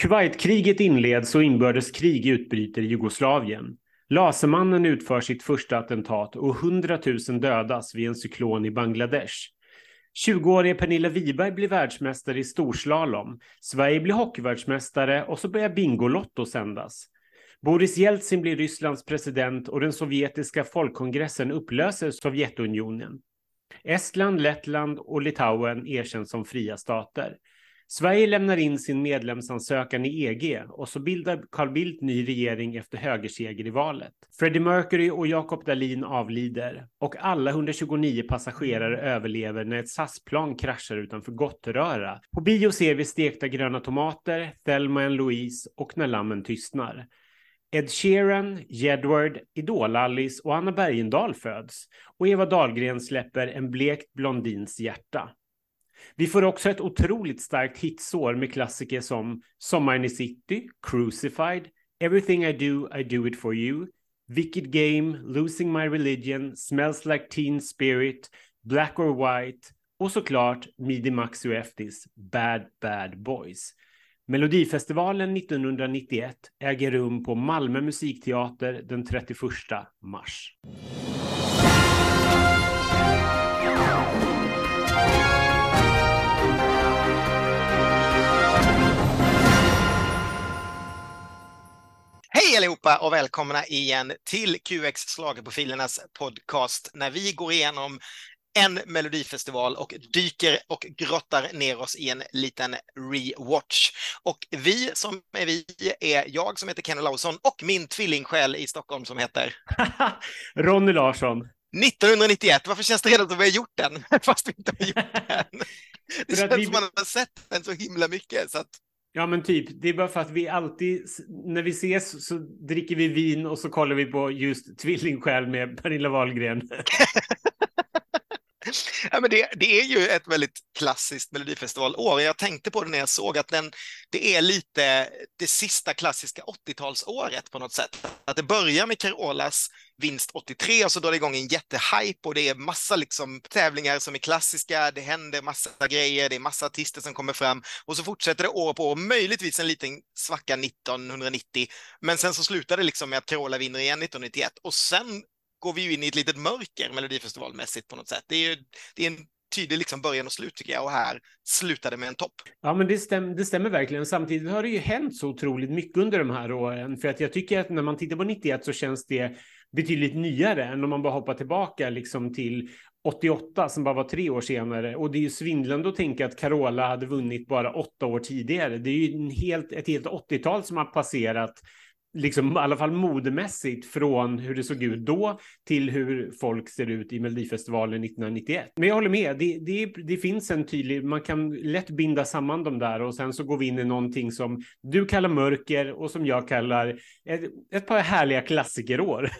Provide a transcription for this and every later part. Kuwaitkriget inleds och inbördeskrig utbryter i Jugoslavien. Lasermannen utför sitt första attentat och 100 000 dödas vid en cyklon i Bangladesh. 20-årige Pernilla Wibberg blir världsmästare i storslalom. Sverige blir hockeyvärldsmästare och så börjar Bingolotto sändas. Boris Yeltsin blir Rysslands president och den sovjetiska folkkongressen upplöser Sovjetunionen. Estland, Lettland och Litauen erkänns som fria stater. Sverige lämnar in sin medlemsansökan i EG och så bildar Carl Bildt ny regering efter högerseger i valet. Freddie Mercury och Jakob Dahlin avlider och alla 129 passagerare överlever när ett SAS-plan kraschar utanför Gotteröra. På bio ser vi Stekta gröna tomater, Thelma & Louise och När lammen tystnar. Ed Sheeran, Jedward, Idol-Alice och Anna Bergendahl föds och Eva Dahlgren släpper En blekt blondins hjärta. Vi får också ett otroligt starkt hitsår med klassiker som Sommaren i City, Crucified, Everything I do it for you, Wicked Game, Losing My Religion, Smells Like Teen Spirit, Black or White och såklart Midi Maxweftis Bad Bad Boys. Melodifestivalen 1991 äger rum på Malmö musikteater den 31 mars. Hej allihopa och välkomna igen till QX Schlagerprofilernas podcast när vi går igenom en melodifestival och dyker och grottar ner oss i en liten rewatch. Och vi som är vi är jag som heter Kenny Lausson och min tvillingsjäl i Stockholm som heter Ronny Larsson. 1991, varför känns det redan att vi har gjort den fast vi inte har gjort den? Det känns som man har sett den så himla mycket så att... Ja men typ, det är bara för att vi alltid, när vi ses så dricker vi vin och så kollar vi på just Tvillingsjäl med Pernilla Wahlgren. Ja, men det är ju ett väldigt klassiskt melodifestivalår. Jag tänkte på det när jag såg att det är lite det sista klassiska 80-talsåret på något sätt. Att det börjar med Carolas vinst 83 och så drar det igång en jättehype och det är massa liksom tävlingar som är klassiska, det händer massa grejer, det är massa artister som kommer fram och så fortsätter det år på år, möjligtvis en liten svacka 1990, men sen så slutar det liksom med att Carola vinner igen 1991 och sen går vi ju in i ett litet mörker melodifestivalmässigt på något sätt. Det är en tydlig liksom början och slut tycker jag, och här slutade med en topp. Ja men det stämmer verkligen. Samtidigt har det ju hänt så otroligt mycket under de här åren, för att jag tycker att när man tittar på 91 så känns det betydligt nyare än om man bara hoppar tillbaka liksom till 88 som bara var 3 år senare. Och det är ju svindlande att tänka att Carola hade vunnit bara 8 år tidigare. Det är ju ett helt 80-tal som har passerat liksom, i alla fall modemässigt, från hur det såg ut då till hur folk ser ut i Melodifestivalen 1991. Men jag håller med, det finns en tydlig, man kan lätt binda samman dem där och sen så går vi in i någonting som du kallar mörker och som jag kallar ett par härliga klassikerår.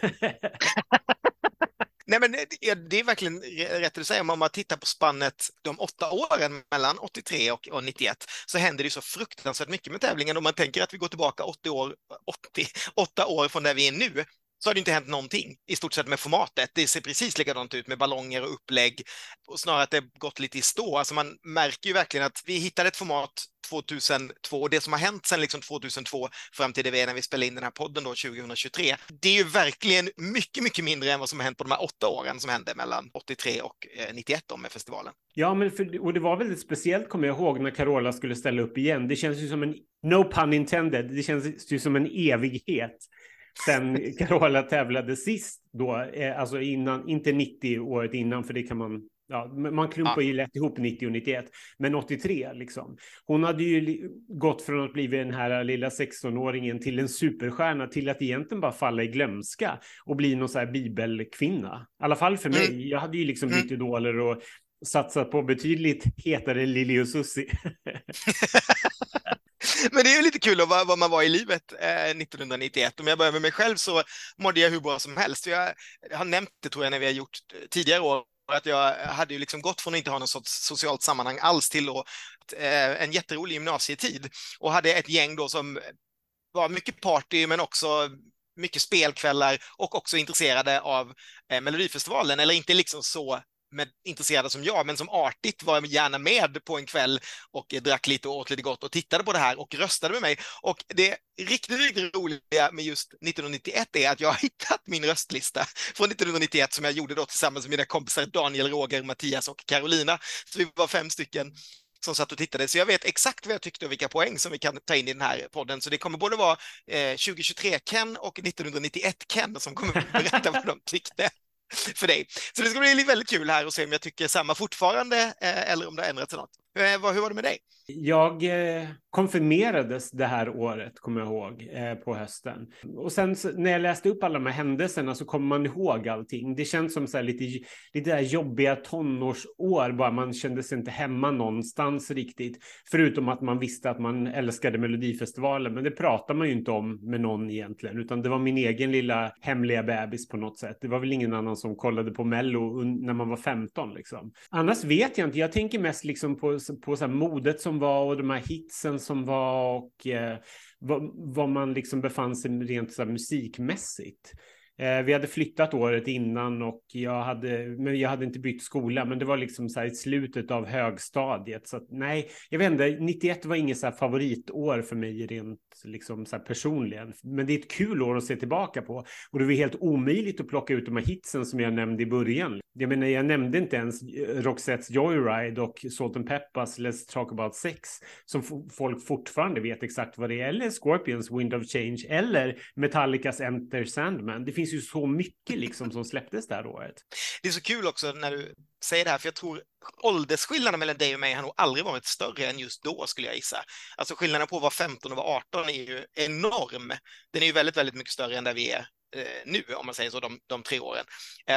Nej men det är verkligen rätt att säga, om man tittar på spannet de 8 åren mellan 83 och 91 så händer det så fruktansvärt mycket med tävlingen. Om man tänker att vi går tillbaka 8 år från där vi är nu så har det inte hänt någonting i stort sett med formatet. Det ser precis likadant ut med ballonger och upplägg och snarare att det gått lite i stå. Alltså man märker ju verkligen att vi hittade ett format 2002 och det som har hänt sedan liksom 2002 fram till det när vi spelade in den här podden då 2023, det är ju verkligen mycket, mycket mindre än vad som har hänt på de här 8 åren som hände mellan 83 och 91 då med festivalen. Ja, men och det var väldigt speciellt, kommer jag ihåg, när Carola skulle ställa upp igen. Det känns ju som en, no pun intended, det känns ju som en evighet sen Carola tävlade sist då, alltså innan, inte 90 året innan, för det kan man, ja, man klumpar ju lätt ihop 90 och 91, men 83 liksom. Hon hade ju gått från att bli den här lilla 16-åringen till en superstjärna till att egentligen bara falla i glömska och bli någon så här bibelkvinna. I alla fall för mig, jag hade ju liksom bytt idoler och satsat på betydligt hetare Lili och Susi. Men det är ju lite kul vad man var i livet 1991. Om jag börjar med mig själv så mådde jag hur bra som helst. Jag har nämnt det, tror jag, när vi har gjort tidigare år, att jag hade ju liksom gått från att inte ha någon sorts socialt sammanhang alls till en jätterolig gymnasietid. Och hade ett gäng då som var mycket party men också mycket spelkvällar och också intresserade av Melodifestivalen. Eller inte liksom så intresserade som jag, men som artigt var gärna med på en kväll och drack lite och åt lite gott och tittade på det här och röstade med mig. Och det riktigt, riktigt roliga med just 1991 är att jag har hittat min röstlista från 1991 som jag gjorde då tillsammans med mina kompisar Daniel, Roger, Mattias och Carolina. Så vi var 5 stycken som satt och tittade. Så jag vet exakt vad jag tyckte och vilka poäng som vi kan ta in i den här podden. Så det kommer både vara 2023-Ken och 1991-Ken som kommer att berätta vad de tyckte för dig. Så det ska bli väldigt kul här och se om jag tycker samma fortfarande eller om det har ändrats något. Hur var det med dig? Jag konfirmerades det här året, kommer jag ihåg, på hösten. Och sen när jag läste upp alla de här händelserna så kommer man ihåg allting. Det känns som så här lite där jobbiga tonårsår, bara man kände sig inte hemma någonstans riktigt. Förutom att man visste att man älskade Melodifestivalen, men det pratar man ju inte om med någon egentligen. Utan det var min egen lilla hemliga bebis på något sätt. Det var väl ingen annan som kollade på Mello när man var 15 liksom. Annars vet jag inte, jag tänker mest liksom på så här modet som var och de här hitsen som var och vad man liksom befann sig rent så här musikmässigt. Vi hade flyttat året innan och jag hade inte bytt skola, men det var liksom så här i slutet av högstadiet, så att, nej, jag vet inte, 91 var inget så här favoritår för mig rent liksom så här personligen, men det är ett kul år att se tillbaka på och det var helt omöjligt att plocka ut de här hitsen som jag nämnde i början. Jag menar, jag nämnde inte ens Roxettes Joyride och Salt and Peppas Let's Talk About Sex som folk fortfarande vet exakt vad det är, eller Scorpions Wind of Change eller Metallicas Enter Sandman. Det finns ju så mycket liksom som släpptes där året. Det är så kul också när du säger det här, för jag tror åldersskillnaden mellan dig och mig har nog aldrig varit större än just då, skulle jag gissa. Alltså skillnaden på att vara 15 och vara 18 är ju enorm. Den är ju väldigt, väldigt mycket större än där vi är nu, om man säger så, de 3 åren.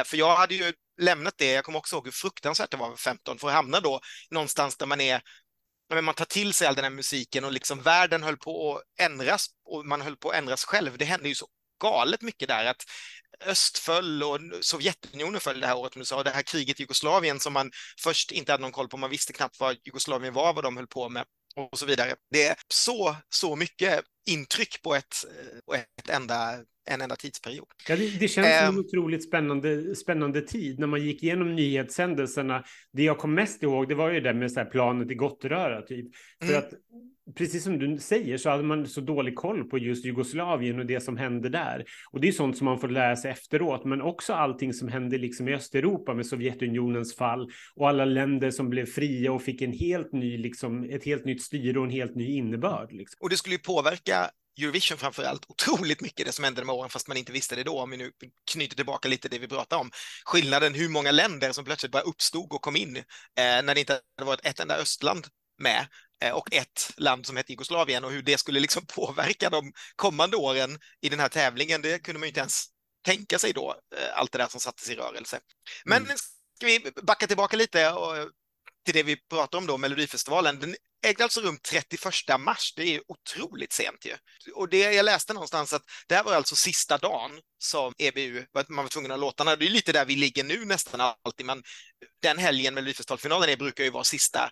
För jag hade ju lämnat det, jag kommer också ihåg hur fruktansvärt det var med 15, för att hamna då någonstans där man är, men man tar till sig all den här musiken och liksom världen höll på att ändras och man höll på att ändras själv. Det hände ju så galet mycket där, att öst föll och Sovjetunionen föll det här året, som du sa, det här kriget i Jugoslavien som man först inte hade någon koll på, man visste knappt vad Jugoslavien var, vad de höll på med och så vidare. Det är så mycket intryck på en enda tidsperiod. Ja, det känns som en otroligt spännande tid när man gick igenom nyhetshändelserna. Det jag kom mest ihåg, det var ju det med så här planet i Gottröra typ. För att precis som du säger så hade man så dålig koll på just Jugoslavien och det som hände där. Och det är sånt som man får lära sig efteråt, men också allting som hände liksom i Östeuropa med Sovjetunionens fall och alla länder som blev fria och fick en helt ny liksom, ett helt nytt styre och en helt ny innebörd liksom. Och det skulle ju påverka Eurovision framförallt otroligt mycket, det som hände de åren, fast man inte visste det då. Om vi nu knyter tillbaka lite det vi pratade om, skillnaden hur många länder som plötsligt bara uppstod och kom in när det inte hade varit ett enda östland med och ett land som hette Jugoslavien, och hur det skulle liksom påverka de kommande åren i den här tävlingen, det kunde man ju inte ens tänka sig då, allt det där som sattes i rörelse. Men ska vi backa tillbaka lite och till det vi pratade om då, Melodifestivalen. Den ägde alltså rum 31 mars, det är otroligt sent ju. Och det jag läste någonstans att det här var alltså sista dagen som EBU, man var tvungen att ha låtarna. Det är lite där vi ligger nu nästan alltid, men den helgen Melodifestivalfinalen brukar ju vara sista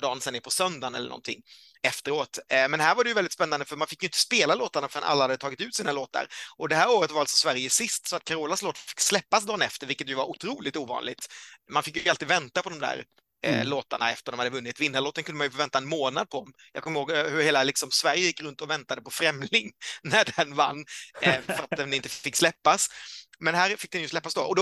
dagen, sen är på söndagen eller någonting efteråt. Men här var det ju väldigt spännande, för man fick ju inte spela låtarna förrän alla hade tagit ut sina låtar. Och det här året var alltså Sverige sist, så att Carolas låt fick släppas dagen efter, vilket ju var otroligt ovanligt. Man fick ju alltid vänta på de där låtarna efter de hade vunnit. Vinnarlåten kunde man ju vänta en månad på. Jag kommer ihåg hur hela liksom Sverige gick runt och väntade på Främling när den vann, för att den inte fick släppas. Men här fick den ju släppas då. Och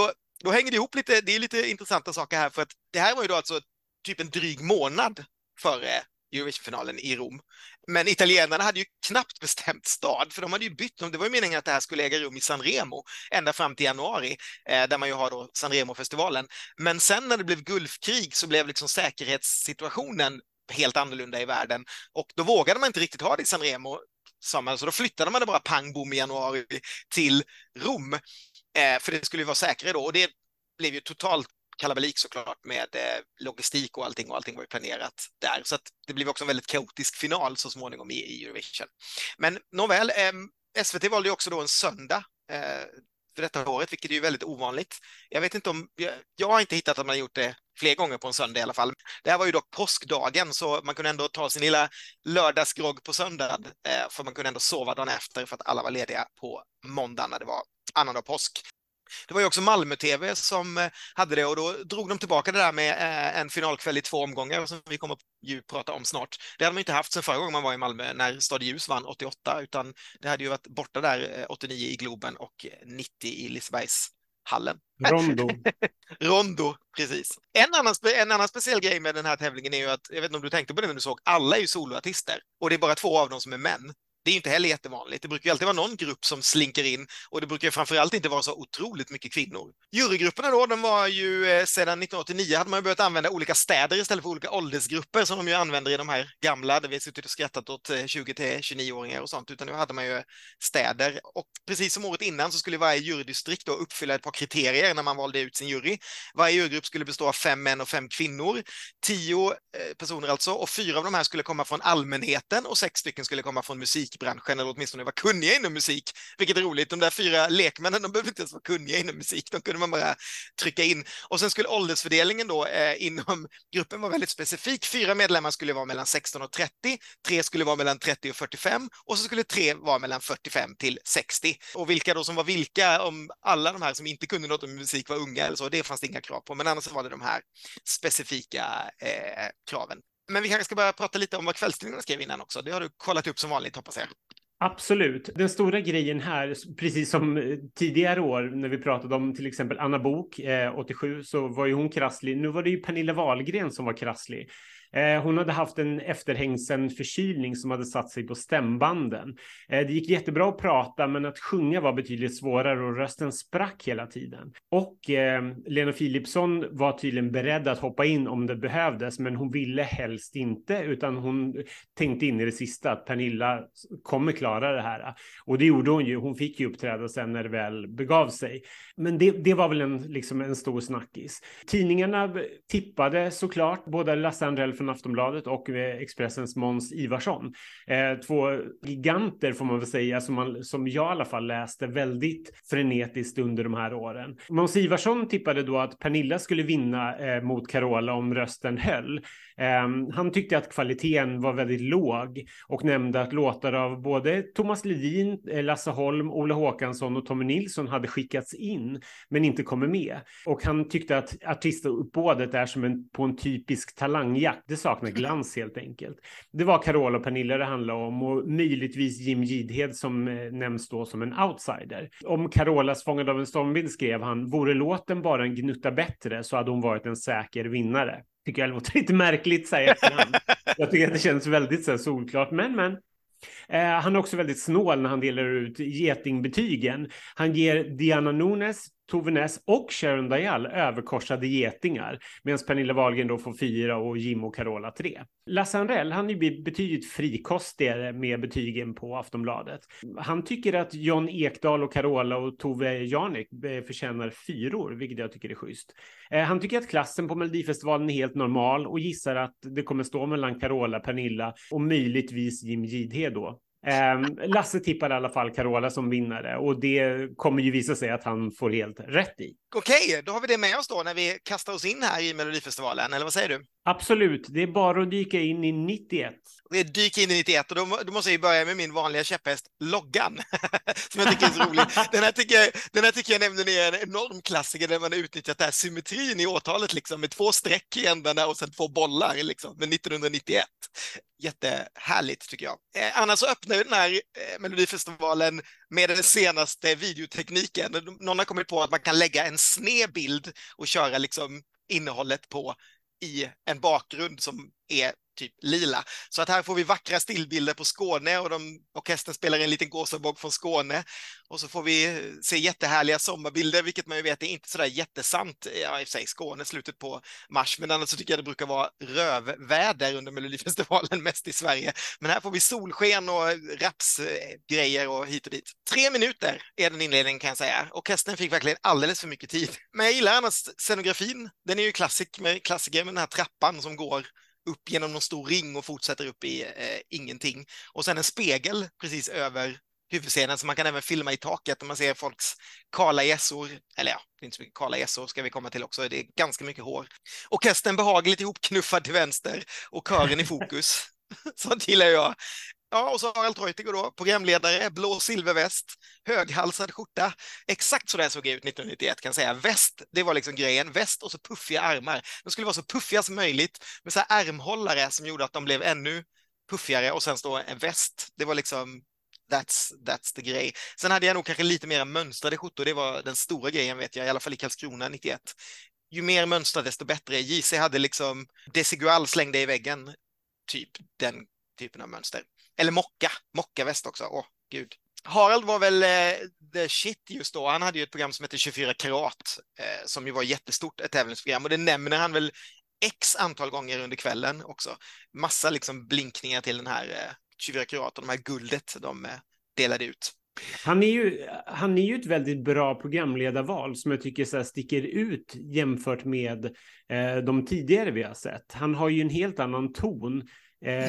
då hänger det ihop lite, det är lite intressanta saker här, för att det här var ju då alltså typ en dryg månad före Eurovision-finalen i Rom. Men italienarna hade ju knappt bestämt stad, för de hade ju bytt dem. Det var ju meningen att det här skulle äga rum i Sanremo ända fram till januari, där man ju har då Sanremo-festivalen. Men sen när det blev Gulfkrig så blev liksom säkerhetssituationen helt annorlunda i världen. Och då vågade man inte riktigt ha det i Sanremo, så då flyttade man det bara pang-boom i januari till Rom. För det skulle ju vara säkrare då. Och det blev ju totalt kalabalik såklart med logistik och allting var ju planerat där. Så att det blev också en väldigt kaotisk final så småningom i Eurovision. Men nåväl, SVT valde ju också då en söndag för detta året, vilket är ju väldigt ovanligt. Jag vet inte om, jag har inte hittat att man gjort det fler gånger på en söndag i alla fall. Det här var ju dock påskdagen, så man kunde ändå ta sin lilla lördagsgrogg på söndag, för man kunde ändå sova dagen efter för att alla var lediga på måndag när det var annandag påsk. Det var ju också Malmö TV som hade det, och då drog de tillbaka det där med en finalkväll i 2 omgångar som vi kommer att prata om snart. Det hade man inte haft sen förra gången man var i Malmö när Stade Ljus vann 88, utan det hade ju varit borta där 89 i Globen och 90 i Lisebergshallen. Rondo. Rondo, precis. En annan speciell grej med den här tävlingen är ju att, jag vet inte om du tänkte på det när du såg, alla är ju soloartister och det är bara 2 av dem som är män. Det är ju inte heller jättevanligt. Det brukar ju alltid vara någon grupp som slinker in, och det brukar framförallt inte vara så otroligt mycket kvinnor. Jurygrupperna då, de var ju sedan 1989 hade man ju börjat använda olika städer istället för olika åldersgrupper som de ju använder i de här gamla, där vi har suttit och skrattat åt 20-29-åringar och sånt, utan nu hade man ju städer. Och precis som året innan så skulle varje jurydistrikt då uppfylla ett par kriterier när man valde ut sin jury. Varje jurygrupp skulle bestå av 5 män och 5 kvinnor, 10 personer alltså, och 4 av de här skulle komma från allmänheten och 6 stycken skulle komma från musikbranschen, eller åtminstone var kunniga inom musik, vilket är roligt. De där 4 lekmännen, de behöver inte ens vara kunniga inom musik, de kunde man bara trycka in. Och sen skulle åldersfördelningen då inom gruppen vara väldigt specifik. 4 medlemmar skulle vara mellan 16 och 30, 3 skulle vara mellan 30 och 45 och så skulle 3 vara mellan 45 till 60. Och vilka då som var vilka, om alla de här som inte kunde något om musik var unga eller så, det fanns det inga krav på, men annars var det de här specifika kraven. Men vi kanske ska börja prata lite om vad kvällstidningarna skrev innan också. Det har du kollat upp som vanligt, hoppas jag. Absolut. Den stora grejen här, precis som tidigare år när vi pratade om till exempel Anna Bok 87, så var ju hon krasslig. Nu var det ju Pernilla Wahlgren som var krasslig. Hon hade haft en efterhängsen förkylning som hade satt sig på stämbanden. Det gick jättebra att prata, men att sjunga var betydligt svårare och rösten sprack hela tiden. Och Lena Philipsson var tydligen beredd att hoppa in om det behövdes, men hon ville helst inte, utan hon tänkte in i det sista att Pernilla kommer klara det här. Och det gjorde hon ju. Hon fick ju uppträda sen när det väl begav sig. Men det var väl en stor snackis. Tidningarna tippade såklart både Lasse Andrell från Aftonbladet och Expressens Måns Ivarsson. 2 giganter får man väl säga, som jag i alla fall läste väldigt frenetiskt under de här åren. Måns Ivarsson tippade då att Pernilla skulle vinna mot Carola om rösten höll. Han tyckte att kvaliteten var väldigt låg och nämnde att låtar av både Thomas Ledin, Lasse Holm, Ola Håkansson och Tommy Nilsson hade skickats in men inte kommer med. Och han tyckte att artistuppbådet är som på en typisk talangjakt. Det saknar glans helt enkelt. Det var Carola och Pernilla det handlade om, och möjligtvis Jim Gidhed som nämns då som en outsider. Om Carolas Fångad av en stormvind skrev han: vore låten bara en gnutta bättre så hade hon varit en säker vinnare. Tycker jag låter lite märkligt, säger jag. Jag tycker att det känns väldigt så här solklart, men. Han är också väldigt snål när han delar ut getingbetygen. Han ger Diana Nunez, Tove Naess och Sharon Dyall överkorsade getingar, medan Pernilla Wahlgren då får 4 och Jim och Carola 3. Lasse Andrell, han är betydligt frikostigare med betygen på Aftonbladet. Han tycker att Jon Ekedal och Carola och Towe Jaarnek förtjänar 4, vilket jag tycker är schysst. Han tycker att klassen på Melodifestivalen är helt normal och gissar att det kommer stå mellan Carola, Pernilla och möjligtvis Jim Gidhed då. Lasse tippar i alla fall Carola som vinnare, och det kommer ju visa sig att han får helt rätt i. Okej, då har vi det med oss då när vi kastar oss in här i Melodifestivalen, eller vad säger du? Absolut, det är bara att dyka in i 91. Det är dyka in i 91, och då måste jag börja med min vanliga käpphäst, loggan, som jag tycker är så rolig. Den här tycker jag nämligen är en enorm klassiker, där man har utnyttjat det här symmetrin i årtalet med 2 streck i ändarna och sen 2 bollar med 1991. Jättehärligt tycker jag. Annars så öppnar ju den här Melodifestivalen med den senaste videotekniken. Någon har kommit på att man kan lägga en snedbild och köra innehållet på i en bakgrund som är typ lila. Så att här får vi vackra stillbilder på Skåne, och orkestern spelar en liten gåsabog från Skåne. Och så får vi se jättehärliga sommarbilder, vilket man ju vet är inte sådär jättesant, i och för sig Skåne slutet på mars. Men annars så tycker jag det brukar vara rövväder under Melodifestivalen, mest i Sverige. Men här får vi solsken och rapsgrejer och hit och dit. 3 minuter är den inledningen, kan jag säga. Orkestern fick verkligen alldeles för mycket tid. Men jag gillar annars scenografin. Den är ju klassiker med den här trappan som går upp genom någon stor ring och fortsätter upp i ingenting. Och sen en spegel precis över huvudscenen, så man kan även filma i taket när man ser folks kala gässor. Eller ja, det är inte så mycket kala gässor, ska vi komma till också. Det är ganska mycket hår. Orkestern behagligt ihopknuffad till vänster och kören i fokus. Sånt gillar jag. Ja, och så Harald Treutiger då, programledare, blå silverväst, höghalsad skjorta. Exakt så där såg jag ut 1991 kan jag säga. Väst, det var liksom grejen. Väst och så puffiga armar. De skulle vara så puffiga som möjligt med så här armhållare som gjorde att de blev ännu puffigare och sen stå en väst. Det var liksom, that's the grej. Sen hade jag nog kanske lite mer mönstrade skjortor. Det var den stora grejen vet jag, i alla fall i Karlskrona 91. Ju mer mönstrat desto bättre. JC hade liksom Desigual slängde i väggen, typ den typen av mönster. Eller mockaväst också. Åh, gud. Harald var väl the shit just då. Han hade ju ett program som hette 24 karat som ju var jättestort, ett tävlingsprogram. Och det nämner han väl x antal gånger under kvällen också. Massa liksom blinkningar till den här 24 karat och de här guldet de delade ut. Han är ju ett väldigt bra programledarval som jag tycker så här sticker ut jämfört med de tidigare vi har sett. Han har ju en helt annan ton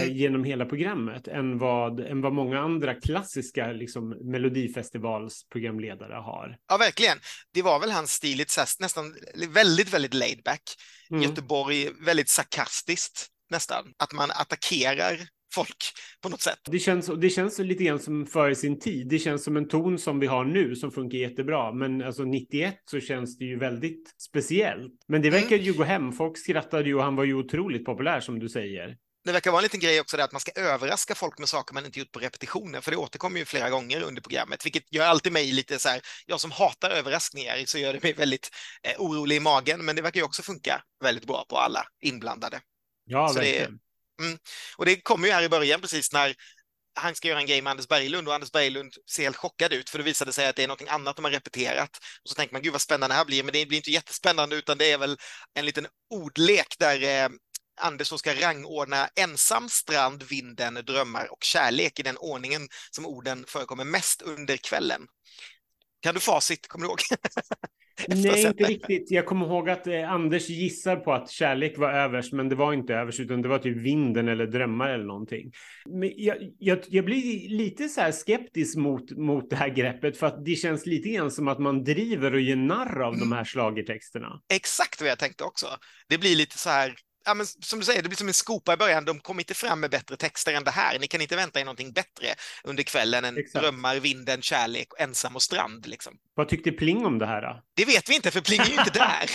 genom hela programmet än vad många andra klassiska liksom, melodifestivalsprogramledare har. Ja, verkligen. Det var väl hans stil nästan väldigt, väldigt laid back. Göteborg, väldigt sarkastiskt nästan. Att man attackerar folk på något sätt. Det känns lite grann som före sin tid. Det känns som en ton som vi har nu som funkar jättebra. Men alltså 91 så känns det ju väldigt speciellt. Men det verkar ju gå hem. Folk skrattade ju och han var ju otroligt populär som du säger. Det verkar vara en liten grej också där att man ska överraska folk med saker man inte gjort på repetitionen. För det återkommer ju flera gånger under programmet. Vilket gör alltid mig lite så här, jag som hatar överraskningar så gör det mig väldigt orolig i magen. Men det verkar ju också funka väldigt bra på alla inblandade. Ja, så verkligen. Och det kommer ju här i början precis när han ska göra en grej med Anders Berglund och Anders Berglund ser helt chockad ut för det visade sig att det är något annat de har repeterat och så tänker man gud vad spännande det här blir men det blir inte jättespännande utan det är väl en liten ordlek där Anders ska rangordna ensam, strand, vinden, drömmar och kärlek i den ordningen som orden förekommer mest under kvällen. Kan du facit, kommer du ihåg? Nej, inte riktigt. Jag kommer ihåg att Anders gissar på att kärlek var övers, men det var inte övers utan det var typ vinden eller drömmar eller någonting. Men jag blir lite så här skeptisk mot det här greppet för att det känns lite grann som att man driver och gör narr av de här schlagertexterna. Exakt vad jag tänkte också. Det blir lite så här, ja, men som du säger, det blir som en skopa i början. De kommer inte fram med bättre texter än det här. Ni kan inte vänta er någonting bättre under kvällen än drömmar, vinden, kärlek, ensam och strand. Liksom. Vad tyckte Pling om det här då? Det vet vi inte, för Pling är ju inte där.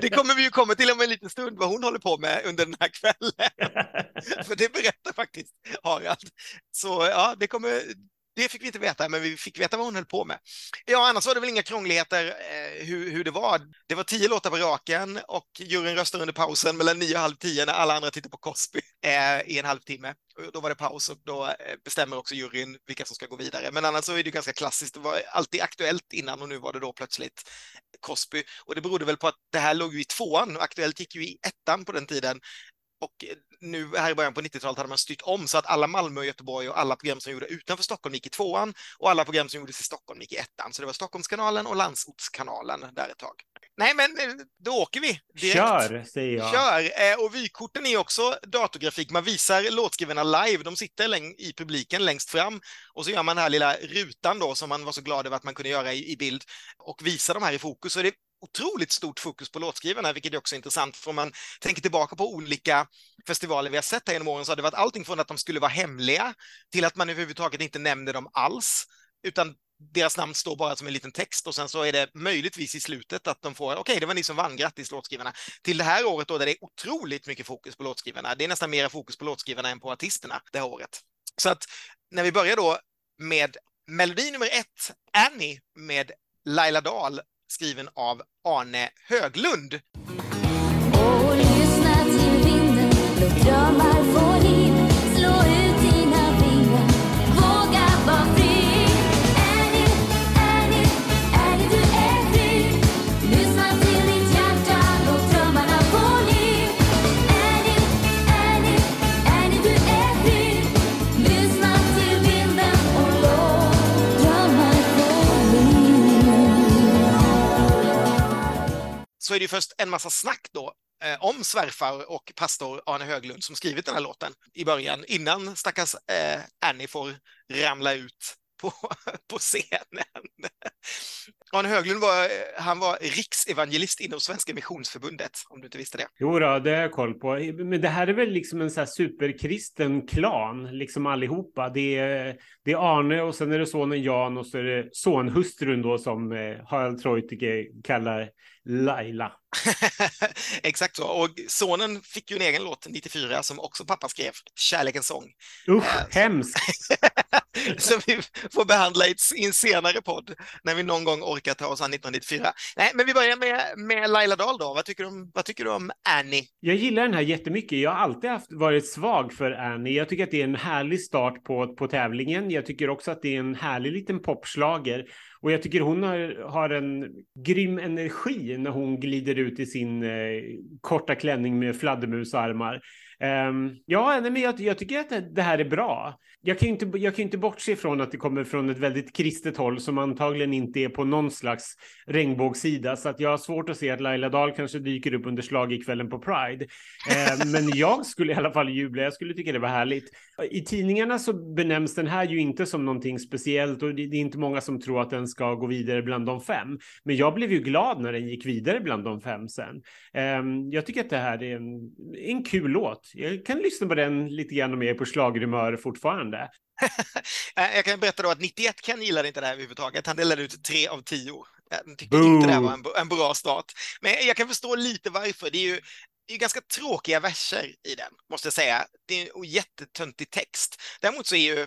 Det kommer vi ju komma till om en liten stund vad hon håller på med under den här kvällen. För det berättar faktiskt Harald. Så ja, det fick vi inte veta, men vi fick veta vad hon höll på med. Ja, annars var det väl inga krångligheter hur det var. Det var 10 låtar på raken och juryn röstade under pausen mellan 9 och halv 10 när alla andra tittade på Cosby i en halvtimme. Då var det paus och då bestämmer också juryn vilka som ska gå vidare. Men annars så är det ju ganska klassiskt. Det var alltid aktuellt innan och nu var det då plötsligt Cosby. Och det berodde väl på att det här låg ju i 2:an och aktuellt gick ju i 1:an på den tiden. Och nu här i början på 90-talet hade man styrt om så att alla Malmö och Göteborg och alla program som gjorde utanför Stockholm gick i 2:an och alla program som gjordes i Stockholm gick i 1:an. Så det var Stockholmskanalen och Landsortskanalen där ett tag. Nej, men då åker vi direkt. Kör, säger jag. Kör. Och vykorten är också datografik. Man visar låtskrivarna live. De sitter i publiken längst fram. Och så gör man den här lilla rutan då som man var så glad över att man kunde göra i bild. Och visar de här i fokus. Så det är otroligt stort fokus på låtskrivarna, vilket är också intressant. För om man tänker tillbaka på olika festivaler vi har sett här genom åren så har det varit allting från att de skulle vara hemliga till att man överhuvudtaget inte nämnde dem alls. Utan deras namn står bara som en liten text och sen så är det möjligtvis i slutet att de får okej, det var ni som vann, grattis låtskrivarna. Till det här året då där det är otroligt mycket fokus på låtskrivarna. Det är nästan mer fokus på låtskrivarna än på artisterna det här året. Så att när vi börjar då med melodi nummer 1, Annie med Laila Dahl, skriven av Arne Höglund. Och lyssna till vinden, då drömmar vår liv, slå ut dina vingar, våga vara fri. Annie, Annie, du är fri. Lyssna till ditt hjärta, låt drömmarna få liv. Annie, du är fri. Lyssna till vinden och låt drömmar få liv. Så är det först en massa snack då om svärfar och pastor Arne Höglund som skrivit den här låten i början innan stackars Annie får ramla ut på scenen. Arne Höglund var riksevangelist inom Svenska Missionsförbundet, om du inte visste det. Jo då, det har jag koll på. Men det här är väl liksom en så här superkristen klan, liksom allihopa. Det är Arne och sen är det sonen Jan och så är det sonhustrun då som Harald Treutiger kallar Laila. Exakt så. Och sonen fick ju en egen låt 94 som också pappa skrev, Kärlekens sång. Hemskt! Som vi får behandla i en senare podd när vi någon gång orkar ta oss an 1994. Nej, men vi börjar med Laila Dahl då. Vad tycker du om Annie? Jag gillar den här jättemycket. Jag har alltid varit svag för Annie. Jag tycker att det är en härlig start på tävlingen. Jag tycker också att det är en härlig liten popslager. Och jag tycker hon har en grym energi när hon glider ut i sin korta klänning med fladdermusarmar. Jag tycker att det här är bra. Jag kan inte bortse från att det kommer från ett väldigt kristet håll som antagligen inte är på någon slags regnbågsida. Så att jag har svårt att se att Laila Dahl kanske dyker upp under slag i kvällen på Pride. Men jag skulle i alla fall jubla. Jag skulle tycka det var härligt. I tidningarna så benämns den här ju inte som någonting speciellt. Och det är inte många som tror att den ska gå vidare bland de 5. Men jag blev ju glad när den gick vidare bland de 5 sen. Jag tycker att det här är en kul låt. Jag kan lyssna på den lite grann om jag är på slagrumör fortfarande. Jag kan berätta då att 91 kan gilla inte det här överhuvudtaget. Han delade ut 3 av 10. Jag tyckte inte det här var en bra start. Men jag kan förstå lite varför. Det är ju ganska tråkiga verser i den, måste jag säga. Det är en jättetöntig text. Däremot så är ju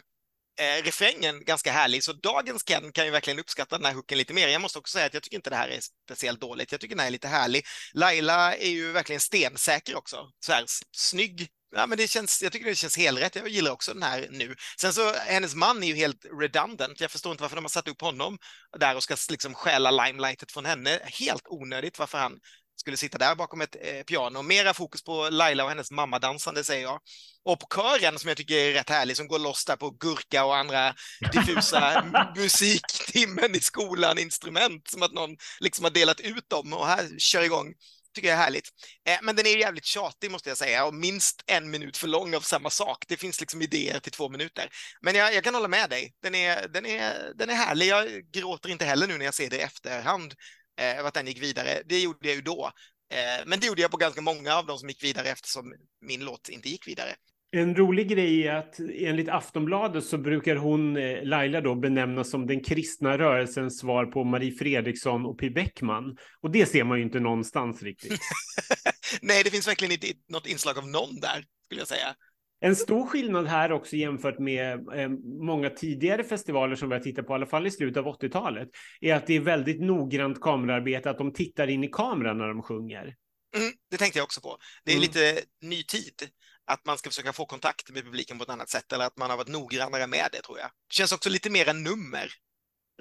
refrängen ganska härlig, så dagens Ken kan ju verkligen uppskatta den här hooken lite mer. Jag måste också säga att jag tycker inte det här är speciellt dåligt. Jag tycker den här är lite härlig. Laila är ju verkligen stensäker också. Så här, snygg. Ja, men jag tycker det känns helt rätt. Jag gillar också den här nu. Sen så, hennes man är ju helt redundant. Jag förstår inte varför de har satt upp honom där och ska liksom stjäla limelightet från henne. Helt onödigt varför han skulle sitta där bakom ett piano. Mera fokus på Laila och hennes mamma dansande, säger jag. Och på kören som jag tycker är rätt härlig, som går loss där på gurka och andra diffusa musiktimmen i skolan, instrument som att någon liksom har delat ut dem och här kör igång. Tycker jag är härligt. Men den är jävligt tjatig, måste jag säga, och minst 1 minut för lång av samma sak. Det finns liksom idéer till 2 minuter. Men jag kan hålla med dig. Den är härlig. Jag gråter inte heller nu när jag ser det i efterhand. Att den gick vidare, det gjorde jag ju då. Men det gjorde jag på ganska många av dem som gick vidare eftersom min låt inte gick vidare. En rolig grej är att enligt Aftonbladet så brukar hon, Laila då, benämnas som den kristna rörelsens svar på Marie Fredriksson och P. Bäckman. Och det ser man ju inte någonstans riktigt. Nej, det finns verkligen inte något inslag av någon där, skulle jag säga. En stor skillnad här också jämfört med många tidigare festivaler som vi har tittat på, i alla fall i slutet av 80-talet, är att det är väldigt noggrant kamerarbete, att de tittar in i kameran när de sjunger. Mm, det tänkte jag också på. Det är lite ny tid att man ska försöka få kontakt med publiken på ett annat sätt, eller att man har varit noggrannare med det, tror jag. Det känns också lite mer än nummer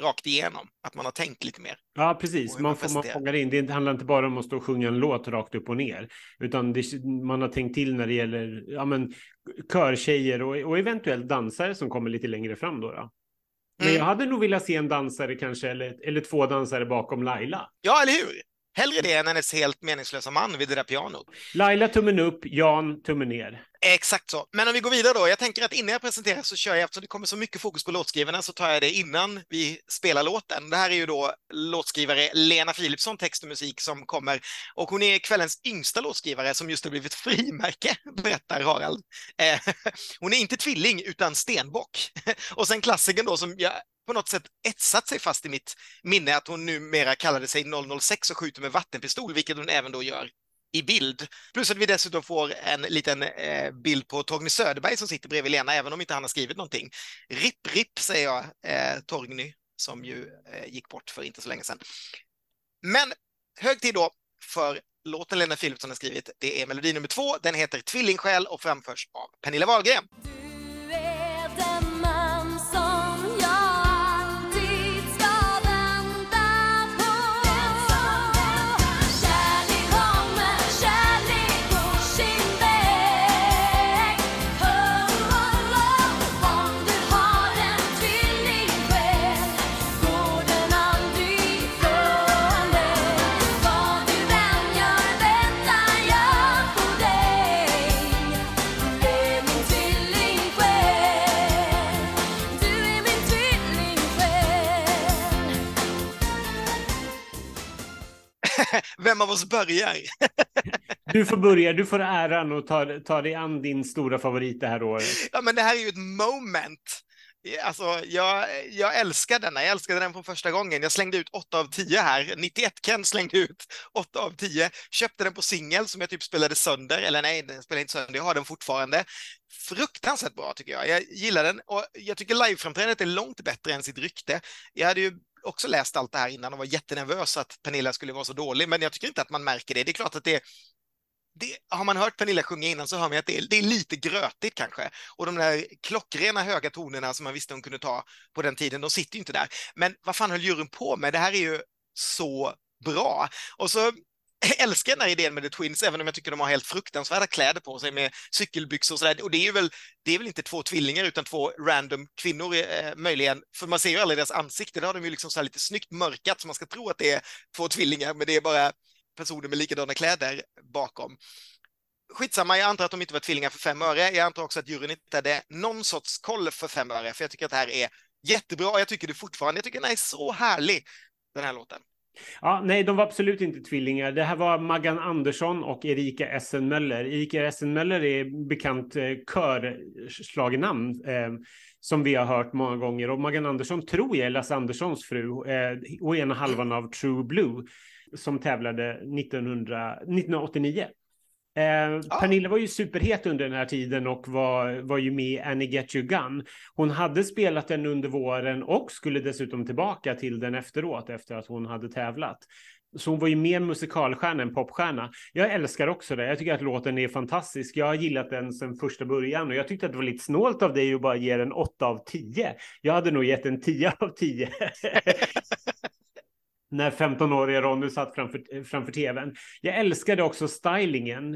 rakt igenom, att man har tänkt lite mer. Ja, precis. Man fångar in. Det handlar inte bara om att stå och sjunga en låt rakt upp och ner, utan man har tänkt till när det gäller körtjejer och eventuellt dansare som kommer lite längre fram då. Men jag hade nog vilja se en dansare kanske, eller 2 dansare bakom Laila. Ja, eller hur? Hellre det än hennes helt meningslösa man vid det där pianot. Laila tummen upp, Jan tummen ner. Exakt så. Men om vi går vidare då. Jag tänker att innan jag presenterar så kör jag, eftersom det kommer så mycket fokus på låtskrivarna, så tar jag det innan vi spelar låten. Det här är ju då låtskrivare Lena Philipsson, text och musik, som kommer. Och hon är kvällens yngsta låtskrivare som just har blivit frimärke, berättar Harald. Hon är inte tvilling utan stenbock. Och sen klassiken då som jag på något sätt etsat sig fast i mitt minne, att hon numera kallade sig 006 och skjuter med vattenpistol, vilket hon även då gör i bild. Plus att vi dessutom får en liten bild på Torgny Söderberg som sitter bredvid Lena, även om inte han har skrivit någonting. Ripp, säger jag, Torgny, som ju gick bort för inte så länge sedan. Men hög tid då för låten Lena Philipsson har skrivit. Det är melodi nummer 2, den heter Tvillingsjäl och framförs av Pernilla Wahlgren. vem av oss börjar? Du får börja, du får äran och ta dig an din stora favorit det här året. Ja, men det här är ju ett moment. Alltså, jag älskar denna. Jag älskade den från första gången. Jag slängde ut 8 av 10 här. 91 Ken slängde ut 8 av 10. Köpte den på singel som jag typ spelade sönder. Eller nej, den spelade inte sönder. Jag har den fortfarande. Fruktansvärt bra tycker jag. Jag gillar den. Och jag tycker liveframträdandet är långt bättre än sitt rykte. Jag hade ju också läst allt det här innan och var jättenervös att Pernilla skulle vara så dålig. Men jag tycker inte att man märker det. Det är klart att det, har man hört Pernilla sjunga innan så hör man att det är lite grötigt kanske. Och de där klockrena höga tonerna som man visste hon kunde ta på den tiden, de sitter ju inte där. Men vad fan höll juryn på med? Det här är ju så bra. Och så älskar jag den här idén med The Twins, även om jag tycker de har helt fruktansvärda kläder på sig med cykelbyxor och sådär. Och det är väl inte 2 tvillingar utan 2 random kvinnor möjligen. För man ser ju aldrig deras ansikten. Där har de ju liksom så här lite snyggt mörkat så man ska tro att det är 2 tvillingar, men det är bara personer med likadana kläder bakom. Skitsamma, jag antar att de inte var tvillingar för 5 öre. Jag antar också att juryn inte hade någon sorts koll för 5 öre. För jag tycker att det här är jättebra. Jag tycker det fortfarande. Jag tycker den är så härlig, den här låten. Ja, nej, de var absolut inte tvillingar. Det här var Magan Andersson och Erika Essenmöller. Erika Essenmöller är bekant körslagnamn som vi har hört många gånger. Och Magan Andersson tror jag är Lasse Anderssons fru och ena halvan av True Blue, som tävlade 1989. Pernilla var ju superhet under den här tiden och var ju med i Annie Get Your Gun. Hon hade spelat den under våren och skulle dessutom tillbaka till den efteråt efter att hon hade tävlat. Så hon var ju mer musikalstjärna än popstjärna. Jag älskar också det. Jag tycker att låten är fantastisk. Jag har gillat den sedan första början. Och jag tyckte att det var lite snålt av dig att bara ge den 8 av 10. Jag hade nog gett en 10 av 10. När 15-åriga Ronny satt framför tvn. Jag älskade också stylingen.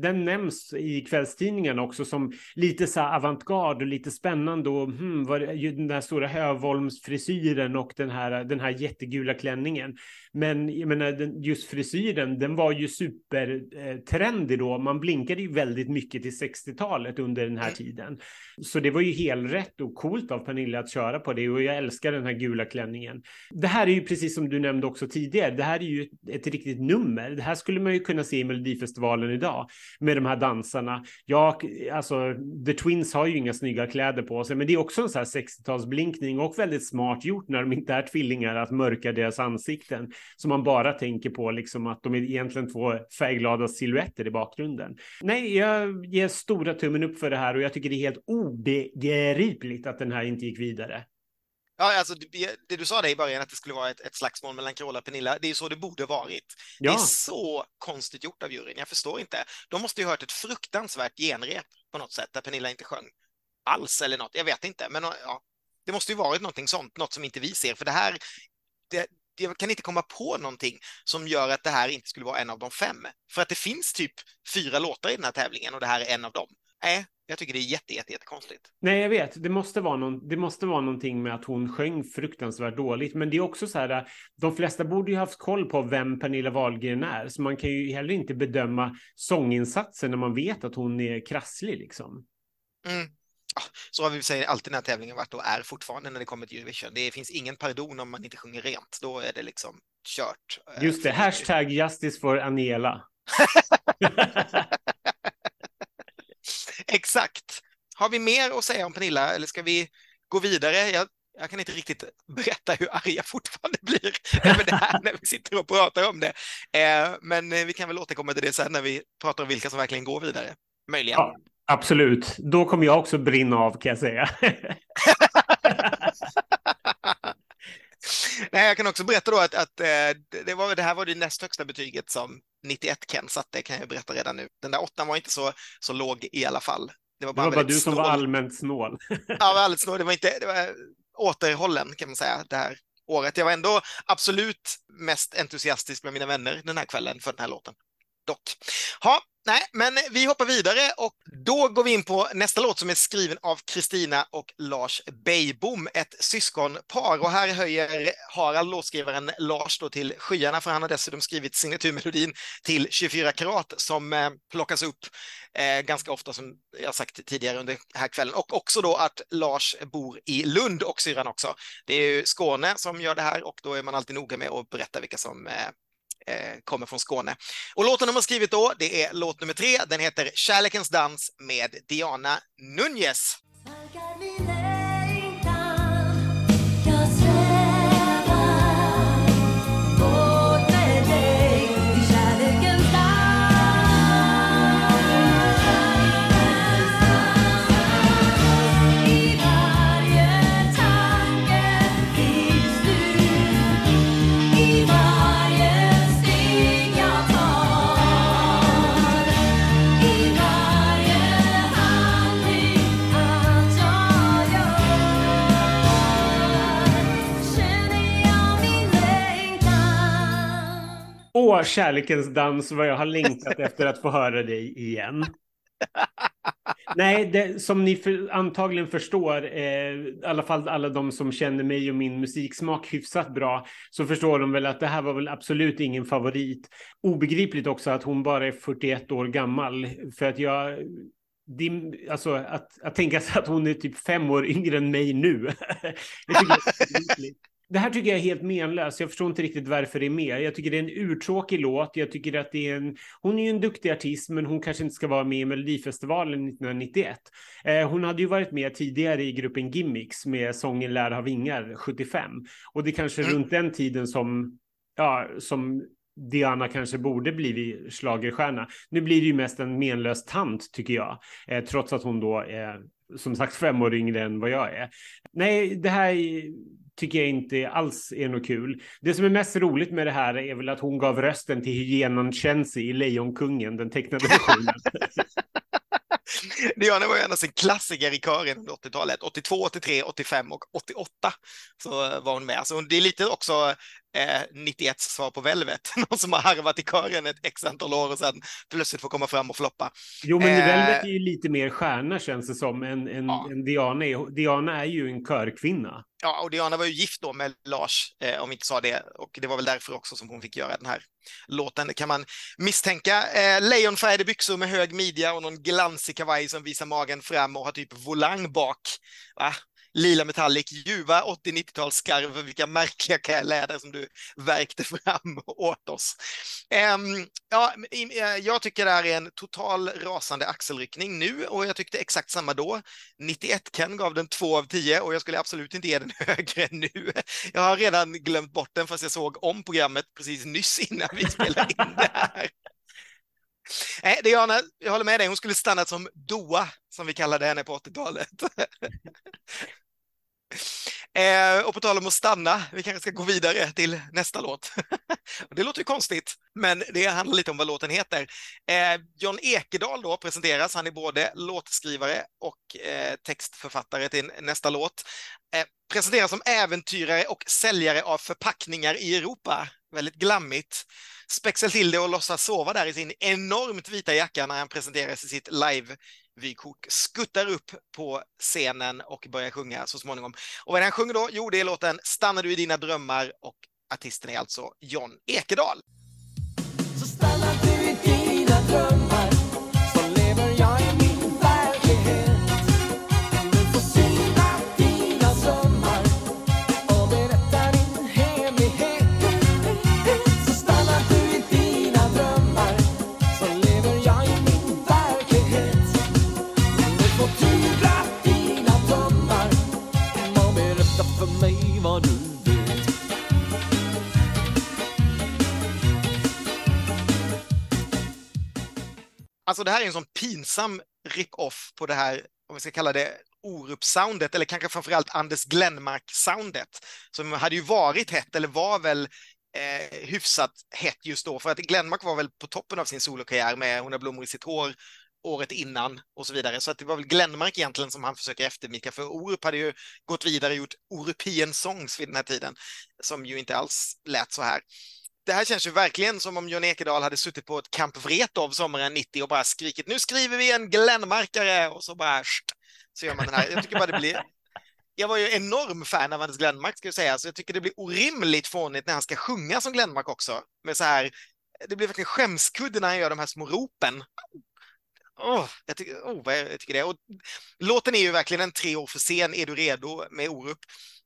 Den nämns i kvällstidningen också som lite så här avantgarde och lite spännande. Och den där stora Hövolmsfrisyren och den här jättegula klänningen. Men jag menar, just frisyren, den var ju supertrendig då. Man blinkade ju väldigt mycket till 60-talet under den här tiden. Så det var ju helt rätt och coolt av Pernilla att köra på det. Och jag älskar den här gula klänningen. Det här är ju precis som du nämnde också tidigare. Det här är ju ett riktigt nummer. Det här skulle man ju kunna se i Melodifestivalen idag med de här dansarna. Alltså, The Twins har ju inga snygga kläder på sig, men det är också en så här 60-talsblinkning och väldigt smart gjort när de inte är tvillingar att mörka deras ansikten. Så man bara tänker på liksom att de är egentligen 2 färgglada silhuetter i bakgrunden. Nej, jag ger stora tummen upp för det här och jag tycker det är helt obegripligt att den här inte gick vidare. Ja, alltså det du sa där i början, att det skulle vara ett slagsmål mellan Carola och Pernilla, det är ju så det borde varit. Ja. Det är så konstigt gjort av juryn, jag förstår inte. De måste ju hört ett fruktansvärt genrep på något sätt, där Pernilla inte sjöng alls eller något, jag vet inte. Men ja, det måste ju varit någonting sånt, något som inte vi ser. För det här, jag kan inte komma på någonting som gör att det här inte skulle vara en av de 5. För att det finns typ 4 låtar i den här tävlingen och det här är en av dem. Jag tycker det är jättekonstigt. Nej, jag vet. Det måste vara någonting med att hon sjöng fruktansvärt dåligt. Men det är också så här, de flesta borde ju haft koll på vem Pernilla Wahlgren är. Så man kan ju heller inte bedöma sånginsatsen när man vet att hon är krasslig liksom. Mm. Så har vi säger alltid den här tävlingen varit och är fortfarande när det kommer till Eurovision. Det finns ingen pardon om man inte sjunger rent. Då är det liksom kört. Just det. Hashtag justice for Anela. Exakt. Har vi mer att säga om Pernilla eller ska vi gå vidare? Jag kan inte riktigt berätta hur arg jag fortfarande blir över det här när vi sitter och pratar om det. Men vi kan väl återkomma till det sen när vi pratar om vilka som verkligen går vidare. Möjligen. Ja, absolut. Då kommer jag också brinna av, kan jag säga. Nej, jag kan också berätta då att det här var det näst högsta betyget som 91 Ken satte, kan jag berätta redan nu. Den där 8 var inte så låg i alla fall. Det var bara du som var allmänt snål. Ja, allmänt snål. Det var återhållen kan man säga det här året. Jag var ändå absolut mest entusiastisk med mina vänner den här kvällen för den här låten. Dock. Ja, nej, men vi hoppar vidare och då går vi in på nästa låt som är skriven av Kristina och Lars Beijbom, ett syskonpar. Och här höjer Harald, låtskrivaren Lars, då till skyarna, för han har dessutom skrivit signaturmelodin till 24 karat som plockas upp ganska ofta, som jag sagt tidigare under här kvällen. Och också då att Lars bor i Lund och syrran också. Det är ju Skåne som gör det här och då är man alltid noga med att berätta vilka som kommer från Skåne. Och låten de har skrivit då, det är låt nummer 3. Den heter Kärlekens dans med Diana Nunez. Åh, kärlekens dans, vad jag har längtat efter att få höra dig igen. Nej, det, som ni antagligen förstår, i alla fall alla de som känner mig och min musiksmak hyfsat bra, så förstår de väl att det här var väl absolut ingen favorit. Obegripligt också att hon bara är 41 år gammal, för att jag... alltså, att tänka sig att hon är typ 5 år yngre än mig nu. Jag tycker det är... Det här tycker jag är helt menlöst. Jag förstår inte riktigt varför det är med. Jag tycker det är en urtråkig låt. Jag tycker att det är en... Hon är ju en duktig artist, men hon kanske inte ska vara med i Melodifestivalen 1991. Hon hade ju varit med tidigare i gruppen Gimmicks med sången Lär ha vingar 75. Och det är kanske runt den tiden som, ja, som Diana kanske borde bli schlagerstjärna. Nu blir det ju mest en menlös tant, tycker jag. Trots att hon då är, som sagt, 5 år yngre än vad jag är. Nej, det här tycker jag inte alls är något kul. Det som är mest roligt med det här är väl att hon gav rösten till hyenan Chensi i Lejonkungen, den tecknade versionen. Diana var ju annars en klassiker i kören under 80-talet. 82, 83, 85 och 88 så var hon med. Alltså det är lite också 91 svar på Velvet. Någon som har harvat i kören ett x antal år och sedan plötsligt får komma fram och floppa. Jo, men Velvet är ju lite mer stjärna, känns det som, än Diana. Diana är ju en körkvinna. Ja, och Diana var ju gift då med Lars, om vi inte sa det. Och det var väl därför också som hon fick göra den här låten. Det kan man misstänka. Lejonfärgade byxor med hög midja och någon glansig kavaj som visar magen fram och har typ volang bak. Va? Lila metallic, ljuva 80-90-talsskarv, vilka märkliga läder som du verkte fram åt oss. Ja, jag tycker det här är en total rasande axelryckning nu, och jag tyckte exakt samma då. 91 Ken gav den 2 av 10, och jag skulle absolut inte ge den högre nu. Jag har redan glömt bort den fast jag såg om programmet precis nyss innan vi spelade in det här. Nej, Diana, jag håller med dig. Hon skulle stannat som Doa, som vi kallade henne på 80-talet. Och på tal om att stanna, vi kanske ska gå vidare till nästa låt. Det låter ju konstigt, men det handlar lite om vad låten heter. Jon Ekedal då presenteras. Han är både låtskrivare och textförfattare till nästa låt. Presenteras som äventyrare och säljare av förpackningar i Europa. Väldigt glammigt. Spexel till det och låtsas sova där i sin enormt vita jacka när han presenteras i sitt live-vykort. Skuttar upp på scenen och börjar sjunga så småningom. Och vad han sjunger då? Jo, det är låten Stannar du i dina drömmar, och artisten är alltså Jon Ekedal. Så stannar du i dina drömmar, så lever jag i min verklighet. Du får syna dina sömmar och berätta din hemlighet. Så stannar du i dina drömmar, så lever jag i min verklighet. Du får tyra dina drömmar och berätta för mig vad du... Alltså det här är en sån pinsam rip-off på det här, om vi ska kalla det Orup-soundet, eller kanske framförallt Anders Glenmark-soundet, som hade ju varit hett, eller var väl hyfsat hett just då, för att Glenmark var väl på toppen av sin solokarriär med Hon har blommor i sitt hår året innan och så vidare, så att det var väl Glenmark egentligen som han försöker eftermika, för Orup hade ju gått vidare och gjort European Songs vid den här tiden, som ju inte alls lät så här. Det här känns ju verkligen som om Jon Ekedal hade suttit på ett Camp Vretov sommaren 90 och bara skrikit, nu skriver vi en Glenmarkare, och så bara så gör man den här. Jag tycker bara det blir... Jag var ju enorm fan av Anders Glenmark, ska jag säga, så jag tycker det blir orimligt fånigt när han ska sjunga som Glenmark också. Med så här... Det blir verkligen skämskudden när han gör de här små ropen. Jag tycker det. Och låten är ju verkligen en 3 år för sen, är du redo med Orup.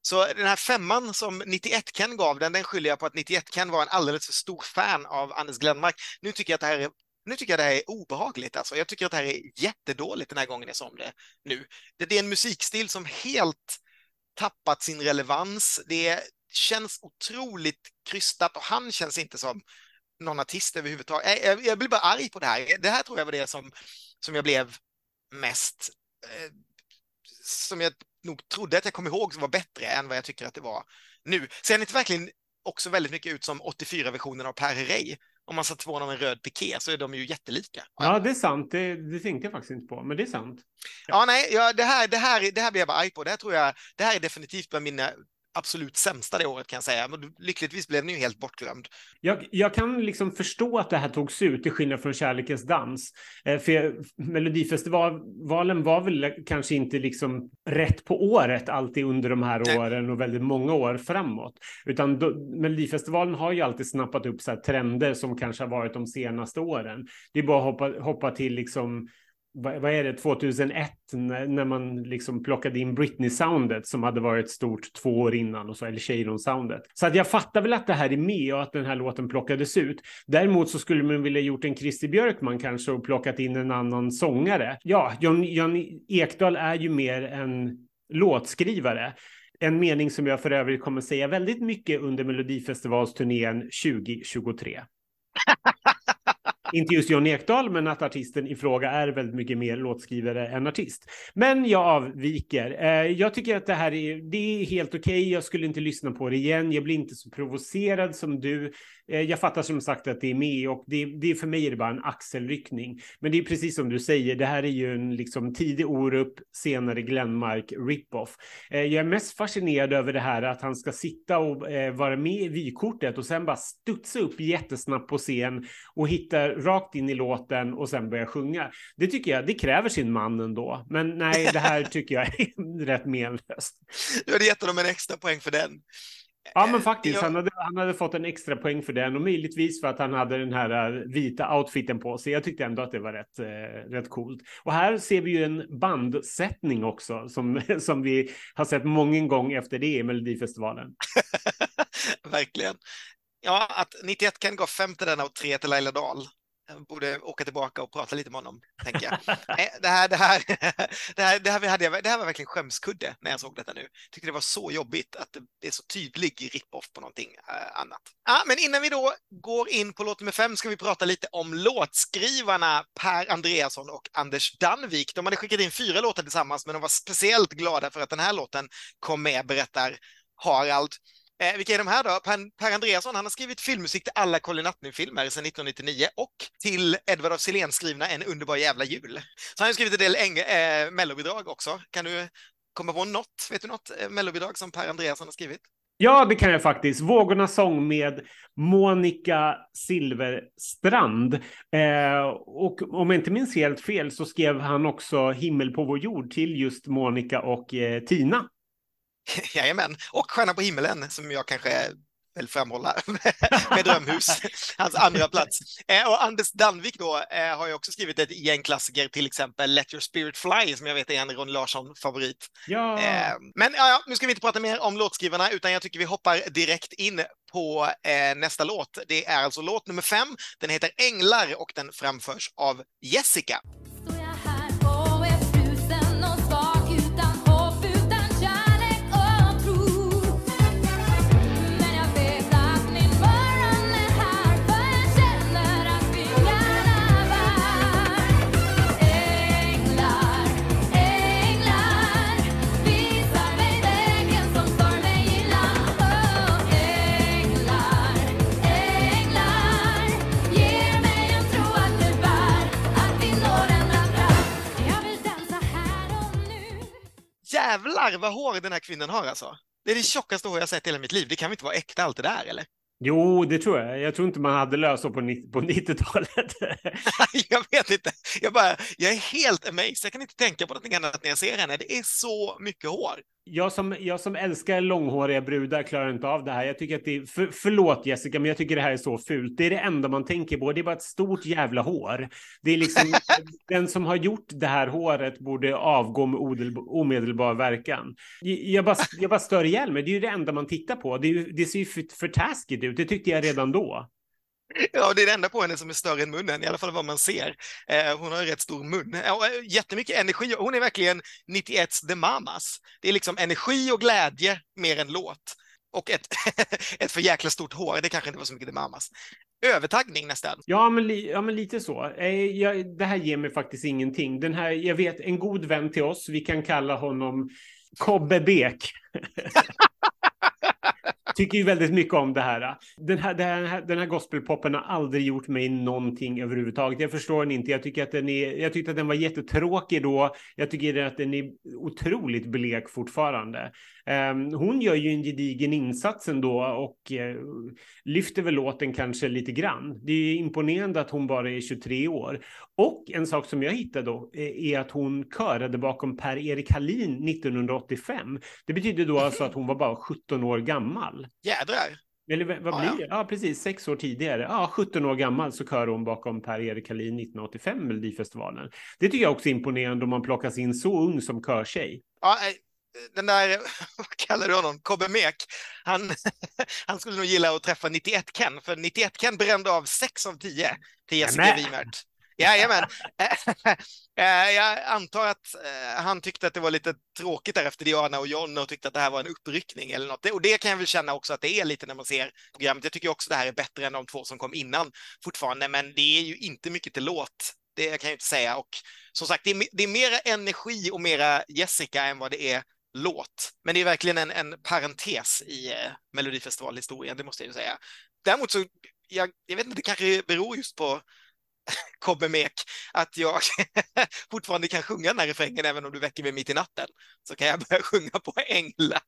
Så den här 5:an som 91 Ken gav den skyller jag på att 91 Ken var en alldeles för stor fan av Anders Glenmark. Nu tycker jag att det här är obehagligt. Alltså. Jag tycker att det här är jättedåligt den här gången jag som det nu. Det är en musikstil som helt tappat sin relevans. Det känns otroligt krystat och han känns inte som någon artist överhuvudtaget. Jag blir bara arg på det här. Det här tror jag var det som jag blev mest... som jag nog trodde att jag kom ihåg var bättre än vad jag tycker att det var nu. Ser det verkligen också väldigt mycket ut som 84-versionen av Per Herrey. Om man satt två av en röd piké så är de ju jättelika. Ja, det är sant. Det tänkte jag faktiskt inte på, men det är sant. Ja, nej. Ja, det här blir jag bara arg på. Det här är definitivt bland mina absolut sämsta det året kan jag säga. Men lyckligtvis blev den ju helt bortglömd. Jag kan liksom förstå att det här togs ut i skillnad från Kärlekens dans. För Melodifestivalen var väl kanske inte liksom rätt på året alltid under de här åren och väldigt många år framåt. Utan Melodifestivalen har ju alltid snappat upp så här trender som kanske har varit de senaste åren. Det är bara att hoppa till liksom... Vad är det, 2001 när man liksom plockade in Britney-soundet som hade varit stort 2 år innan och så, eller Sharon-soundet. Så att jag fattar väl att det här är med och att den här låten plockades ut. Däremot så skulle man vilja gjort en Christer Björkman kanske och plockat in en annan sångare. Ja, Jon Ekedal är ju mer en låtskrivare. En mening som jag för övrigt kommer säga väldigt mycket under Melodifestivalsturnén 2023. Inte just Jon Ekedal, men att artisten i fråga är väldigt mycket mer låtskrivare än artist. Men jag avviker. Jag tycker att det här är helt okej. Jag skulle inte lyssna på det igen. Jag blir inte så provocerad som du. Jag fattar som sagt att det är med och det för mig är det bara en axelryckning. Men det är precis som du säger. Det här är ju en liksom tidig Orup, senare Glenmark rip-off. Jag är mest fascinerad över det här att han ska sitta och vara med i vykortet och sen bara studsa upp jättesnabbt på scen och hitta rakt in i låten och sen börja sjunga. Det tycker jag, det kräver sin man ändå. Men nej, det här tycker jag är rätt menlöst. Du hade gett dem en extra poäng för den. Ja, men faktiskt. Han hade fått en extra poäng för den och möjligtvis för att han hade den här vita outfiten på sig. Jag tyckte ändå att det var rätt coolt. Och här ser vi ju en bandsättning också som vi har sett många gånger efter det i Melodifestivalen. Verkligen. Ja, att 91 kan gå 5 till denna och 3 till Laila Dahl. Borde åka tillbaka och prata lite med honom, tänker jag. Det här var verkligen skämskudde när jag såg detta nu. Tyckte det var så jobbigt att det är så tydlig rip-off på någonting annat. Men innan vi då går in på låt nummer 5 ska vi prata lite om låtskrivarna Per Andreasson och Anders Danvik. De hade skickat in 4 låtar tillsammans men de var speciellt glada för att den här låten kom med, berättar Harald. Vilka är de här då? Per Andreasson, han har skrivit filmmusik till alla Colin Nuttney-filmer sedan 1999 och till Edvard af Sillén skrivna En underbar jävla jul. Så han har skrivit en del mellobidrag också. Kan du komma på något? Vet du något mellobidrag som Per Andreasson har skrivit? Ja, det kan jag faktiskt. Vågornas sång med Monica Silverstrand. Och om jag inte minns helt fel så skrev han också Himmel på vår jord till just Monica och Tina. Jajamän, och Stjärna på himmelen som jag kanske vill framhålla med Drömhus, hans andra plats. Och Anders Danvik då har ju också skrivit ett gängklassiker, till exempel Let Your Spirit Fly som jag vet är en Ron Larsson-favorit. Ja. Men ja, nu ska vi inte prata mer om låtskrivarna utan jag tycker vi hoppar direkt in på nästa låt. Det är alltså låt nummer 5, den heter Änglar och den framförs av Jessica. Jävlar vad hår den här kvinnan har alltså. Det är det tjockaste hår jag sett i hela mitt liv. Det kan väl inte vara äkta allt det där eller? Jo, det tror jag. Jag tror inte man hade löst på 90-talet. Jag vet inte. Jag är helt amazed. Jag kan inte tänka på något annat när jag ser henne. Det är så mycket hår. Jag som älskar långhåriga brudar klarar inte av det här. Jag tycker att det är, förlåt Jessica, men jag tycker det här är så fult. Det är det enda man tänker på. Det är bara ett stort jävla hår. Det är liksom, den som har gjort det här håret borde avgå med omedelbar verkan. Jag bara stör ihjäl mig. Det är ju det enda man tittar på. Det ser ju för taskigt ut. Det tyckte jag redan då. Ja, det är det enda på henne som är större än munnen, i alla fall vad man ser. Hon har en rätt stor mun. Jättemycket energi. Hon är verkligen 91s The Mamas. Det är liksom energi och glädje mer än låt. Och ett för jäkla stort hår. Det kanske inte var så mycket The Mamas. Övertagning nästan. Ja, men lite så. Det här ger mig faktiskt ingenting. Den här, jag vet, en god vän till oss. Vi kan kalla honom Kobbe Bek. Tycker ju väldigt mycket om det här. Den här gospelpoppen har aldrig gjort mig någonting överhuvudtaget. Jag förstår den inte. Jag tyckte att den var jättetråkig då. Jag tycker att den är otroligt blek fortfarande. Hon gör ju en gedigen insats ändå och lyfter väl låten kanske lite grann. Det är ju imponerande att hon bara är 23 år. Och en sak som jag hittade då är att hon körade bakom Per-Erik Hallin 1985. Det betyder då alltså att hon var bara 17 år gammal. Jädrar. Eller vad blir det? Ja, precis. 6 år tidigare. Ja, 17 år gammal så körde hon bakom Per-Erik Hallin 1985 Melodifestivalen. Det tycker jag också är imponerande om man plockas in så ung som körtjej. Ja, den där, vad kallar du honom? Kobbe Mek. Han skulle nog gilla att träffa 91 Ken. För 91 Ken brände av 6 av 10 till Jessica Wimert. Jajamän. Jag antar att han tyckte att det var lite tråkigt där efter Diana och John och tyckte att det här var en uppryckning eller något. Och det kan jag väl känna också att det är lite när man ser programmet. Jag tycker också att det här är bättre än de 2 som kom innan fortfarande, men det är ju inte mycket till låt. Det kan jag ju inte säga. Och som sagt, det är mera energi och mera Jessica än vad det är låt. Men det är verkligen en parentes i Melodifestivalhistorien, det måste jag ju säga. Däremot så, jag vet inte, det kanske beror just på Kobbe Mek, att jag fortfarande kan sjunga den här refrängen även om du väcker mig mitt i natten, så kan jag börja sjunga på Änglar.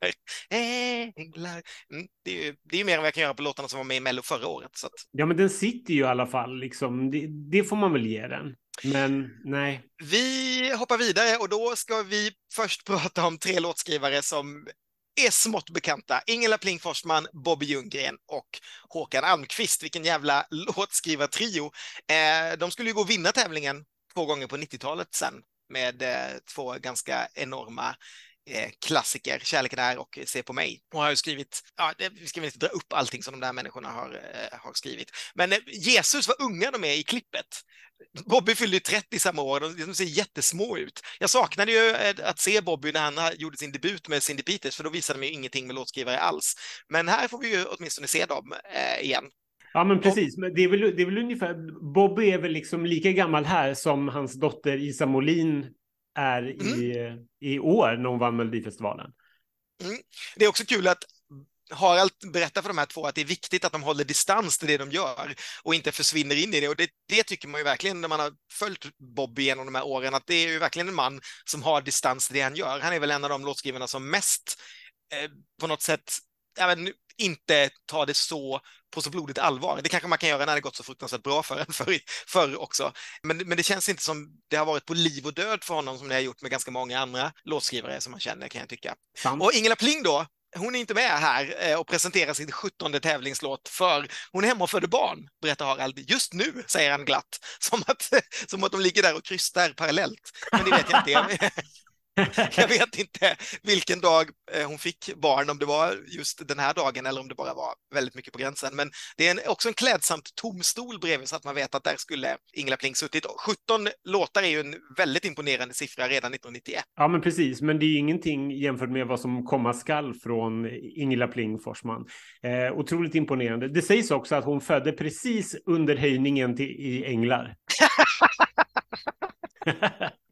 Det är ju mer än vad jag kan göra på låtarna som var med i Mello förra året, så att... Ja, men den sitter ju i alla fall liksom. Det får man väl ge den. Men nej. Vi hoppar vidare och då ska vi först prata om 3 låtskrivare som är smått bekanta. Ingela Pling Forsman, Bobby Ljunggren och Håkan Almqvist. Vilken jävla låtskrivartrio. De skulle ju gå och vinna tävlingen 2 gånger på 90-talet sen med 2 ganska enorma klassiker, Kärleken är och Se på mig. Och har ju skrivit, vi ska väl inte dra upp allting som de där människorna har skrivit. Men Jesus, vad unga de är i klippet. Bobby fyllde ju 30 samma år, de ser jättesmå ut. Jag saknade ju att se Bobby när han gjorde sin debut med Cindy Peters, för då visade de ju ingenting med låtskrivare alls. Men här får vi ju åtminstone se dem igen. Ja, men precis. Men det är väl ungefär, Bobby är väl liksom lika gammal här som hans dotter Isa Molin är i år när hon vann Melodifestivalen. Det är också kul att Harald berättar för de här 2 att det är viktigt att de håller distans till det de gör och inte försvinner in i det. Och det tycker man ju verkligen när man har följt Bobby genom de här åren, att det är ju verkligen en man som har distans till det han gör. Han är väl en av de låtskrivarna som mest på något sätt inte tar det så på så blodigt allvar. Det kanske man kan göra när det gått så fruktansvärt bra för en förr också. Men det känns inte som det har varit på liv och död för honom som det har gjort med ganska många andra låtskrivare som man känner, kan jag tycka. Och Ingela Pling då, hon är inte med här och presenterar sin 17:e tävlingslåt, för hon är hemma och föder barn, berättar Harald. Just nu, säger han glatt. Som att de ligger där och krystar parallellt. Men det vet jag inte. Jag vet inte vilken dag hon fick barn, om det var just den här dagen eller om det bara var väldigt mycket på gränsen. Men det är också en klädsamt tom stol bredvid, så att man vet att där skulle Ingela Pling suttit. 17 låtar är ju en väldigt imponerande siffra redan 1991. Ja, men precis. Men det är ju ingenting jämfört med vad som komma skall från Ingela Pling Forsman. Otroligt imponerande. Det sägs också att hon födde precis under höjningen i Änglar.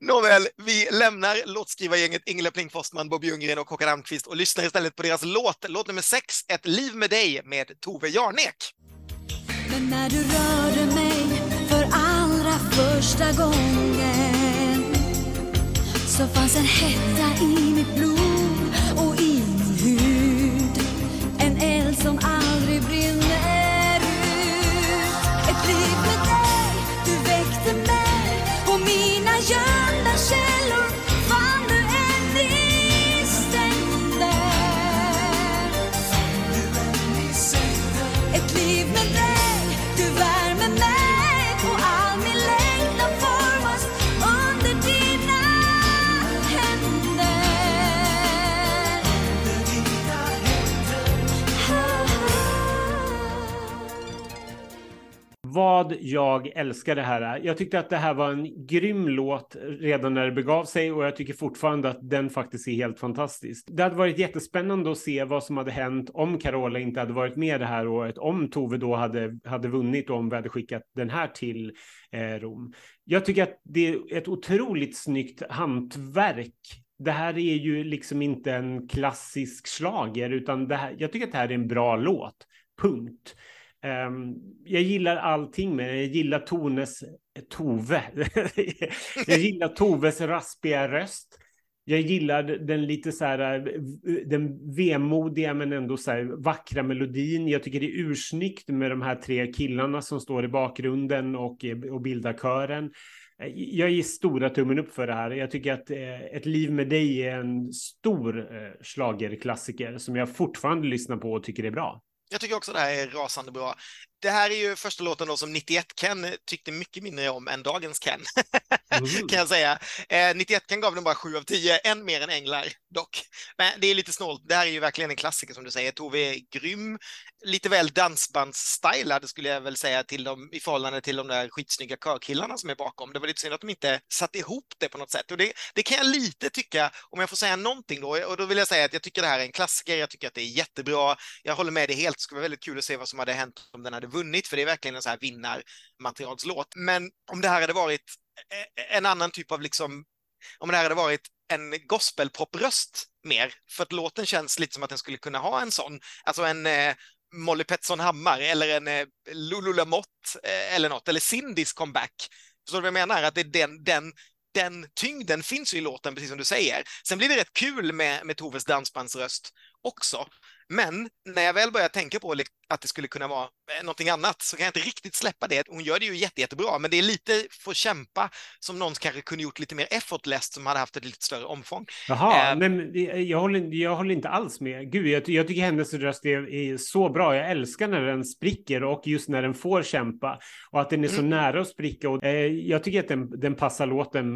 Nåväl, vi lämnar låtskrivargänget Ingela Pling Forsman, Bobby Ljunggren och Håkan Almqvist och lyssnar istället på deras låt nummer 6, Ett liv med dig, med Towe Jaarnek. Men när du rörde mig för allra första gången, så fanns en hetta i mitt blod och i min hud, en eld som aldrig brinner. vad jag älskar det här. Jag tyckte att det här var en grym låt redan när det begav sig, och jag tycker fortfarande att den faktiskt är helt fantastisk. Det hade varit jättespännande att se vad som hade hänt om Carola inte hade varit med det här året, om Tove då hade vunnit och om vi hade skickat den här till Rom. Jag tycker att det är ett otroligt snyggt hantverk. Det här är ju liksom inte en klassisk slager, utan det här, jag tycker att det här är en bra låt. Punkt. Jag gillar allting med det. Jag gillar Tove. Jag gillar Toves raspiga röst. Jag gillar den lite så här, den vemodiga men ändå så här vackra melodin. Jag tycker det är ursnyggt med de här tre killarna som står i bakgrunden och bildar kören. Jag ger stora tummen upp för det här. Jag tycker att Ett liv med dig är en stor schlagerklassiker som jag fortfarande lyssnar på och tycker är bra. Jag tycker också det här är rasande bra. Det här är ju första låten då som 91-Ken tyckte mycket mindre om än dagens Ken, kan jag säga. 91-Ken gav den bara 7 av 10, en mer än Änglar dock. Men det är lite snålt, det här är ju verkligen en klassiker som du säger. Tove är grym, lite väl dansbandsstylad skulle jag väl säga till dem, i förhållande till de där skitsnygga körkillarna som är bakom. Det var lite synd att de inte satt ihop det på något sätt. Och det kan jag lite tycka, om jag får säga någonting då, och då vill jag säga att jag tycker det här är en klassiker, jag tycker att det är jättebra. Jag håller med dig helt, det skulle vara väldigt kul att se vad som hade hänt om den hade vunnit, för det är verkligen en så här vinnarmaterialslåt. Men om det här hade varit en annan typ av liksom, om det här hade varit en gospelpopröst mer, för att låten känns lite som att den skulle kunna ha en sån, alltså en Molly Pettersson Hammar eller en Lulu Lamotte eller något, eller Cindys comeback. Förstår du vad jag menar? Att det är den tyngden finns ju i låten, precis som du säger. Sen blir det rätt kul med Toves dansbandsröst också. Men när jag väl börjar tänka på att det skulle kunna vara någonting annat så kan jag inte riktigt släppa det. Hon gör det ju jättebra, men det är lite för kämpa som någon kanske kunde gjort lite mer effortless, som hade haft ett lite större omfång. Jaha, men jag håller inte alls med. Gud, jag tycker hennes röst är så bra. Jag älskar när den spricker och just när den får kämpa och att den är så nära att spricka. Och, jag tycker att den passar låten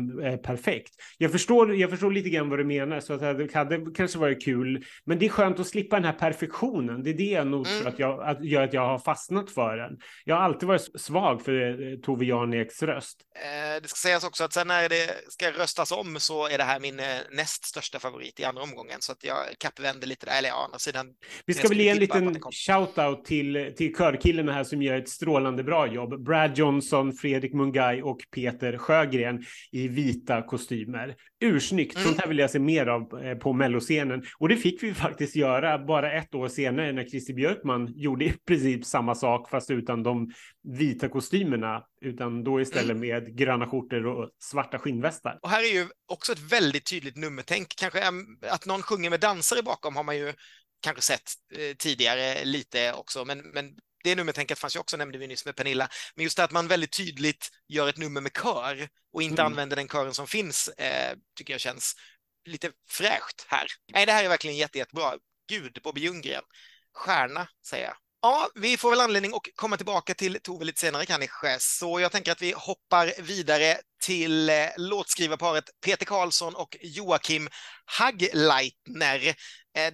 perfekt. Jag förstår lite grann vad du menar, så att det hade kanske varit kul. Men det är skönt att slippa den här perfektionen. Det är det jag nog tror att jag har fastnat för den. Jag har alltid varit svag för Towe Jaarneks röst. Det ska sägas också att sen när det ska röstas om så är det här min näst största favorit i andra omgången, så att jag kappvänder lite där. Eller ja, andra sidan. Vi ska väl ge en liten shoutout till körkillarna här som gör ett strålande bra jobb. Brad Johnson, Fredrik Mungai och Peter Sjögren i vita kostymer. Ursnyggt. Sånt här vill jag se mer av på melloscenen. Och det fick vi faktiskt göra bara ett år senare när Christer Björkman gjorde i princip samma sak, fast utan de vita kostymerna, utan då istället med gröna skjortor och svarta skinnvästar. Och här är ju också ett väldigt tydligt nummertänk. Kanske att någon sjunger med dansare bakom har man ju kanske sett tidigare lite också, men det nummertänket fanns ju också, nämnde vi nyss med Pernilla. Men just det att man väldigt tydligt gör ett nummer med kör och inte använder den kören som finns tycker jag känns lite fräscht här. Nej, det här är verkligen jättebra. Gud, Bobby Ljunggren. Stjärna, säger jag. Ja, vi får väl anledning att komma tillbaka till Tove lite senare kanske. Så jag tänker att vi hoppar vidare till låtskrivarparet Peter Karlsson och Joakim Hagleitner.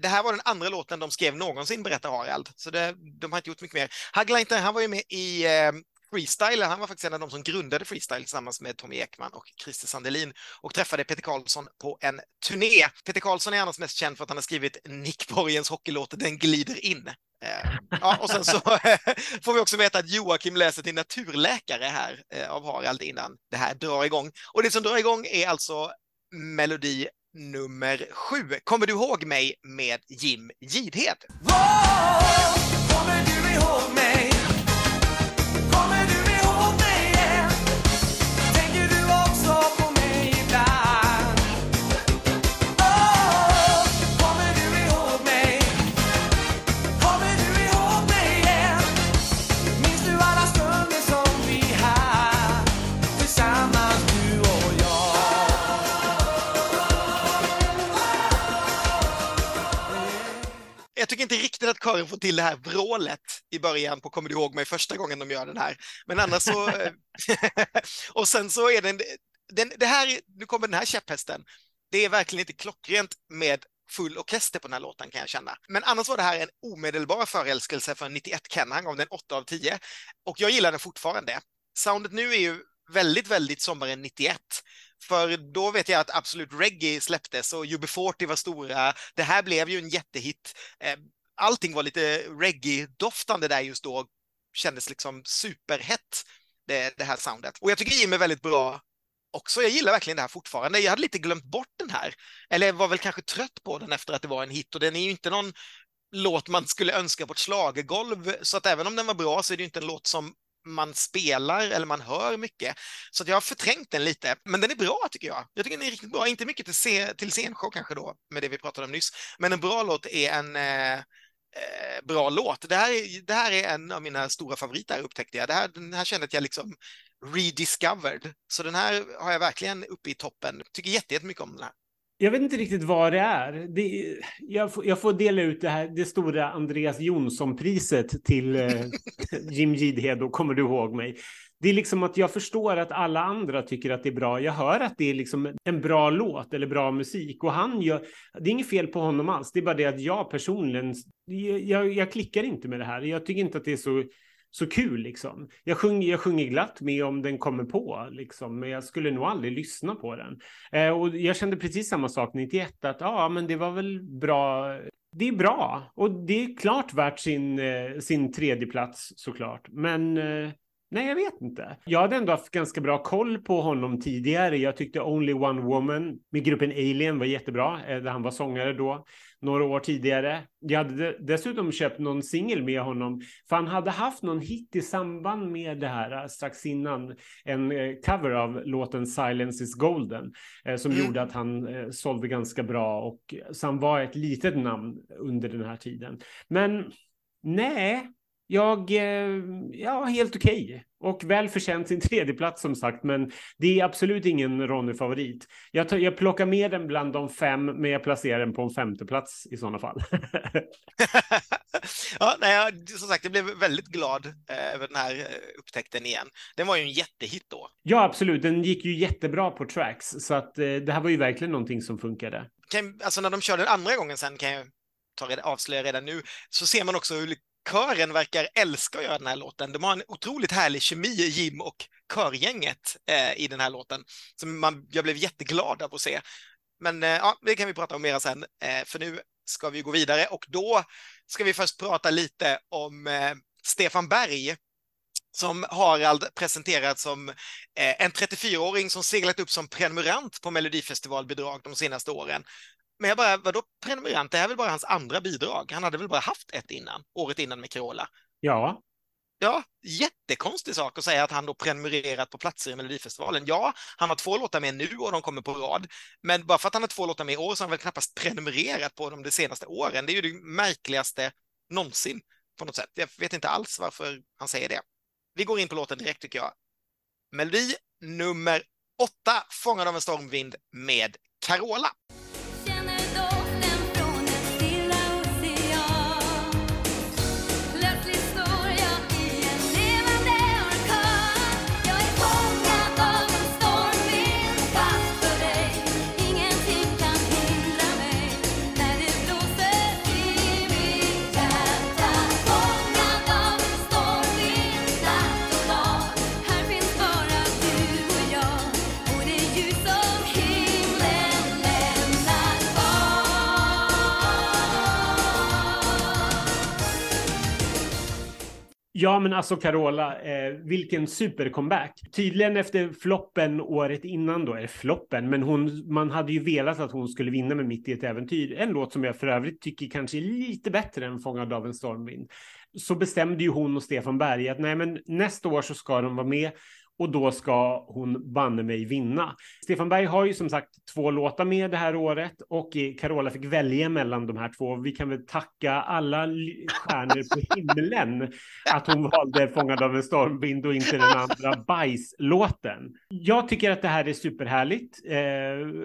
Det här var den andra låten de skrev någonsin, berättar Harald. Så de har inte gjort mycket mer. Hagleitner, han var ju med i Freestyle. Han var faktiskt en av de som grundade Freestyle tillsammans med Tommy Ekman och Christer Sandelin, och träffade Peter Karlsson på en turné. Peter Karlsson är annars mest känd för att han har skrivit Nick Borgens hockeylåt Den glider in. Ja, och sen så får vi också veta att Joakim läser till naturläkare här av Harald innan det här drar igång. Och det som drar igång är alltså melodi nummer 7. Kommer du ihåg mig med Jim Gidhed? Kommer du ihåg mig? Jag tycker inte riktigt att kören får till det här vrålet i början på Kommer du ihåg mig första gången de gör den här. Men annars så... och sen så är den... det här, nu kommer den här käpphästen. Det är verkligen inte klockrent med full orkester på den här låten, kan jag känna. Men annars var det här en omedelbar förälskelse för 91 Ken. Han gav den 8 av 10 och jag gillar den fortfarande. Soundet nu är ju väldigt, väldigt sommaren 91. För då vet jag att Absolut Reggae släpptes och UB40 var stora. Det här blev ju en jättehit. Allting var lite reggae-doftande där just då. Kändes liksom superhett, det här soundet. Och jag tycker Jim är väldigt bra också. Jag gillar verkligen det här fortfarande. Jag hade lite glömt bort den här. Eller var väl kanske trött på den efter att det var en hit. Och den är ju inte någon låt man skulle önska på ett schlagergolv. Så att även om den var bra så är det ju inte en låt som man spelar eller man hör mycket. Så att jag har förträngt den lite. Men den är bra, tycker jag. Jag tycker den är riktigt bra. Inte mycket till scenshow kanske då, med det vi pratade om nyss. Men en bra låt är en bra låt. Det här är en av mina stora favoriter, upptäckte jag. Den här kände jag liksom rediscovered. Så den här har jag verkligen uppe i toppen. Tycker jättemycket om den här. Jag vet inte riktigt vad det är. Jag får dela ut det stora Andreas Jonsson-priset till Jim Gidhed, då kommer du ihåg mig. Det är liksom att jag förstår att alla andra tycker att det är bra. Jag hör att det är liksom en bra låt eller bra musik. Och det är inget fel på honom alls. Det är bara det att jag personligen, jag klickar inte med det här. Jag tycker inte att det är så kul liksom. Jag sjunger glatt med om den kommer på liksom, men jag skulle nog aldrig lyssna på den. Och jag kände precis samma sak 91, att men det var väl bra. Det är bra och det är klart värt sin tredje plats såklart. Men nej, jag vet inte. Jag hade ändå haft ganska bra koll på honom tidigare. Jag tyckte Only One Woman med gruppen Alien var jättebra, där han var sångare då, några år tidigare. Jag hade dessutom köpt någon singel med honom, för han hade haft någon hit i samband med det här strax innan, en cover av låten Silence is Golden, som gjorde att han sålde ganska bra, och så han var ett litet namn under den här tiden. Men nej, helt okej. Och väl förtjänt sin tredje plats som sagt, men det är absolut ingen Ronny-favorit. Jag plockar med den bland de 5, men jag placerar den på en 5:e plats i sådana fall. Som sagt, jag blev väldigt glad över den här upptäckten igen. Den var ju en jättehit då. Ja, absolut. Den gick ju jättebra på Tracks, så att det här var ju verkligen någonting som funkade. När de körde den andra gången sen, kan jag avslöja redan nu, så ser man också hur kören verkar älska att göra den här låten. De har en otroligt härlig kemi, Jim och körgänget i den här låten. Jag blev jätteglad av att se. Men det kan vi prata om mer sen. För nu ska vi gå vidare. Och då ska vi först prata lite om Stefan Berg, som Harald presenterat som en 34-åring som seglat upp som prenumerant på Melodifestivalbidrag de senaste åren. Men jag bara, vadå prenumerant? Det här är väl bara hans andra bidrag. Han hade väl bara haft ett innan, året innan med Carola. Ja. Ja, jättekonstig sak att säga att han då prenumererat på platser i Melodifestivalen. Ja, han har 2 låtar med nu och de kommer på rad. Men bara för att han har 2 låtar med i år så har han väl knappast prenumererat på dem de senaste åren. Det är ju det märkligaste någonsin på något sätt. Jag vet inte alls varför han säger det. Vi går in på låten direkt, tycker jag. Melodi nummer 8, Fångad av en stormvind med Carola. Ja, men alltså Carola, vilken supercomeback. Tydligen efter floppen året innan då, är floppen, men man hade ju velat att hon skulle vinna med Mitt i ett äventyr. En låt som jag för övrigt tycker kanske är lite bättre än Fångad av en stormvind. Så bestämde ju hon och Stefan Berg att nej, men nästa år så ska de vara med. Och då ska hon banne mig vinna. Stefan Berg har ju som sagt 2 låtar med det här året. Och Carola fick välja mellan de här 2. Vi kan väl tacka alla stjärnor på himlen att hon valde Fångad av en stormvind och inte den andra bajslåten. Jag tycker att det här är superhärligt.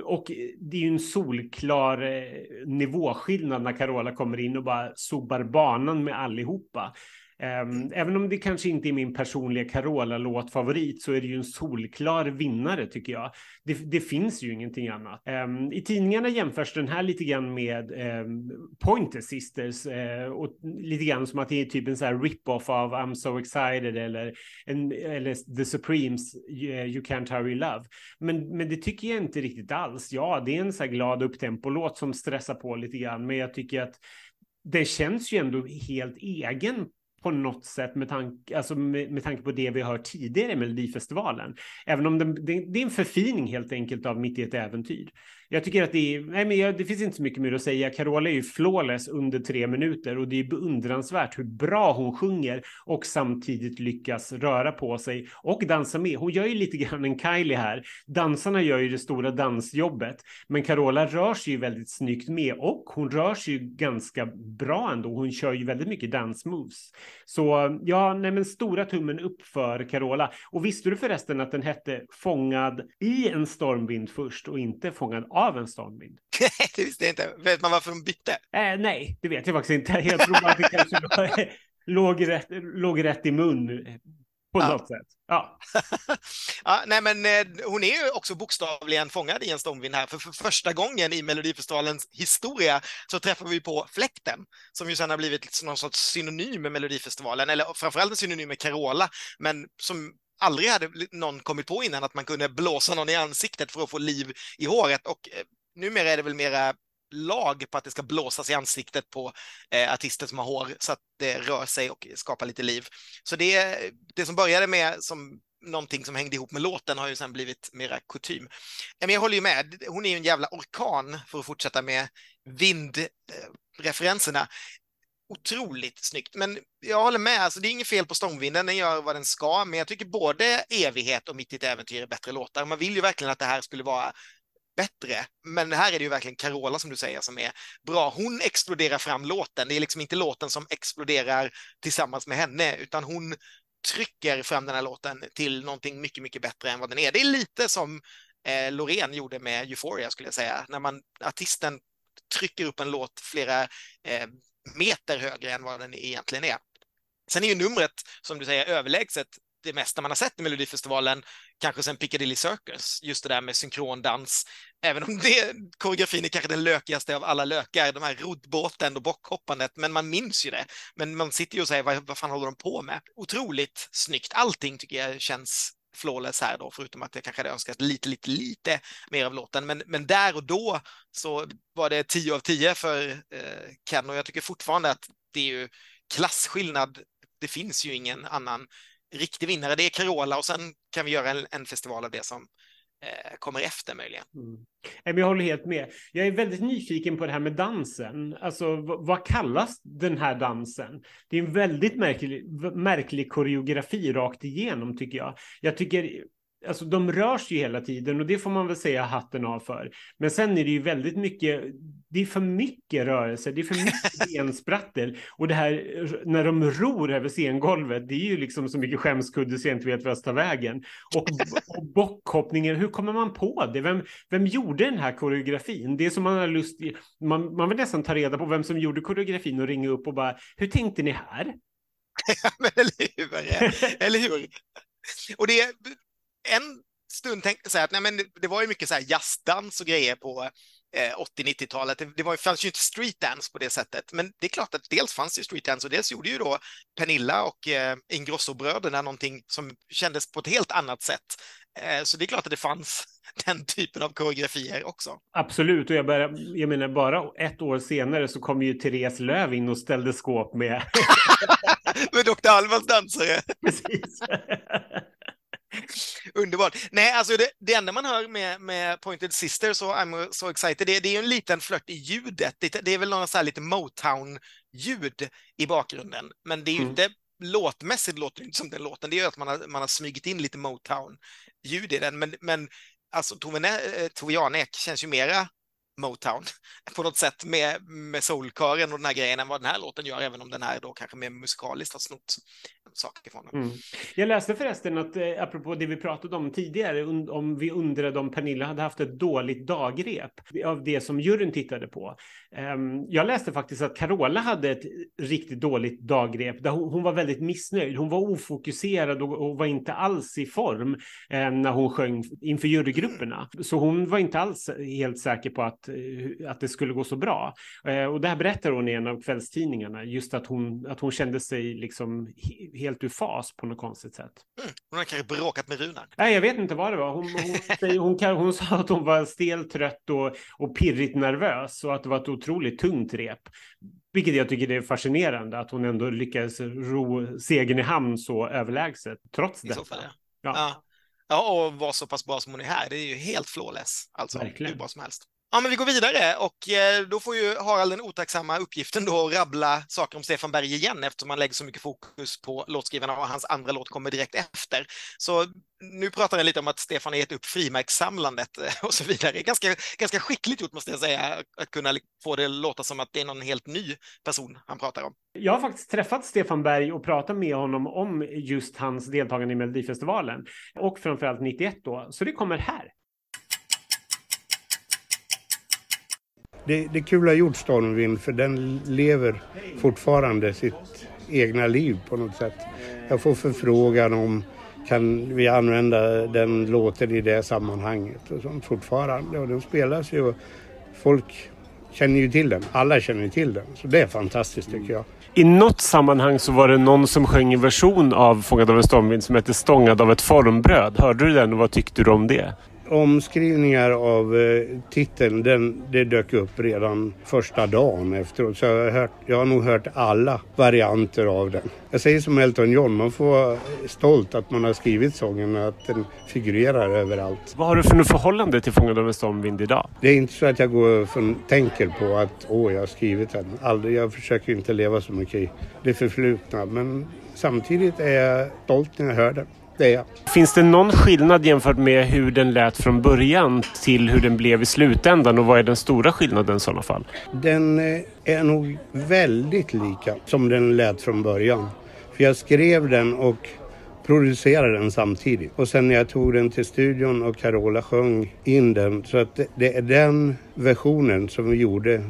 Och det är ju en solklar nivåskillnad när Carola kommer in och bara sobar banan med allihopa. Även om det kanske inte är min personliga Carola-låtfavorit så är det ju en solklar vinnare tycker jag. Det finns ju ingenting annat. I tidningarna jämförs den här lite grann med Pointer Sisters och lite grann som att det är typ en så här rip-off av I'm So Excited eller The Supremes You Can't Hurry Love. Men det tycker jag inte riktigt alls. Ja, det är en så här glad upptempo-låt som stressar på lite grann, men jag tycker att det känns ju ändå helt egen på något sätt med tanke på det vi har hört tidigare i Melodifestivalen. Även om det är en förfining helt enkelt av Mitt i ett äventyr. Jag tycker att det finns inte så mycket mer att säga. Carola är ju flawless under 3 minuter och det är beundransvärt hur bra hon sjunger och samtidigt lyckas röra på sig och dansa med. Hon gör ju lite grann en Kylie här. Dansarna gör ju det stora dansjobbet, men Carola rör sig ju väldigt snyggt med och hon rör sig ju ganska bra ändå. Hon kör ju väldigt mycket dansmoves. Så ja, nej men stora tummen upp för Carola. Och visste du förresten att den hette Fångad i en stormvind först och inte Fångad av en stormvind? Nej, det visste jag inte. Vet man varför de bytte? Nej, det vet jag faktiskt inte. Jag tror att det kanske låg rätt i mun på något sätt. Ja. Ja, nej men hon är ju också bokstavligen fångad i en stormvind här, för första gången i Melodifestivalens historia så träffar vi på fläkten, som ju sedan har blivit någon sorts synonym med Melodifestivalen, eller framförallt en synonym med Carola, men som aldrig hade någon kommit på innan, att man kunde blåsa någon i ansiktet för att få liv i håret. Och numera är det väl mera lag på att det ska blåsas i ansiktet på artister som har hår så att det rör sig och skapar lite liv. Så det som började med som någonting som hängde ihop med låten har ju sedan blivit mera kutym. Men jag håller ju med, hon är ju en jävla orkan för att fortsätta med vindreferenserna. Otroligt snyggt, men jag håller med, alltså det är inget fel på stormvinden, den gör vad den ska, men jag tycker både Evighet och Mitt i ett äventyr är bättre låtar. Man vill ju verkligen att det här skulle vara bättre, men här är det ju verkligen Carola som du säger som är bra. Hon exploderar fram låten, det är liksom inte låten som exploderar tillsammans med henne, utan hon trycker fram den här låten till någonting mycket, mycket bättre än vad den är. Det är lite som Loreen gjorde med Euphoria skulle jag säga, när artisten trycker upp en låt flera meter högre än vad den egentligen är. Sen är ju numret, som du säger, överlägset det mesta man har sett i Melodifestivalen, kanske sen Piccadilly Circus, just det där med synkrondans, även om koreografin är kanske den lökigaste av alla lökar, de här roddbåten och bockhoppandet, men man minns ju det, men man sitter ju och säger, vad fan håller de på med? Otroligt snyggt, allting tycker jag känns flawless här då, förutom att jag kanske hade önskat lite mer av låten, men där och då så var det 10 av 10 för Ken, och jag tycker fortfarande att det är ju klassskillnad, det finns ju ingen annan riktig vinnare, det är Carola, och sen kan vi göra en festival av det som kommer efter möjligen. Mm. Jag håller helt med. Jag är väldigt nyfiken på det här med dansen. Alltså, vad kallas den här dansen? Det är en väldigt märklig koreografi rakt igenom tycker jag. Jag tycker... Alltså de rörs ju hela tiden och det får man väl säga hatten av för. Men sen är det ju väldigt mycket, det är för mycket rörelse, det är för mycket bensprattel. Och det här, när de ror över scengolvet, det är ju liksom så mycket skämskudde så jag inte vet vad jag tar vägen. Och bockhoppningen, hur kommer man på det? Vem gjorde den här koreografin? Det är som man har lust, man vill nästan ta reda på vem som gjorde koreografin och ringa upp och bara, hur tänkte ni här? Men eller hur? Och det är... En stund tänkte jag att nej, men det var ju mycket så här jazzdans och grejer på 80-90-talet. Det fanns ju inte streetdance på det sättet. Men det är klart att dels fanns det streetdance och dels gjorde ju då Pernilla och Ingrosso-bröderna någonting som kändes på ett helt annat sätt. Så det är klart att det fanns den typen av koreografier också. Absolut, och jag menar bara 1 år senare så kom ju Therese Löv in och ställde skåp med... med Dr. Alvas dansare. Precis. Underbart. Nej, alltså det enda man hör med Pointed Sisters och I'm So Excited, det är ju en liten flört i ljudet. Det är väl någon så här lite Motown-ljud i bakgrunden. Men det är ju inte låtmässigt, låter inte som den låten. Det är ju att man har smygit in lite Motown-ljud i den. Men alltså Towe Jaarnek känns ju mera Motown på något sätt med soulkören och den här grejen än vad den här låten gör, även om den här då kanske mer musikaliskt har snott saker från honom. Mm. Jag läste förresten att apropå det vi pratade om tidigare, om vi undrade om Pernilla hade haft ett dåligt dagrep av det som juryn tittade på. Jag läste faktiskt att Carola hade ett riktigt dåligt dagrep där hon var väldigt missnöjd. Hon var ofokuserad och var inte alls i form när hon sjöng inför jurygrupperna. Så hon var inte alls helt säker på att det skulle gå så bra. Och det här berättar hon i en av kvällstidningarna, just att hon kände sig liksom helt ur fas på något konstigt sätt. Mm, hon har kanske bråkat med Runar. Nej, jag vet inte vad det var. Hon sa att hon var stel, trött och pirrigt nervös och att det var ett otroligt tungt rep. Vilket jag tycker det är fascinerande att hon ändå lyckades ro segern i hamn så överlägset, trots det. Ja, och var så pass bra som hon är här. Det är ju helt flawless. Alltså, verkligen. Hur bra som helst. Ja, men vi går vidare och då får ju Harald den otacksamma uppgiften då att rabbla saker om Stefan Berg igen, eftersom man lägger så mycket fokus på låtskrivarna och hans andra låt kommer direkt efter. Så nu pratar jag lite om att Stefan har gett upp frimärkssamlandet och så vidare. Ganska skickligt gjort, måste jag säga, att kunna få det låta som att det är någon helt ny person han pratar om. Jag har faktiskt träffat Stefan Berg och pratat med honom om just hans deltagande i Melodifestivalen och framförallt 91 då, så det kommer här. Det kul har gjort Stormvind, för den lever fortfarande sitt egna liv på något sätt. Jag får förfrågan om kan vi använda den låten i det sammanhanget och sånt fortfarande. Och den spelas ju och folk känner ju till den. Alla känner till den. Så det är fantastiskt tycker jag. I något sammanhang så var det någon som sjöng en version av Fångad av en stormvind som hette Stångad av ett formbröd. Hörde du den och vad tyckte du om det? Omskrivningar av titeln, det dök upp redan första dagen efteråt. Så jag har nog hört alla varianter av den. Jag säger som Elton John, man får vara stolt att man har skrivit sången och att den figurerar överallt. Vad har du för något förhållande till Fångad av en stormvind idag? Det är inte så att jag går och tänker på att jag har skrivit den. Aldrig, jag försöker inte leva så mycket i det förflutna. Men samtidigt är jag stolt när jag hör den. Det Finns det någon skillnad jämfört med hur den lät från början till hur den blev i slutändan, och vad är den stora skillnaden i sådana fall? Den är nog väldigt lika som den lät från början. För jag skrev den och producerade den samtidigt. Och sen när jag tog den till studion och Carola sjöng in den, så att det är den versionen som vi gjorde,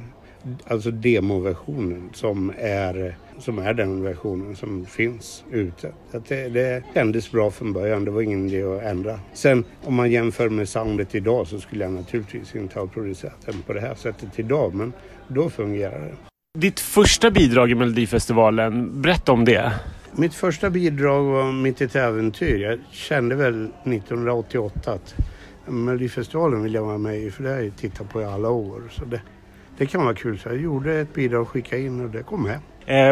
alltså demoversionen, som är den versionen som finns ute. Att det kändes bra från början, det var ingen idé att ändra. Sen om man jämför med soundet idag så skulle jag naturligtvis inte ha producerat den på det här sättet idag, men då fungerar det. Ditt första bidrag i Melodifestivalen, berätta om det. Mitt första bidrag var Mitt ett äventyr. Jag kände väl 1988 att Melodifestivalen vill jag vara med i, för det har jag tittat på i alla år. Så det kan vara kul, så jag gjorde ett bidrag och skickade in och det kom hem.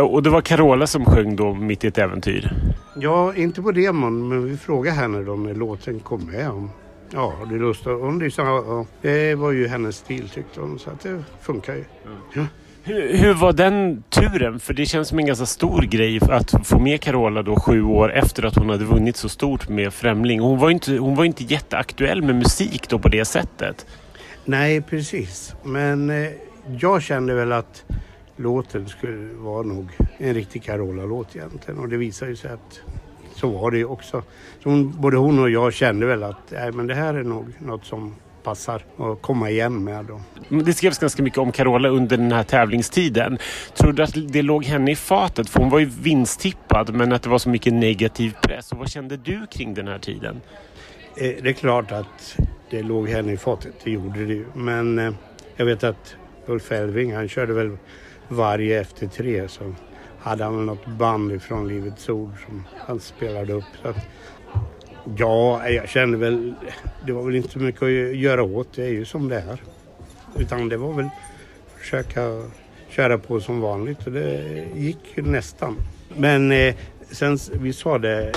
Och det var Carola som sjöng då Mitt i ett äventyr. Ja, inte på demon, men vi frågade henne då när låten kom med om. Ja, det lustar. Hon liksom, det var ju hennes stil tyckte hon, så att det funkar ju. Mm. Ja. Hur var den turen? För det känns som en ganska stor grej att få med Carola då 7 år efter att hon hade vunnit så stort med Främling. Hon var inte jätteaktuell med musik då på det sättet. Nej, precis. Men jag kände väl att låten skulle vara nog en riktig Carola-låt egentligen, och det visar ju sig att så var det ju också. Så både hon och jag kände väl att men det här är nog något som passar att komma igen med då. Det skrevs ganska mycket om Carola under den här tävlingstiden. Tror du att det låg henne i fatet? För hon var ju vinsttippad, men att det var så mycket negativ press. Och vad kände du kring den här tiden? Det är klart att det låg henne i fatet, det gjorde det ju. Men jag vet att Ulf Elving, han körde väl varje efter 3, så hade han något band ifrån Livets ord som han spelade upp. Så att, ja, jag kände väl, det var väl inte så mycket att göra åt, det är ju som det här. Utan det var väl försöka köra på som vanligt, och det gick ju nästan. Men sen vi sa det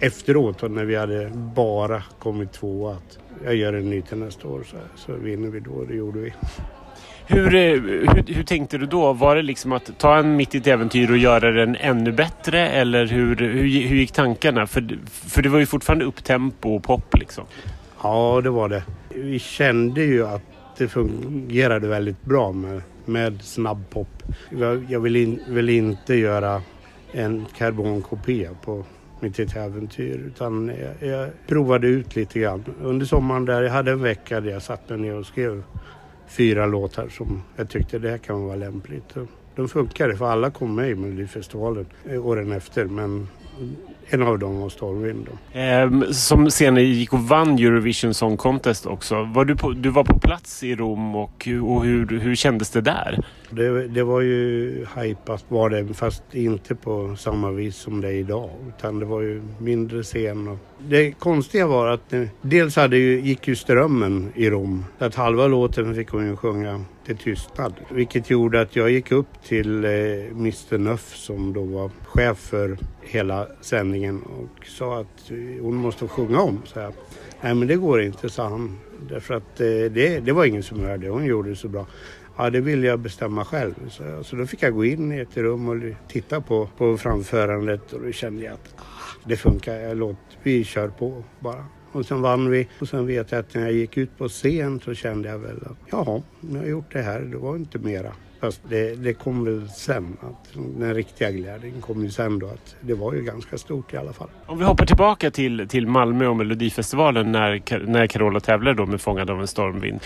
efteråt, och när vi hade bara kommit 2, att jag gör en ny till nästa år, så vinner vi då, det gjorde vi. Hur tänkte du då? Var det liksom att ta en Mitt i ett äventyr och göra den ännu bättre? Eller hur gick tankarna? För det var ju fortfarande upptempo och pop liksom. Ja, det var det. Vi kände ju att det fungerade väldigt bra med snabb pop. Jag ville inte göra en karbonkopé på mitt äventyr, utan jag provade ut lite grann. Under sommaren där jag hade en vecka där jag satt mig ner och skrev 4 låtar som jag tyckte det här kan vara lämpligt. De funkade, för alla kom med i Melodifestivalen åren efter, men en av dem var Stormwind. Som senare gick och vann Eurovision Song Contest också. Du var på plats i Rom och hur kändes det där? Det var ju hypat var det, fast inte på samma vis som det är idag, utan det var ju mindre scen. Och det konstiga var att dels gick ju strömmen i Rom, att halva låten fick hon ju sjunga till tystnad, vilket gjorde att jag gick upp till Mr. Nuff som då var chef för hela sändningen och sa att hon måste sjunga om. Så här. Nej, men det går inte, sa han. Därför att det var ingen som hörde. Hon gjorde det så bra. Ja, det ville jag bestämma själv. Så då fick jag gå in i ett rum och titta på framförandet, och då kände jag att det funkar. Vi kör på bara. Och sen vann vi. Och sen vet jag att när jag gick ut på scen så kände jag väl att jag har gjort det här. Det var inte mera. Fast det kom väl sen. Att den riktiga glädjen kom ju sen då. Att det var ju ganska stort i alla fall. Om vi hoppar tillbaka till Malmö och Melodifestivalen när Carola tävlade då med Fångad av en stormvind.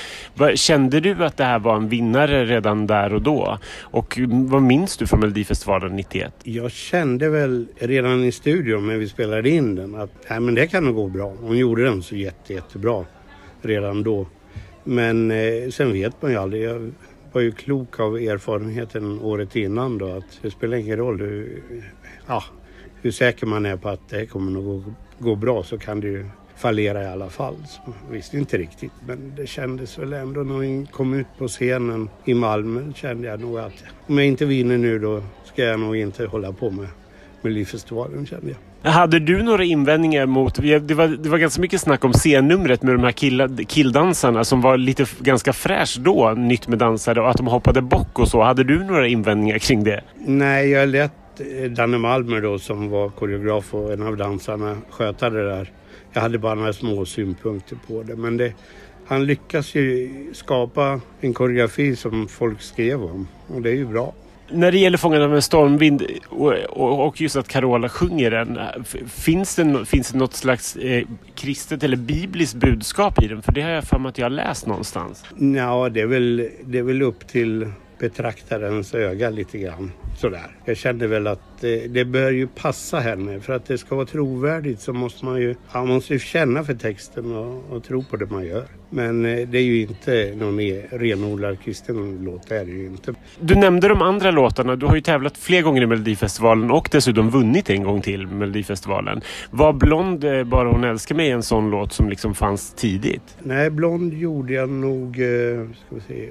Kände du att det här var en vinnare redan där och då? Och vad minns du från Melodifestivalen 91? Jag kände väl redan i studion när vi spelade in den att men det kan nog gå bra. Hon gjorde den så jättebra redan då. Men sen vet man ju aldrig... Jag var ju klok av erfarenheten året innan då, att det spelar ingen roll hur säker man är på att det kommer att gå bra, så kan det ju fallera i alla fall. Så visst, inte riktigt, men det kändes väl ändå när vi kom ut på scenen i Malmö, kände jag nog att om jag inte vinner nu då ska jag nog inte hålla på med Melodifestivalen, kände jag. Hade du några invändningar mot... Det var ganska mycket snack om scennumret med de här killdansarna som var lite ganska fräsch då, nytt med dansare, och att de hoppade bock och så. Hade du några invändningar kring det? Nej, jag lät Danne Malmer då, som var koreograf och en av dansarna, sköta det där. Jag hade bara några små synpunkter på det, men han lyckas ju skapa en koreografi som folk skrev om, och det är ju bra. När det gäller Fångad av en stormvind och just att Carola sjunger den, finns det något slags kristet eller bibliskt budskap i den? För det har jag för mig att jag har läst någonstans. Ja, det är väl upp till betraktarens öga lite grann. Sådär. Jag kände väl att det bör ju passa henne. För att det ska vara trovärdigt så måste man måste ju känna för texten och tro på det man gör. Men det är ju inte någon renodlad kristen låt, det är det ju inte. Du nämnde de andra låtarna. Du har ju tävlat fler gånger i Melodifestivalen och dessutom vunnit en gång till Melodifestivalen. Var Blond bara hon älskar mig en sån låt som liksom fanns tidigt? Nej, Blond gjorde jag nog... Ska vi se,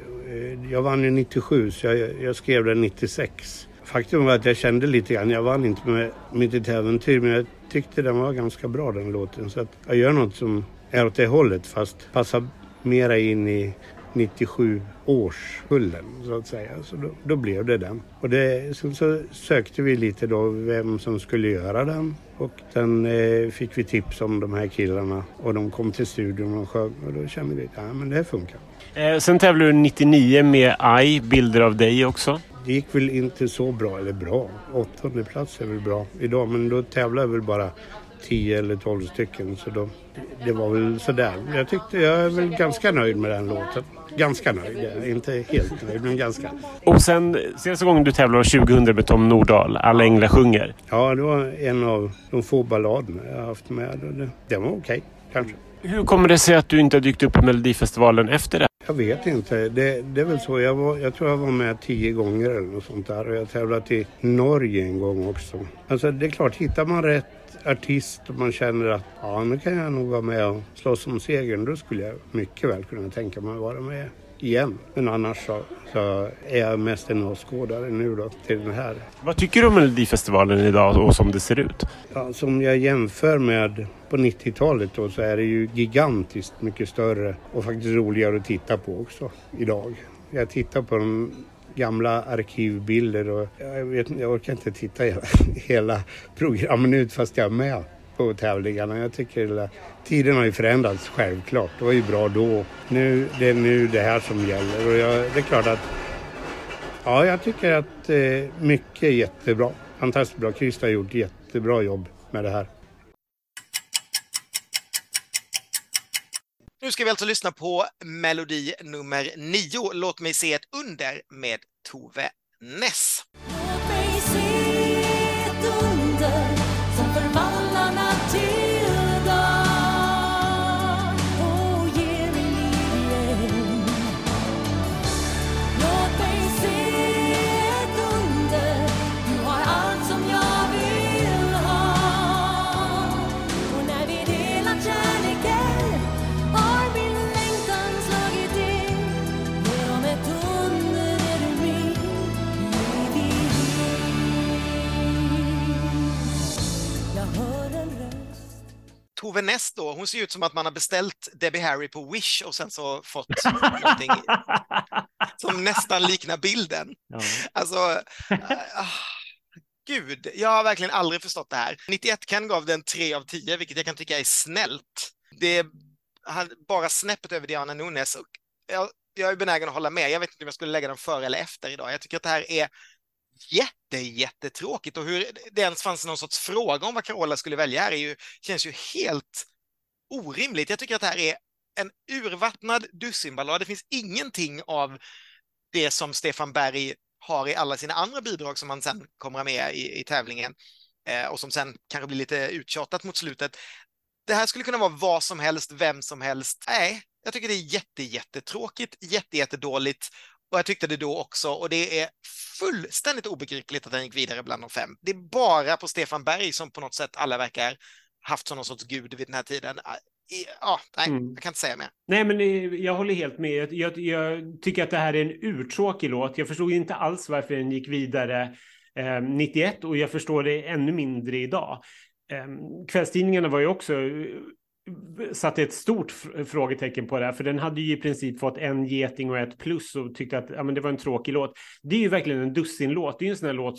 jag vann ju 97, så jag skrev den 96. Faktum var att jag kände lite grann, jag vann inte med mitt äventyr, men jag tyckte den var ganska bra, den låten. Så att jag gör något som är åt det hållet, fast passar mera in i 97 årskullen så att säga. Så då blev det den. Och sen så sökte vi lite då vem som skulle göra den. Och sen fick vi tips om de här killarna. Och de kom till studion och sjöng. Och då kände vi att men det här funkar. Sen tävlade du 99 med AI, bilder av dig också. Det gick väl inte så bra, eller bra. 8:e plats är väl bra idag, men då tävlar jag väl bara 10 eller 12 stycken, så då, det var väl sådär. Jag tyckte jag är väl ganska nöjd med den låten. Ganska nöjd, inte helt nöjd, men ganska. Och sen senaste gången du tävlade 2000 med Tom Nordahl, Alla änglar sjunger. Ja, det var en av de få balladerna jag har haft med. Det var okej, kanske. Hur kommer det sig att du inte har dykt upp i Melodifestivalen efter det? Jag vet inte. Det är väl så. Jag tror jag var med 10 gånger eller något sånt där. Och jag tävlat i Norge en gång också. Alltså det är klart, hittar man rätt artist och man känner att nu kan jag nog vara med och slåss om segern, då skulle jag mycket väl kunna tänka mig att vara med igen. Men annars så är jag mest en åskådare nu då till den här. Vad tycker du om Melodifestivalen idag och som det ser ut? Ja, som jag jämför med på 90-talet då, så är det ju gigantiskt mycket större och faktiskt roligare att titta på också idag. Jag tittar på de gamla arkivbilder och jag orkar inte titta hela programmen ut fast jag är med på tävlingarna. Jag tycker att tiden har ju förändrats, självklart. Det var ju bra då. Det är nu det här som gäller, och det är klart att jag tycker att mycket är jättebra. fantastiskt bra. Christer har gjort jättebra jobb med det här. Nu ska vi alltså lyssna på melodi nummer 9. Låt mig se ett under med Tove Naess. Låt mig se ett under som förvandlar natt till dag och ger mig liv igen. Låt mig se ett under, du har allt som jag vill ha. Och när vi delat kärleken Tove Naess då, hon ser ut som att man har beställt Debbie Harry på Wish och sen så fått någonting som nästan liknar bilden. Ja. Alltså, gud, jag har verkligen aldrig förstått det här. 91 Ken gav den 3 av 10, vilket jag kan tycka är snällt. Det är bara snäppet över Diana Nunez och jag är benägen att hålla med. Jag vet inte om jag skulle lägga den före eller efter idag. Jag tycker att det här är jättetråkigt, och hur det ens fanns någon sorts fråga om vad Carola skulle välja här känns ju helt orimligt. Jag tycker att det här är en urvattnad dussinballad. Det finns ingenting av det som Stefan Berg har i alla sina andra bidrag som han sen kommer med i tävlingen och som sen kanske blir lite uttjatat mot slutet. Det här skulle kunna vara vad som helst, vem som helst. Nej, jag tycker det är jättetråkigt, jättedåligt. Och jag tyckte det då också, och det är fullständigt obegripligt att den gick vidare bland de 5. Det är bara på Stefan Berg som på något sätt alla verkar haft som någon sorts gud vid den här tiden. Ja, nej, jag kan inte säga mer. Nej, men jag håller helt med. Jag tycker att det här är en urtråkig låt. Jag förstod inte alls varför den gick vidare 91, och jag förstår det ännu mindre idag. Kvällstidningarna var ju också... satte ett stort frågetecken på det här, för den hade ju i princip fått en geting och ett plus och tyckte att ja, men det var en tråkig låt. Det är ju verkligen en dussinlåt. Det är ju en sån här låt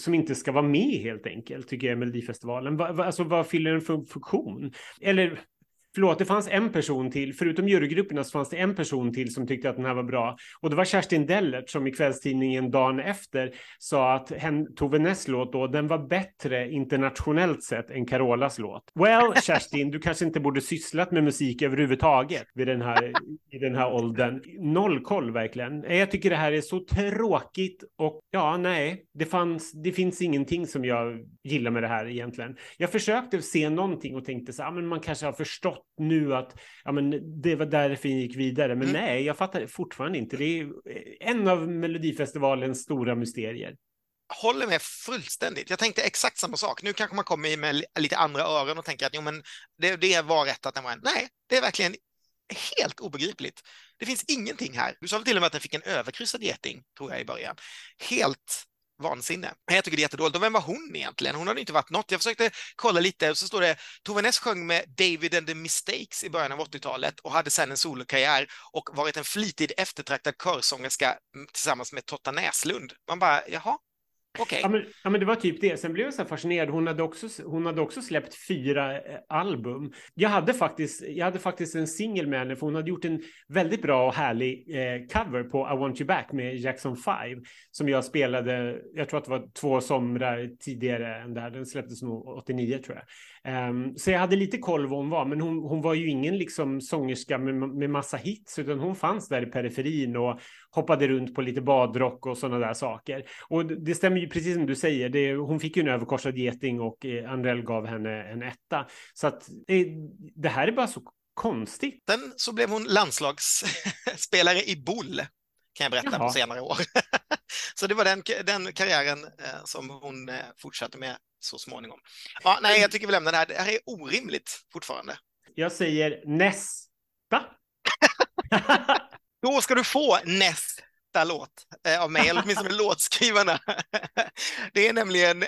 som inte ska vara med helt enkelt, tycker jag, i Melodifestivalen. Alltså, vad fyller den för funktion? Eller... Förlåt, det fanns en person till, förutom jurygrupperna så fanns det en person till som tyckte att den här var bra. Och det var Kerstin Dellert som i kvällstidningen dagen efter sa att Tove Naess låt då, den var bättre internationellt sett än Carolas låt. Well, Kerstin, du kanske inte borde sysslat med musik överhuvudtaget i den här åldern. Noll koll verkligen. Jag tycker det här är så tråkigt och ja, nej, det finns ingenting som jag gillar med det här egentligen. Jag försökte se någonting och tänkte så här, men man kanske har förstått nu att ja, men det var därför jag gick vidare, men nej, jag fattar fortfarande inte. Det är en av Melodifestivalens stora mysterier. Håller med fullständigt. Jag tänkte exakt samma sak. Nu kanske man kommer med lite andra öron och tänker att jo, men det var rätt att den var en. Nej, det är verkligen helt obegripligt. Det finns ingenting här. Du sa väl till och med att den fick en överkryssad geting, tror jag, i början. Helt vansinne. Jag tycker det är jättedåligt. Och vem var hon egentligen? Hon hade inte varit något. Jag försökte kolla lite och så står det Tove Naess sjöng med David and the Mistakes i början av 80-talet och hade sedan en solokarriär och varit en flitig eftertraktad körsångerska tillsammans med Totta Näslund. Man bara, jaha, okej. Okay. Ja, men det var typ det. Sen blev jag så här fascinerad. Hon hade också släppt 4 album. Jag hade faktiskt en singel med henne, för hon hade gjort en väldigt bra och härlig cover på I Want You Back med Jackson 5 som jag spelade, jag tror att det var 2 somrar tidigare än där. Den släpptes nog 89, tror jag. Så jag hade lite koll vad hon var, men hon var ju ingen liksom sångerska med massa hits, utan hon fanns där i periferin och hoppade runt på lite badrock och sådana där saker. Och det stämmer ju precis som du säger. Hon fick ju en överkorsad geting och Andrell gav henne en 1. Så att det här är bara så konstigt. Sen så blev hon landslagsspelare i boll, kan jag berätta, på senare år. Så det var den karriären som hon fortsatte med så småningom. Ja, nej, jag tycker vi lämnar det här. Det här är orimligt fortfarande. Jag säger nästa. Då ska du få nästa låt av mig, eller åtminstone låtskrivarna. Det är nämligen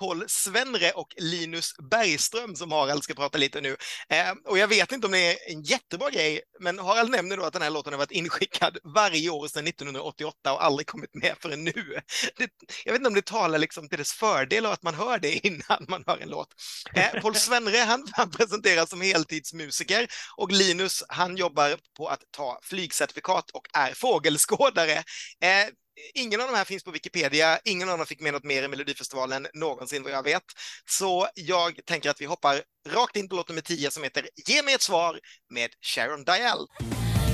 Paul Svenre och Linus Bergström som Harald ska prata lite nu. Och jag vet inte om det är en jättebra grej, men Harald nämner då att den här låten har varit inskickad varje år sedan 1988 och aldrig kommit med förrän nu. Jag vet inte om det talar liksom till dess fördel och att man hör det innan man hör en låt. Paul Svenre, han presenteras som heltidsmusiker, och Linus, han jobbar på att ta flygcertifikat och är fågelskådare vidare. Ingen av de här finns på Wikipedia. Ingen av dem fick med något mer i Melodifestivalen någonsin vad jag vet. Så jag tänker att vi hoppar rakt in på låt nummer 10 som heter Ge mig ett svar med Sharon Dyall.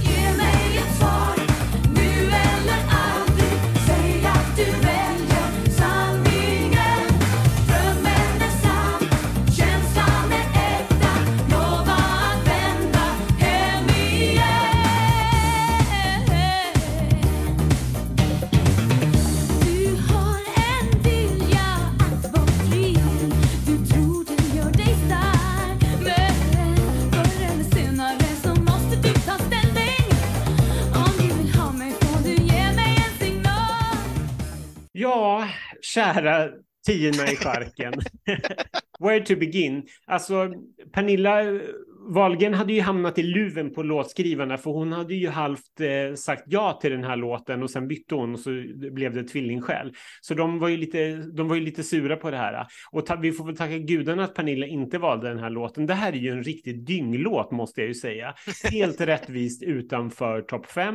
Ge mig ett svar, nu eller aldrig. Säg att du väljer sanningen. Drömmen är sann, känslan är äkta. Lova att vända hem igen. Du har en vilja att vara fri. Du tror du gör dig stark. Men förr eller senare så måste du ta ställning. Ja, kära tiorna i skärken. Where to begin? Alltså, Pernilla Wahlgren hade ju hamnat i luven på låtskrivarna, för hon hade ju halvt sagt ja till den här låten och sen bytte hon och så blev det tvillingskäl. Så de var ju lite sura på det här. Och vi får väl tacka gudarna att Pernilla inte valde den här låten. Det här är ju en riktig dynglåt måste jag ju säga. Helt rättvist utanför topp 5.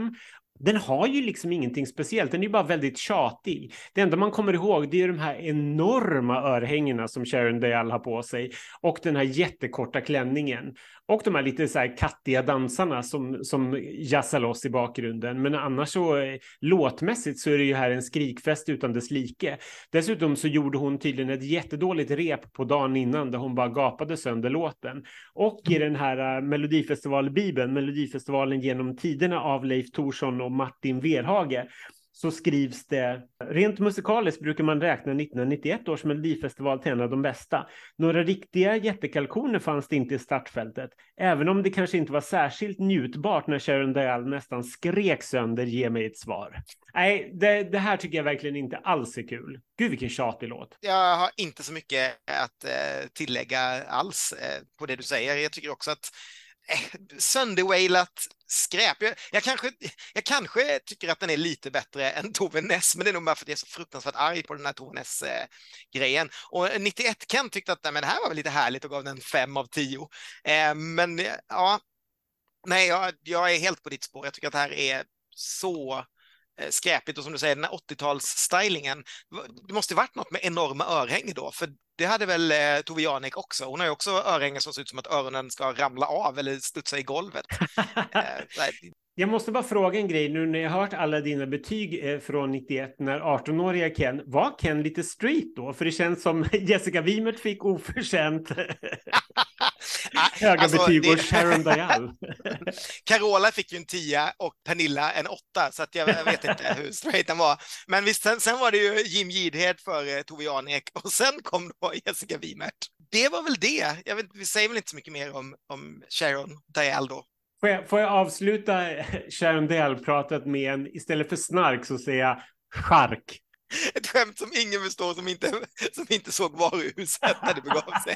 Den har ju liksom ingenting speciellt. Den är ju bara väldigt tjatig. Det enda man kommer ihåg det är de här enorma örhängena som Sharon Dyall har på sig. Och den här jättekorta klänningen. Och de här lite så här kattiga dansarna som jassar loss i bakgrunden. Men annars så låtmässigt så är det ju här en skrikfest utan dess like. Dessutom så gjorde hon tydligen ett jättedåligt rep på dagen innan där hon bara gapade sönder låten. Och i den här Melodifestivalbibeln, Melodifestivalen genom tiderna av Leif Thorsson och Martin Verhage, så skrivs det, rent musikaliskt brukar man räkna 1991 års Melodifestival till en av de bästa. Några riktiga jättekalkoner fanns det inte i startfältet, även om det kanske inte var särskilt njutbart när Sharon Dyall nästan skrek sönder Ge mig ett svar. Nej, det här tycker jag verkligen inte alls är kul. Gud vilken tjatig låt. Jag har inte så mycket att tillägga alls på det du säger. Jag tycker också att sönderwailat skräp. Jag kanske tycker att den är lite bättre än Tove Naess, men det är nog bara för att jag är så fruktansvärt arg på den här Tove Naess grejen. Och 91 Ken tyckte att nej, men det här var väl lite härligt och gav den 5 av 10. Men ja, nej, jag är helt på ditt spår. Jag tycker att det här är så skräpigt och som du säger, den här 80-tals-stylingen. Det måste varit något med enorma örhängen då, för det hade väl Towe Jaarnek också. Hon har ju också örhängen som ser ut som att öronen ska ramla av eller studsa i golvet. Jag måste bara fråga en grej nu när jag hört alla dina betyg från 91 när 18-åriga Ken, var Ken lite street då? För det känns som Jessica Wimert fick oförtjänt höga betyg och Sharon Dyall. Carola fick ju en 10 och Pernilla en 8, så att jag vet inte hur straight den var. Men visst, sen var det ju Jim Gidhed för Towe Jaarnek och sen kom då Jessica Wimert. Det var väl det. Vi säger väl inte så mycket mer om Sharon Dyall då. Får jag avsluta Sharon Dyall-pratet med en, istället för snark så säger jag chark. Ett skämt som ingen förstår som inte såg varuhuset när det begav sig.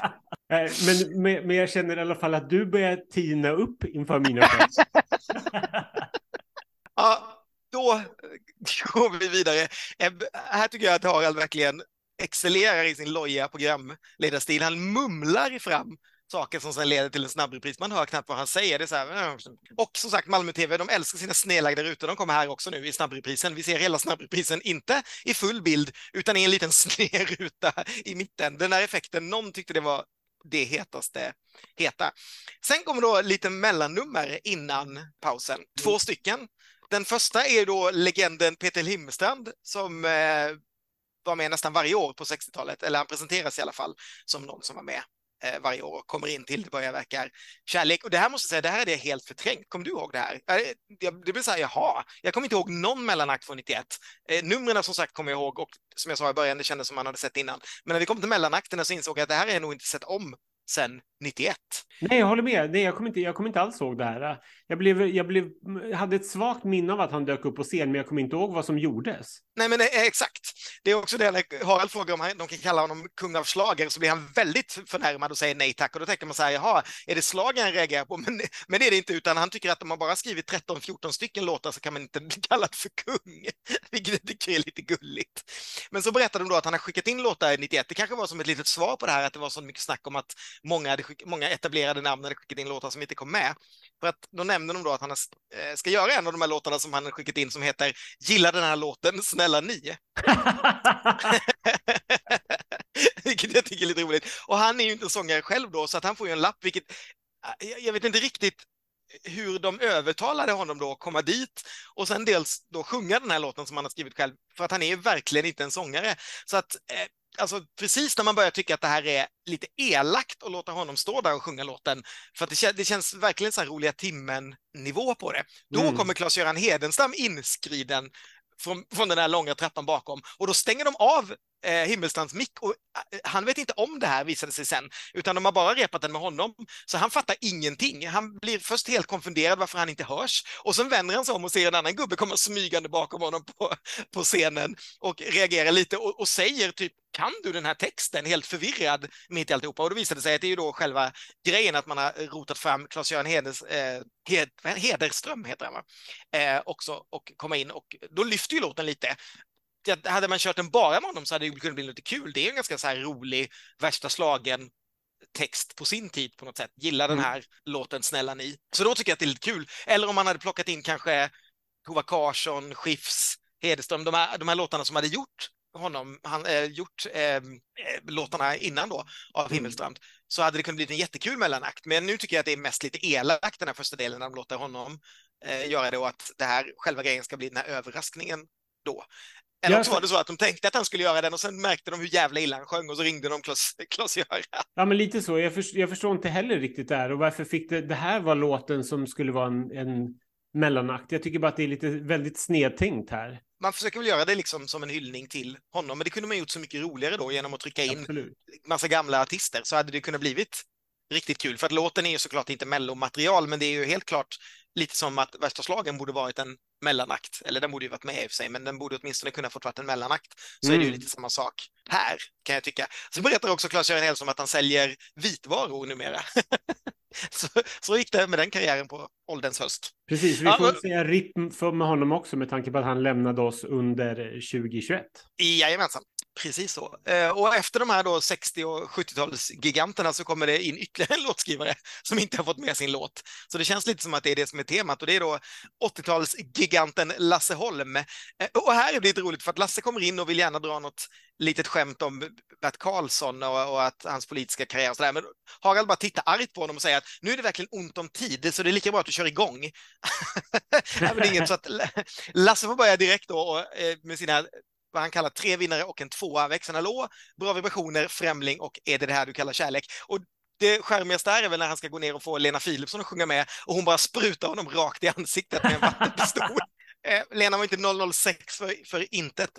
Men jag känner i alla fall att du börjar tina upp inför mina skämt. Ja, då går vi vidare. Här tycker jag att Harald verkligen excellerar i sin loja programledarstil. Han mumlar fram saker som sen leder till en snabbrepris. Man hör knappt vad han säger. Det är så här. Och som sagt, Malmö TV, de älskar sina snedlagda rutor. De kommer här också nu i snabbreprisen. Vi ser hela snabbreprisen inte i full bild utan i en liten snedruta i mitten. Den här effekten, någon tyckte det var det heta. Sen kommer då lite mellannummer innan pausen. 2 stycken. Den första är då legenden Peter Himmelstrand som var med nästan varje år på 60-talet. Eller han presenteras i alla fall som någon som var med varje år och kommer in till vad jag verkar kärlek. Och det här måste jag säga, det här är det helt förträngt. Kommer du ihåg det här? Det blir så här, jaha. Jag kommer inte ihåg någon mellanakt från 91. Numren som sagt kommer jag ihåg och som jag sa i början, det kändes som man hade sett innan. Men när vi kom till mellanakterna så insåg jag att det här är nog inte sett om sen 91. Nej, jag håller med. Nej, jag kommer inte alls ihåg det här. Jag hade ett svagt minne av att han dök upp på scen, men jag kommer inte ihåg vad som gjordes. Nej, men exakt. Det är också det när Harald frågar om de kan kalla honom kung av slager, så blir han väldigt förnärmad och säger nej tack. Och då tänker man så här, jaha, är det slagen han reagerar på? Men det är det inte, utan han tycker att om man bara skrivit 13-14 stycken låtar så kan man inte bli kallad för kung. Vilket är lite gulligt. Men så berättade de då att han har skickat in låtar i 91. Det kanske var som ett litet svar på det här, att det var så mycket snack om att många hade många etablerade namn hade skickat in låtar som inte kom med. För att då nämnde de då att han ska göra en av de här låtarna som han har skickat in som heter "Gilla den här låten, snälla ni". Vilket jag tycker är lite roligt. Och han är ju inte sångare själv då, så att han får ju en lapp, vilket jag vet inte riktigt hur de övertalade honom då att komma dit och sen dels då sjunga den här låten som han har skrivit själv, för att han är ju verkligen inte en sångare. Så att alltså precis när man börjar tycka att det här är lite elakt att låta honom stå där och sjunga låten, för att det känns verkligen så här roliga timmen-nivå på det. Då kommer Claes-Göran Hedenstam inskriden från den här långa trappan bakom, och då stänger de av Himmelstrands mick, och han vet inte om det här, visade sig sen, utan de har bara repat den med honom, så han fattar ingenting. Han blir först helt konfunderad varför han inte hörs, och sen vänder han sig om och ser en annan gubbe komma smygande bakom honom på scenen och reagerar lite och säger typ, kan du den här texten? Helt förvirrad mitt i alltihopa. Och då visade det sig att det är ju då själva grejen att man har rotat fram Claes-Göran Hederström heter han, va? Också, och komma in, och då lyfter ju låten lite. Hade man kört den bara med honom så hade det kunnat bli lite kul. Det är ju en ganska så här rolig, värsta slagen text på sin tid på något sätt. Gilla den här låten, snälla ni. Så då tycker jag att det är lite kul. Eller om man hade plockat in kanske Tove Karlsson, Schiffs, Hederström, de här låtarna som hade gjort honom, han gjort låtarna innan då av Himmelstrand, så hade det kunnat bli en jättekul mellanakt. Men nu tycker jag att det är mest lite elakt den här första delen när de låter honom göra det, och att det här själva grejen ska bli den här överraskningen då. Eller också var det så att de tänkte att han skulle göra den och sen märkte de hur jävla illa han sjöng och så ringde de Claes-Göran. Ja, men lite så. Jag förstår inte heller riktigt det här. Och varför fick det här var låten som skulle vara en mellanakt? Jag tycker bara att det är lite väldigt snedtänkt här. Man försöker väl göra det liksom som en hyllning till honom, men det kunde man gjort så mycket roligare då genom att trycka in massa gamla artister, så hade det kunnat blivit riktigt kul. För att låten är ju såklart inte mellomaterial, men det är ju helt klart lite som att värsta slagen borde varit en mellanakt, eller den borde ju varit med i och för sig, men den borde åtminstone kunna fått varit en mellanakt. Så är det ju lite samma sak här, kan jag tycka. Så berättar också Claes-Göran Hedenstam att han säljer vitvaror numera. så gick det med den karriären på ålderns höst. Precis, vi får säga rytm med honom också, med tanke på att han lämnade oss under 2021. Jajamensan. Precis så. Och efter de här då 60- och 70-talsgiganterna så kommer det in ytterligare en låtskrivare som inte har fått med sin låt. Så det känns lite som att det är det som är temat, och det är då 80-talsgiganten Lasse Holm. Och här är det lite roligt för att Lasse kommer in och vill gärna dra något litet skämt om Bert Karlsson och att hans politiska karriär och sådär. Men Harald bara tittar argt på honom och säger att nu är det verkligen ont om tid, så det är lika bra att du kör igång. Nej, men inget, så att Lasse får börja direkt då och med sina, vad han kallar, 3 vinnare och en 2:a, växeln hallå, bra vibrationer, främling och är det det här du kallar kärlek? Och det skärmigaste är väl när han ska gå ner och få Lena Philipsson att sjunga med och hon bara sprutar honom rakt i ansiktet med en vattenpistol. Lena var inte 006 för intet,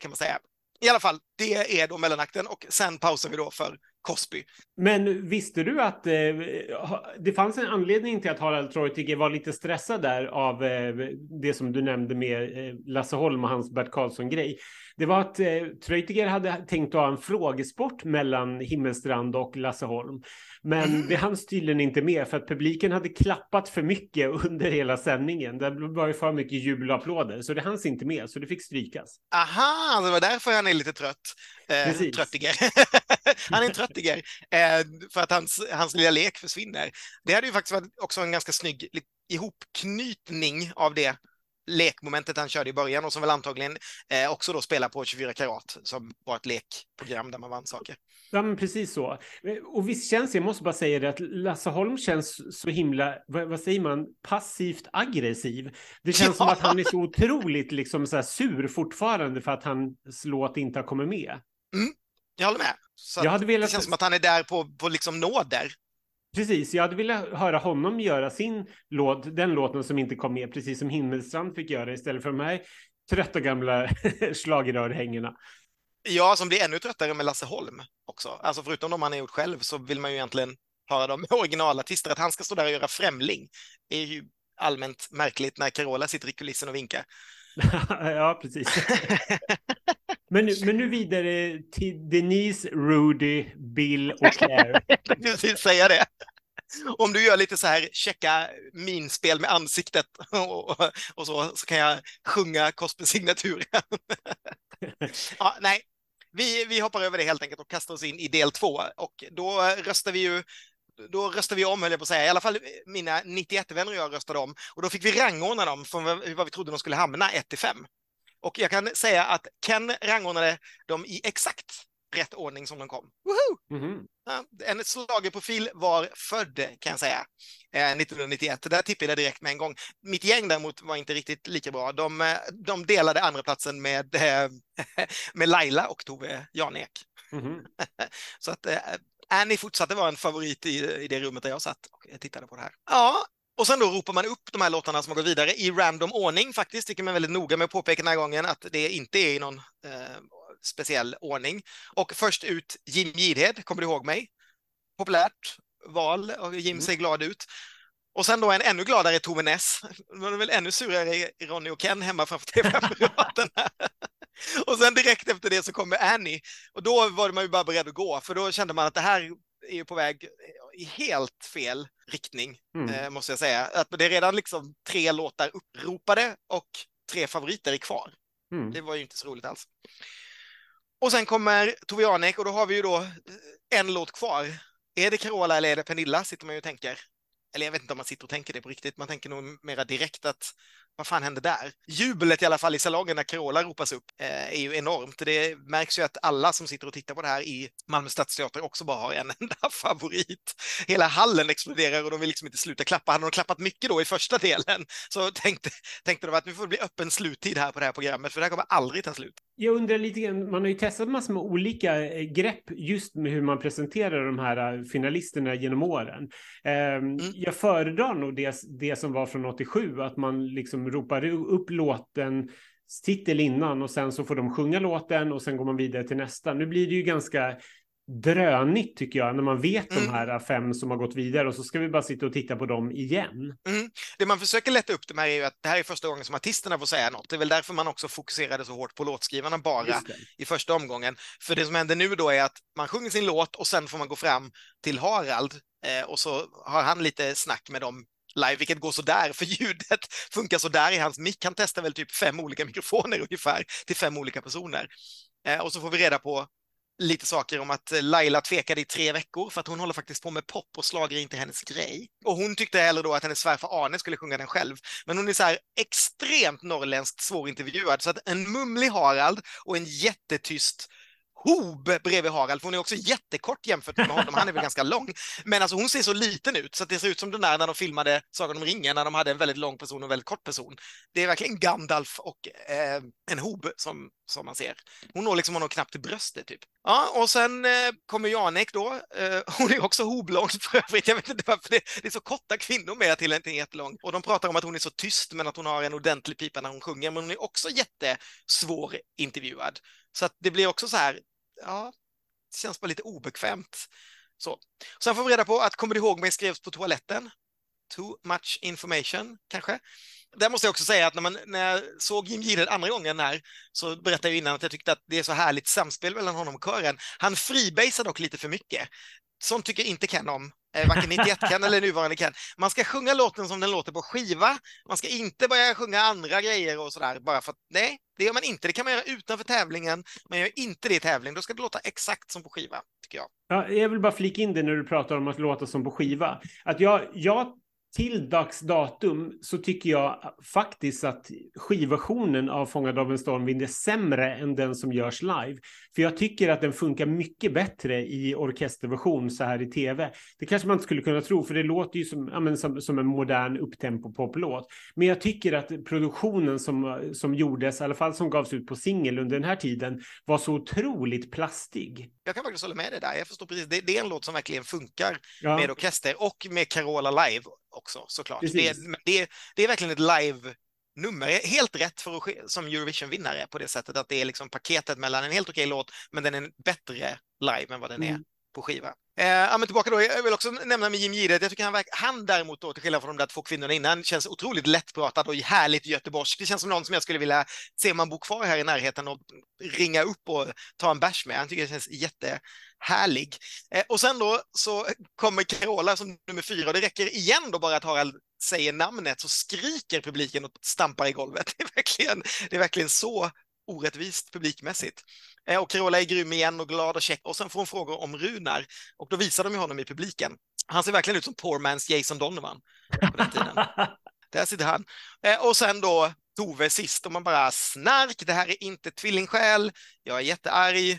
kan man säga. I alla fall, det är då mellanakten, och sen pausar vi då för Cosby. Men visste du att det fanns en anledning till att Harald Treutiger var lite stressad där av det som du nämnde med Lasse Holm och hans Bert Karlsson-grej? Det var att Treutiger hade tänkt att ha en frågesport mellan Himmelstrand och Lasse Holm. Men det hanns tydligen inte med för att publiken hade klappat för mycket under hela sändningen. Det var ju för mycket jubel och applåder, så det hanns inte med, så det fick strykas. Aha, det var därför han är lite trött. Treutiger. Han är en Treutiger för att hans lilla lek försvinner. Det hade ju faktiskt varit också en ganska snygg ihopknytning av det lekmomentet han körde i början, och som väl antagligen också då spelar på 24 karat som var ett lekprogram där man vann saker. Ja, men precis så. Och visst känns, jag måste bara säga det, att Lasse Holm känns så himla, vad säger man, passivt aggressiv. Det känns som att han är så otroligt liksom så här sur fortfarande för att hans låt inte har kommit med. Mm, jag håller med. Så jag hade velat... Det känns som att han är där på liksom nåder. Precis, jag hade velat höra honom göra sin låt, den låten som inte kom med, precis som Himmelstrand fick göra, istället för de här trötta gamla schlagerrörhängorna. Ja, som blir ännu tröttare med Lasse Holm också. Alltså förutom de han har gjort själv så vill man ju egentligen höra de originalartister. Att han ska stå där och göra främling är ju allmänt märkligt när Carola sitter i kulissen och vinkar. Ja, precis. Men nu vidare till Denise, Rudy, Bill och Claire. Jag vill säga det. Om du gör lite så här checka minspel med ansiktet och så kan jag sjunga Cosby-signaturen. Ja, nej, vi hoppar över det helt enkelt och kastar oss in i del 2. Och då röstar vi ju då röstade vi om, höll jag på att säga. I alla fall mina 91-vänner och jag röstade om. Och då fick vi rangordna dem från vad vi trodde de skulle hamna, 1-5. Och jag kan säga att Ken rangordnade dem i exakt rätt ordning som de kom. Woohoo! Mm-hmm. Ja, en slagerprofil var född, kan jag säga, 1991. Där tippade jag direkt med en gång. Mitt gäng däremot var inte riktigt lika bra. De delade andra platsen med Laila och Towe Jaarnek. Mm-hmm. Så att Annie fortsatte vara en favorit i det rummet där jag satt och tittade på det här. Ja, och sen då ropar man upp de här låtarna som har gått vidare i random ordning faktiskt. Tycker man är väldigt noga med att påpeka den här gången att det inte är i någon speciell ordning. Och först ut Jim Gidhed, kommer du ihåg mig? Populärt val och Jim ser glad ut. Och sen då en ännu gladare Tove Naess. Det var väl ännu surare Ronny och Ken hemma framför TV-apparaten. Och sen direkt efter det så kommer Annie. Och då var man ju bara beredd att gå. För då kände man att det här är ju på väg i helt fel riktning, måste jag säga. Att det är redan liksom 3 låtar uppropade och 3 favoriter är kvar. Mm. Det var ju inte så roligt alls. Och sen kommer Towe Jaarnek och då har vi ju då en låt kvar. Är det Carola eller är det Pernilla, sitter man ju och tänker. Eller jag vet inte om man sitter och tänker det på riktigt. Man tänker nog mera direkt att vad fan hände där? Jublet i alla fall i salongen när Carola ropas upp är ju enormt. Det märks ju att alla som sitter och tittar på det här i Malmö Stadsteater också bara har en enda favorit. Hela hallen exploderar och de vill liksom inte sluta klappa. Hade de klappat mycket då i första delen så tänkte de att nu får det bli öppen sluttid här på det här programmet. För det här kommer aldrig ta slut. Jag undrar lite grann, man har ju testat massor med olika grepp just med hur man presenterar de här finalisterna genom åren. Jag föredrar nog det som var från 87, att man liksom ropar upp låten, titel innan och sen så får de sjunga låten och sen går man vidare till nästa. Nu blir det ju ganska drönigt tycker jag när man vet de här 5 som har gått vidare och så ska vi bara sitta och titta på dem igen. Mm. Det man försöker lätta upp det här är ju att det här är första gången som artisterna får säga något. Det är väl därför man också fokuserade så hårt på låtskrivarna bara i första omgången. För det som händer nu då är att man sjunger sin låt och sen får man gå fram till Harald och så har han lite snack med dem live, vilket går så där för ljudet funkar så där i hans mick. Han testar väl typ 5 olika mikrofoner ungefär till 5 olika personer. Och så får vi reda på lite saker om att Laila tvekade i 3 veckor för att hon håller faktiskt på med pop och slager inte hennes grej. Och hon tyckte heller då att hennes svärfar Arne skulle sjunga den själv. Men hon är så här extremt norrländskt svårintervjuad så att en mumlig Harald och en jättetyst Hob bredvid Harald, för hon är också jättekort jämfört med honom, han är väl ganska lång. Men alltså hon ser så liten ut, så att det ser ut som den där när de filmade Sagan om ringen, när de hade en väldigt lång person och en väldigt kort person. Det är verkligen Gandalf och en hob som man ser. Hon når liksom honom knappt till bröstet typ. Ja, och sen kommer Jaarnek då. Hon är också hoblång för övrigt. Jag vet inte varför det är så korta kvinnor med till en jättelång. Och de pratar om att hon är så tyst men att hon har en ordentlig pipa när hon sjunger. Men hon är också jättesvår intervjuad. Så att det blir också så här, ja, det känns bara lite obekvämt. Så. Sen får vi reda på att kommer du ihåg mig skrevs på toaletten? Too much information, kanske. Där måste jag också säga att när jag såg Jim Gidhed andra gången här så berättade jag innan att jag tyckte att det är så härligt samspel mellan honom och kören. Han freebasar dock lite för mycket. Sånt tycker inte Ken om. Varken 91 Ken eller nuvarande Ken. Man ska sjunga låten som den låter på skiva. Man ska inte börja sjunga andra grejer och sådär. Bara för att, nej, det gör man inte. Det kan man göra utanför tävlingen. Men gör inte det i tävling. Då ska det låta exakt som på skiva, tycker jag. Ja, jag vill bara flika in det när du pratar om att låta som på skiva. Att jag till dags datum så tycker jag faktiskt att skivversionen av Fångad av en stormvind är sämre än den som görs live. För jag tycker att den funkar mycket bättre i orkesterversion så här i tv. Det kanske man inte skulle kunna tro för det låter ju som en modern upptempo poplåt. Men jag tycker att produktionen som gjordes, i alla fall som gavs ut på singel under den här tiden, var så otroligt plastig. Jag kan faktiskt hålla med dig där. Jag förstår precis. Det är en låt som verkligen funkar med orkester och med Carola live också såklart. Det är verkligen ett live-nummer. Helt rätt för som Eurovision-vinnare på det sättet att det är liksom paketet mellan en helt okej låt men den är bättre live än vad den är på skiva. Men tillbaka då, jag vill också nämna med Jim Gidhed. Jag tycker han däremot då, till skillnad från de där 2 kvinnorna innan, känns otroligt lättpratad och härligt göteborgsk. Det känns som någon som jag skulle vilja se man bor kvar här i närheten och ringa upp och ta en bärs med. Han tycker det känns jättehärlig. Och sen då så kommer Carola som nummer 4 och det räcker igen då bara att Harald säger namnet så skriker publiken och stampar i golvet. Det är verkligen så orättvist publikmässigt. Och Carola är grym igen och glad och check. Och sen får hon frågor om Runar. Och då visar de ju honom i publiken. Han ser verkligen ut som poor man's Jason Donovan på den tiden. Där sitter han. Och sen då Tove sist, och man bara snark, det här är inte tvillingsjäl, jag är jättearg.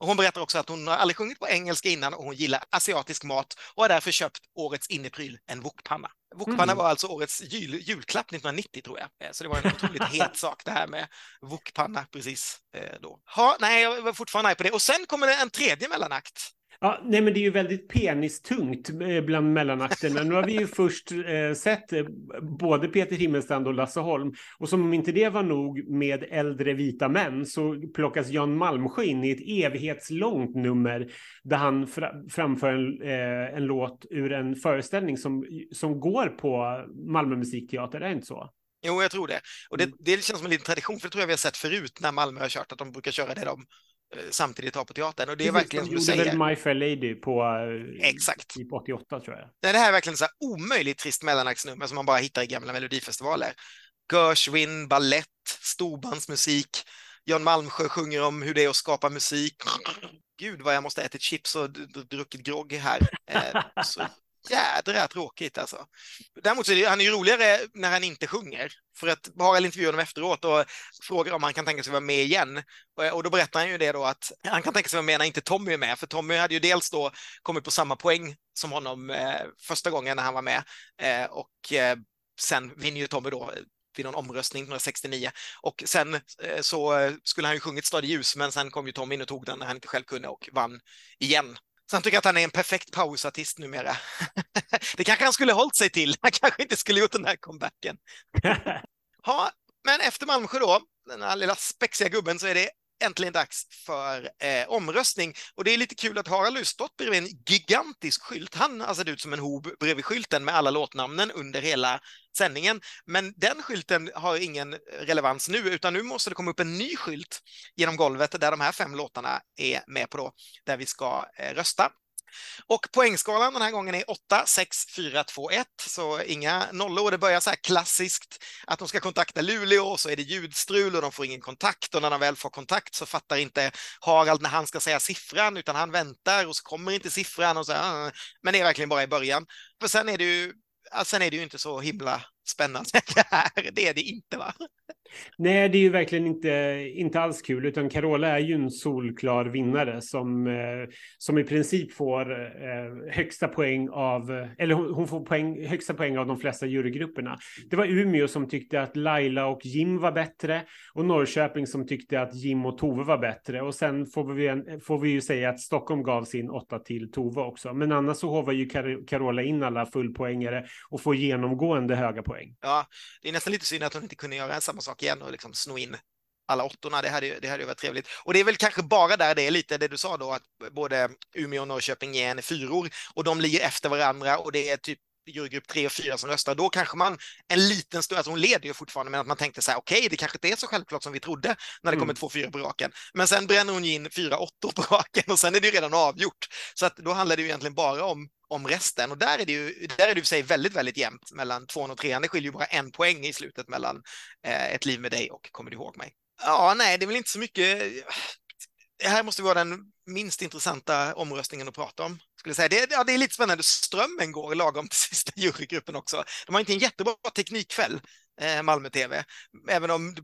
Och hon berättar också att hon har aldrig sjungit på engelska innan och hon gillar asiatisk mat och har därför köpt årets innepryl, en wokpanna. Wokpanna var alltså årets julklapp 1990 tror jag. Så det var en otroligt het sak det här med wokpanna precis då. Ja, nej, jag var fortfarande arg på det. Och sen kommer det en tredje mellanakt. Ja, nej, men det är ju väldigt penistungt bland mellanakterna. Nu har vi ju först sett både Peter Himmelstrand och Lasse Holm. Och som om inte det var nog med äldre vita män, så plockas Jan Malmsjö in i ett evighetslångt nummer där han framför en låt ur en föreställning som går på Malmö musikteater, det är inte så? Jo, jag tror det. Och det känns som en liten tradition, för det tror jag vi har sett förut när Malmö har kört, att de brukar köra det de samtidigt ta på teatern, och det är verkligen som du säger My Fair Lady på exakt 88 tror jag. Nej, det här är verkligen så här omöjligt trist mellanaktsnummer som man bara hittar i gamla melodifestivaler. Gershwin, ballett, storbandsmusik. Jon Malmsjö sjunger om hur det är att skapa musik. Gud vad jag måste ätit chips och druckit grogg här. Så jädra tråkigt alltså. Däremot så är han ju roligare när han inte sjunger, för att Harald intervjuar honom efteråt och frågar om han kan tänka sig vara med igen, och då berättar han ju det då att han kan tänka sig vara med när inte Tommy är med, för Tommy hade ju dels då kommit på samma poäng som honom första gången när han var med, och sen vinner ju Tommy då vid någon omröstning 1969, och sen så skulle han ju sjungit Stad i ljus, men sen kom ju Tommy in och tog den när han inte själv kunde och vann igen. Så han tycker att han är en perfekt pausartist numera. Det kanske han skulle hållit sig till. Han kanske inte skulle gjort den här comebacken. Ja, men efter Malmsjö då, den här lilla spexiga gubben, så är det äntligen dags för omröstning. Och det är lite kul att Harald har stått bredvid en gigantisk skylt. Han har sett ut som en hob bredvid skylten med alla låtnamnen under hela sändningen. Men den skylten har ingen relevans nu, utan nu måste det komma upp en ny skylt genom golvet där de här 5 låtarna är med på då, där vi ska rösta. Och poängskalan den här gången är 8, 6, 4, 2, 1. Så inga nollor. Det börjar så här klassiskt att de ska kontakta Luleå, och så är det ljudstrul och de får ingen kontakt. Och när de väl får kontakt så fattar inte Harald när han ska säga siffran, utan han väntar och så kommer inte siffran. Och så, men det är verkligen bara i början. För sen är det ju... Sen är det ju inte så himla spännande det här. Det är det inte, va? Nej, det är ju verkligen inte alls kul, utan Carola är ju en solklar vinnare som i princip får högsta poäng högsta poäng av de flesta jurygrupperna. Det var Umeå som tyckte att Laila och Jim var bättre, och Norrköping som tyckte att Jim och Tove var bättre, och sen får vi ju säga att Stockholm gav sin 8 till Tove också, men annars så hovar ju Carola in alla fullpoängare och får genomgående höga poäng. Ja, det är nästan lite synd att hon inte kunde göra samma sak igen och liksom sno in alla 8:orna. Det hade ju varit trevligt. Och det är väl kanske bara där det är lite det du sa då, att både Umeå och Norrköping ger en 4:or och de ligger efter varandra, och det är typ jurygrupp 3 och 4 som röstar. Då kanske man en liten stund, alltså hon leder ju fortfarande, men att man tänkte så här: okej, det kanske inte är så självklart som vi trodde när det kommer 2-4 på raken. Men sen bränner hon in 4-8 på raken och sen är det ju redan avgjort. Så att då handlar det ju egentligen bara om resten, och där är det ju för sig väldigt, väldigt jämnt mellan 2:an och 3:an. Det skiljer ju bara 1 poäng i slutet mellan Ett liv med dig och Kommer du ihåg mig? Ja, nej, det är väl inte så mycket. Det här måste vara den minst intressanta omröstningen att prata om, skulle jag säga. Det är lite spännande. Strömmen går lagom till sista jurygruppen också. De har inte en jättebra teknikkväll, Malmö TV, även om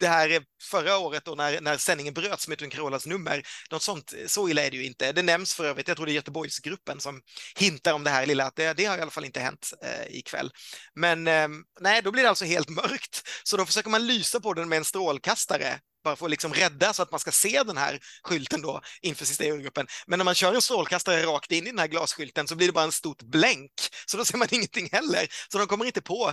det här är förra året då när sändningen bröts med Carolas nummer. Något sånt, så illa är det ju inte. Det nämns för övrigt, jag tror det är Göteborgsgruppen som hintar om det här lilla, att det har i alla fall inte hänt ikväll. Men nej, då blir det alltså helt mörkt. Så då försöker man lysa på den med en strålkastare, bara för att liksom rädda så att man ska se den här skylten då inför sista jurygruppen. Men när man kör en strålkastare rakt in i den här glasskylten så blir det bara en stort blänk. Så då ser man ingenting heller. Så de kommer inte på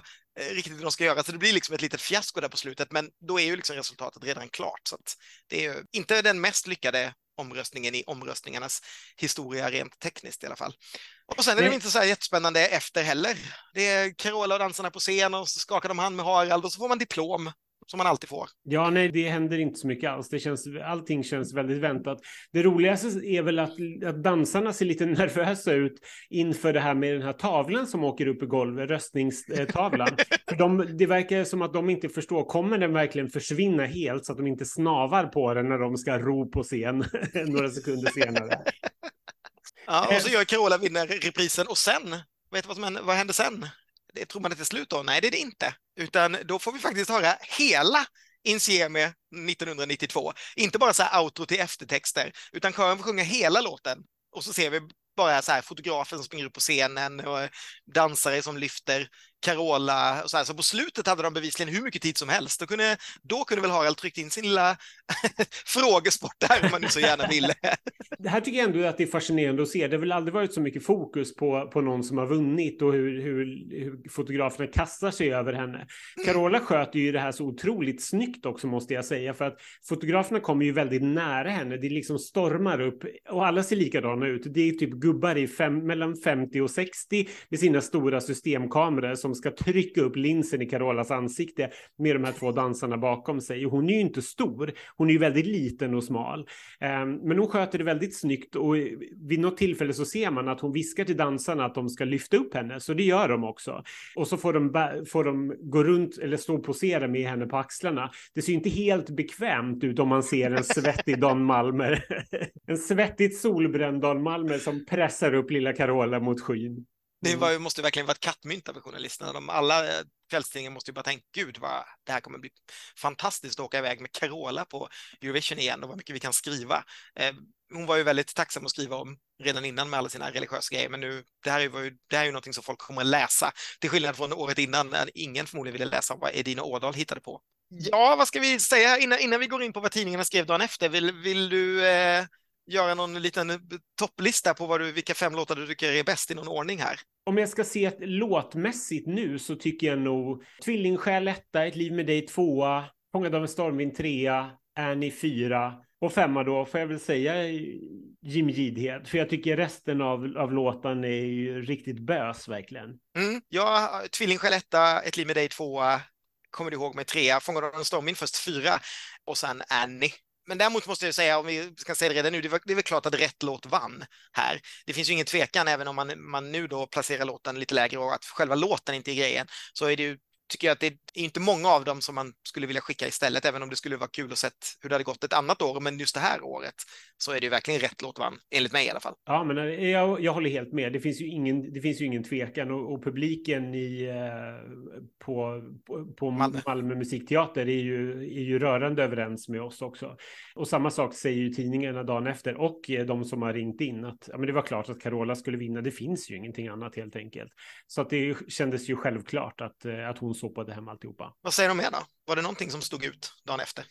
riktigt hur de ska göra. Så det blir liksom ett litet fiasko där på slutet. Men då är ju liksom resultatet redan klart. Så att det är ju inte den mest lyckade omröstningen i omröstningarnas historia rent tekniskt i alla fall. Och sen är det inte så här jättespännande efter heller. Det är Carola och dansarna på scen, och så skakar de hand med Harald och så får man diplom. Som man alltid får. Ja, nej, det händer inte så mycket alls. Allting känns väldigt väntat. Det roligaste är väl att dansarna ser lite nervösa ut inför det här med den här tavlan som åker upp i golvet, röstningstavlan. För det verkar som att de inte förstår, kommer den verkligen försvinna helt så att de inte snavar på den när de ska ro på scen några sekunder senare? Ja, och så gör Carola, vinner reprisen, och sen, vet du vad hände sen? Det tror man inte är slut då. Nej, det är det inte. Utan då får vi faktiskt höra hela Insieme 1992. Inte bara så här outro till eftertexter, utan kören får sjunga hela låten. Och så ser vi bara så här fotografen som springer upp på scenen och dansare som lyfter Carola och så här. Så på slutet hade de bevisligen hur mycket tid som helst. Då kunde väl Harald tryckt in sin lilla frågesport där, om man nu så gärna ville. Det här tycker jag ändå att det är fascinerande att se. Det har väl aldrig varit så mycket fokus på någon som har vunnit och hur fotograferna kastar sig över henne. Carola sköter ju det här så otroligt snyggt också, måste jag säga, för att fotograferna kommer ju väldigt nära henne. Det liksom stormar upp och alla ser likadana ut. Det är typ gubbar i mellan 50 och 60 med sina stora systemkameror som ska trycka upp linsen i Carolas ansikte med de här två dansarna bakom sig. Hon är ju inte stor, hon är ju väldigt liten och smal, men hon sköter det väldigt snyggt, och vid något tillfälle så ser man att hon viskar till dansarna att de ska lyfta upp henne, så det gör de också, och så får de gå runt eller stå och posera med henne på axlarna. Det ser ju inte helt bekvämt ut om man ser en svettig Dan Malmer en svettigt solbränd Dan Malmer som pressar upp lilla Carola mot skyn. Det måste ju verkligen vara ett kattmynta för journalisterna. Alla kvällstidningar måste ju bara tänka, gud vad det här kommer bli fantastiskt att åka iväg med Carola på Eurovision igen, och vad mycket vi kan skriva. Hon var ju väldigt tacksam att skriva om redan innan med alla sina religiösa grejer, men nu, det här är ju någonting som folk kommer att läsa, till skillnad från året innan när ingen förmodligen ville läsa vad Edina Ådahl hittade på. Ja, vad ska vi säga innan vi går in på vad tidningarna skrev dagen efter? Vill du... göra någon liten topplista på vilka 5 låtar du tycker är bäst i någon ordning här? Om jag ska se låtmässigt nu så tycker jag nog Tvillingsjäl 1, Ett liv med dig 2, Fångad av en stormvind 3, Annie 4, och 5 då får jag väl säga Jim Gidhed, för jag tycker resten av låtan är ju riktigt bös verkligen. Ja, Tvillingsjäl 1, Ett liv med dig 2, Kommer du ihåg med 3, Fångad av en stormvind först 4, och sen Annie. Men däremot måste jag säga, om vi ska säga det redan nu, det är väl klart att rätt låt vann här. Det finns ju ingen tvekan, även om man nu då placerar låten lite lägre och att själva låten inte är grejen, så är det ju, tycker jag att det är inte många av dem som man skulle vilja skicka istället, även om det skulle vara kul att se hur det hade gått ett annat år, men just det här året så är det ju verkligen rätt låt vann, enligt mig i alla fall. Ja, men jag håller helt med. Det finns ju ingen tvekan, och publiken på Malmö musikteater är ju rörande överens med oss också. Och samma sak säger ju tidningarna dagen efter, och de som har ringt in, att ja, men det var klart att Carola skulle vinna. Det finns ju ingenting annat helt enkelt. Så att det kändes ju självklart att hon såpade hem alltihopa. Vad säger de med då? Var det någonting som stod ut dagen efter?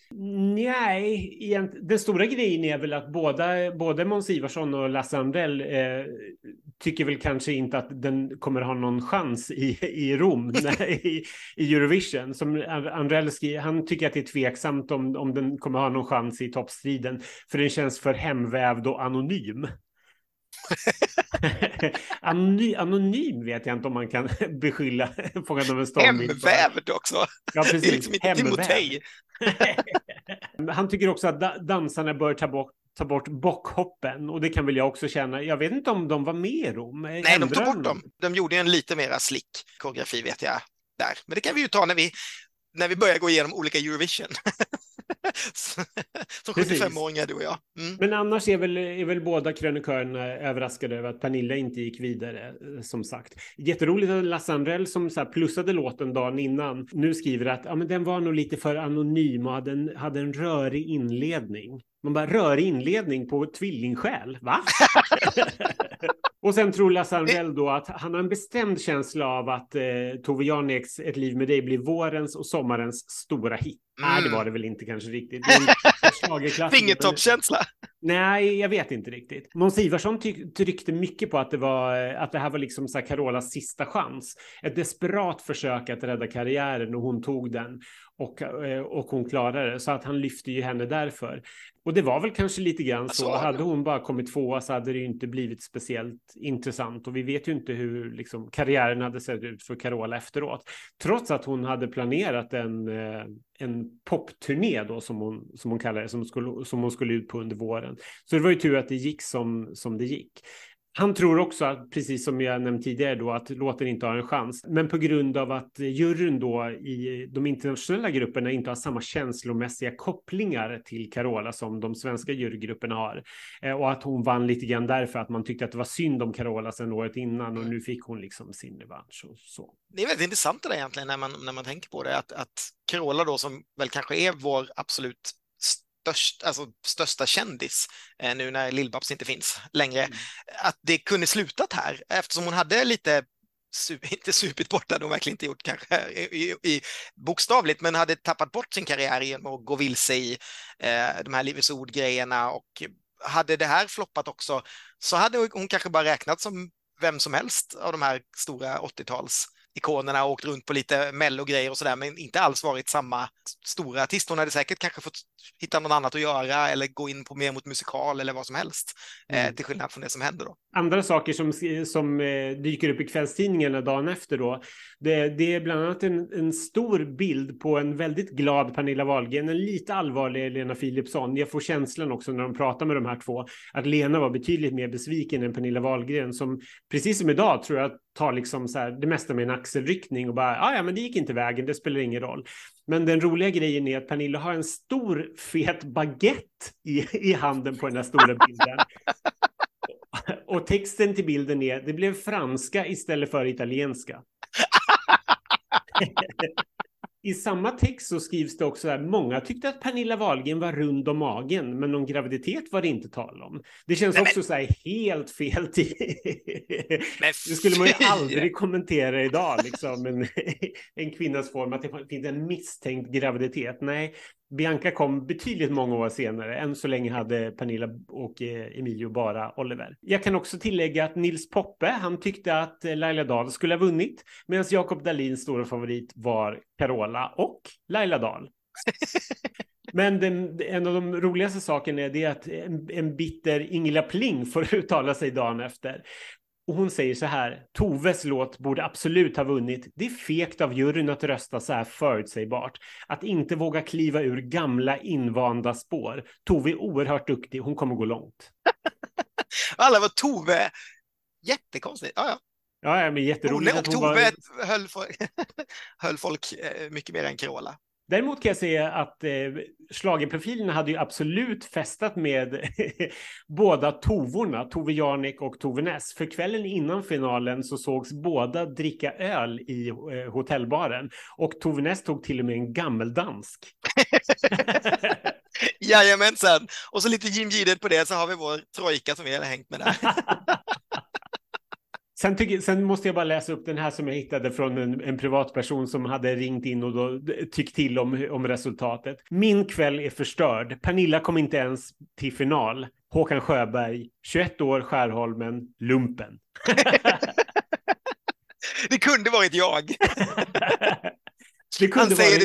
Nej, den stora grejen är väl att både Måns Ivarsson och Lasse Andrell tycker väl kanske inte att den kommer ha någon chans i Rom i Eurovision. Som Andrell skriver, han tycker att det är tveksamt om den kommer ha någon chans i toppstriden, för den känns för hemvävd och anonym. Anonym vet jag inte om man kan beskylla Fångad av en stormvind. Hemvävd också. Ja, precis. Det är liksom inte Timotej. Han tycker också att dansarna bör ta bort bockhoppen, och det kan väl jag också känna. Jag vet inte om de var med i Rom. Nej, de tog bort dem. De gjorde en lite mera slick koreografi vet jag där. Men det kan vi ju ta när vi börjar gå igenom olika Eurovision. Som 75-åringar du och jag. Men annars är väl båda krönikörerna överraskade över att Pernilla inte gick vidare, som sagt. Jätteroligt att Lasse Andrell, som så här plussade låten dagen innan, nu skriver att ja, men den var nog lite för anonym och hade en rörig inledning. Man bara, rörig inledning på Tvillingsjäl, va? Och sen tror Lasse Andrell då att han har en bestämd känsla av att Towe Jaarneks Ett liv med dig blir vårens och sommarens stora hit. Nej, det var det väl inte kanske riktigt. Fingertoppskänsla. Nej, jag vet inte riktigt. Måns Ivarsson tryckte mycket på att det här var liksom så här Carolas sista chans. Ett desperat försök att rädda karriären, och hon tog den. Och hon klarade det, så att han lyfte ju henne därför. Och det var väl kanske lite grann så. Hade hon bara kommit 2 så hade det ju inte blivit speciellt intressant. Och vi vet ju inte hur liksom karriären hade sett ut för Carola efteråt. Trots att hon hade planerat en popturné då, som hon kallar det, som hon skulle ut på under våren. Så det var ju tur att det gick som det gick. Han tror också, att, precis som jag nämnde tidigare då, att låten inte har en chans. Men på grund av att juryn då i de internationella grupperna inte har samma känslomässiga kopplingar till Carola som de svenska jurygrupperna har. Och att hon vann lite grann därför att man tyckte att det var synd om Carola sedan året innan och nu fick hon liksom sin revansch och så. Det är väldigt intressant det där egentligen när man tänker på det. Att Carola då som väl kanske är vår absolut största kändis nu när Lill-Babs inte finns längre, att det kunde slutat här eftersom hon hade lite inte supit bort, det hade hon verkligen inte gjort kanske i bokstavligt, men hade tappat bort sin karriär genom att gå vilse i de här Livets ord-grejerna, och hade det här floppat också så hade hon kanske bara räknat som vem som helst av de här stora 80-tals ikonerna och åkt runt på lite mellogrejer och sådär, men inte alls varit samma stora artist. Hon hade säkert kanske fått hitta något annat att göra eller gå in på mer mot musikal eller vad som helst, till skillnad från det som hände då. Andra saker som dyker upp i kvällstidningarna dagen efter då, det är bland annat en stor bild på en väldigt glad Pernilla Wahlgren, en lite allvarlig Lena Philipsson. Jag får känslan också när de pratar med de här två att Lena var betydligt mer besviken än Pernilla Wahlgren, som precis som idag tror jag tar liksom så här, det mesta med en axelryckning och bara, ja men det gick inte vägen, det spelar ingen roll. Men den roliga grejen är att Pernilla har en stor fet baguette i handen på den här stora bilden. Och texten till bilden är, det blev franska istället för italienska. I samma text så skrivs det också att många tyckte att Pernilla Wahlgren var rund om magen, men någon graviditet var det inte tal om. Det känns också så här helt fel tid. Det skulle man ju aldrig kommentera idag, liksom. En kvinnas form, att det finns en misstänkt graviditet. Nej, Bianca kom betydligt många år senare. Än så länge hade Pernilla och Emilio bara Oliver. Jag kan också tillägga att Nils Poppe, han tyckte att Laila Dahl skulle ha vunnit, medan Jakob Dahlins stora favorit var Carola och Laila Dahl. Men en av de roligaste sakerna är det att en bitter Ingela Pling får uttala sig dagen efter. Och hon säger så här, Toves låt borde absolut ha vunnit. Det är fegt av juryn att rösta så här förutsägbart. Att inte våga kliva ur gamla invanda spår. Tove är oerhört duktig, hon kommer gå långt. Alla var Tove. Jättekonstigt, ja. Ja, men jätteroligt. Och Tove var... höll folk mycket mer än Carola. Däremot kan jag säga att schlagerprofilerna hade ju absolut festat med båda tovorna, Towe Jaarnek och Tove Naess. För kvällen innan finalen så sågs båda dricka öl i hotellbaren. Och Tove Naess tog till och med en gammeldansk. Jajamensan! Och så lite Jim Gidhed på det, så har vi vår trojka som vi har hängt med där. Sen måste jag bara läsa upp den här som jag hittade från en privatperson som hade ringt in och då tyckt till om resultatet. Min kväll är förstörd. Pernilla kom inte ens till final. Håkan Sjöberg, 21 år, Skärholmen, lumpen. Det kunde varit jag. Han säger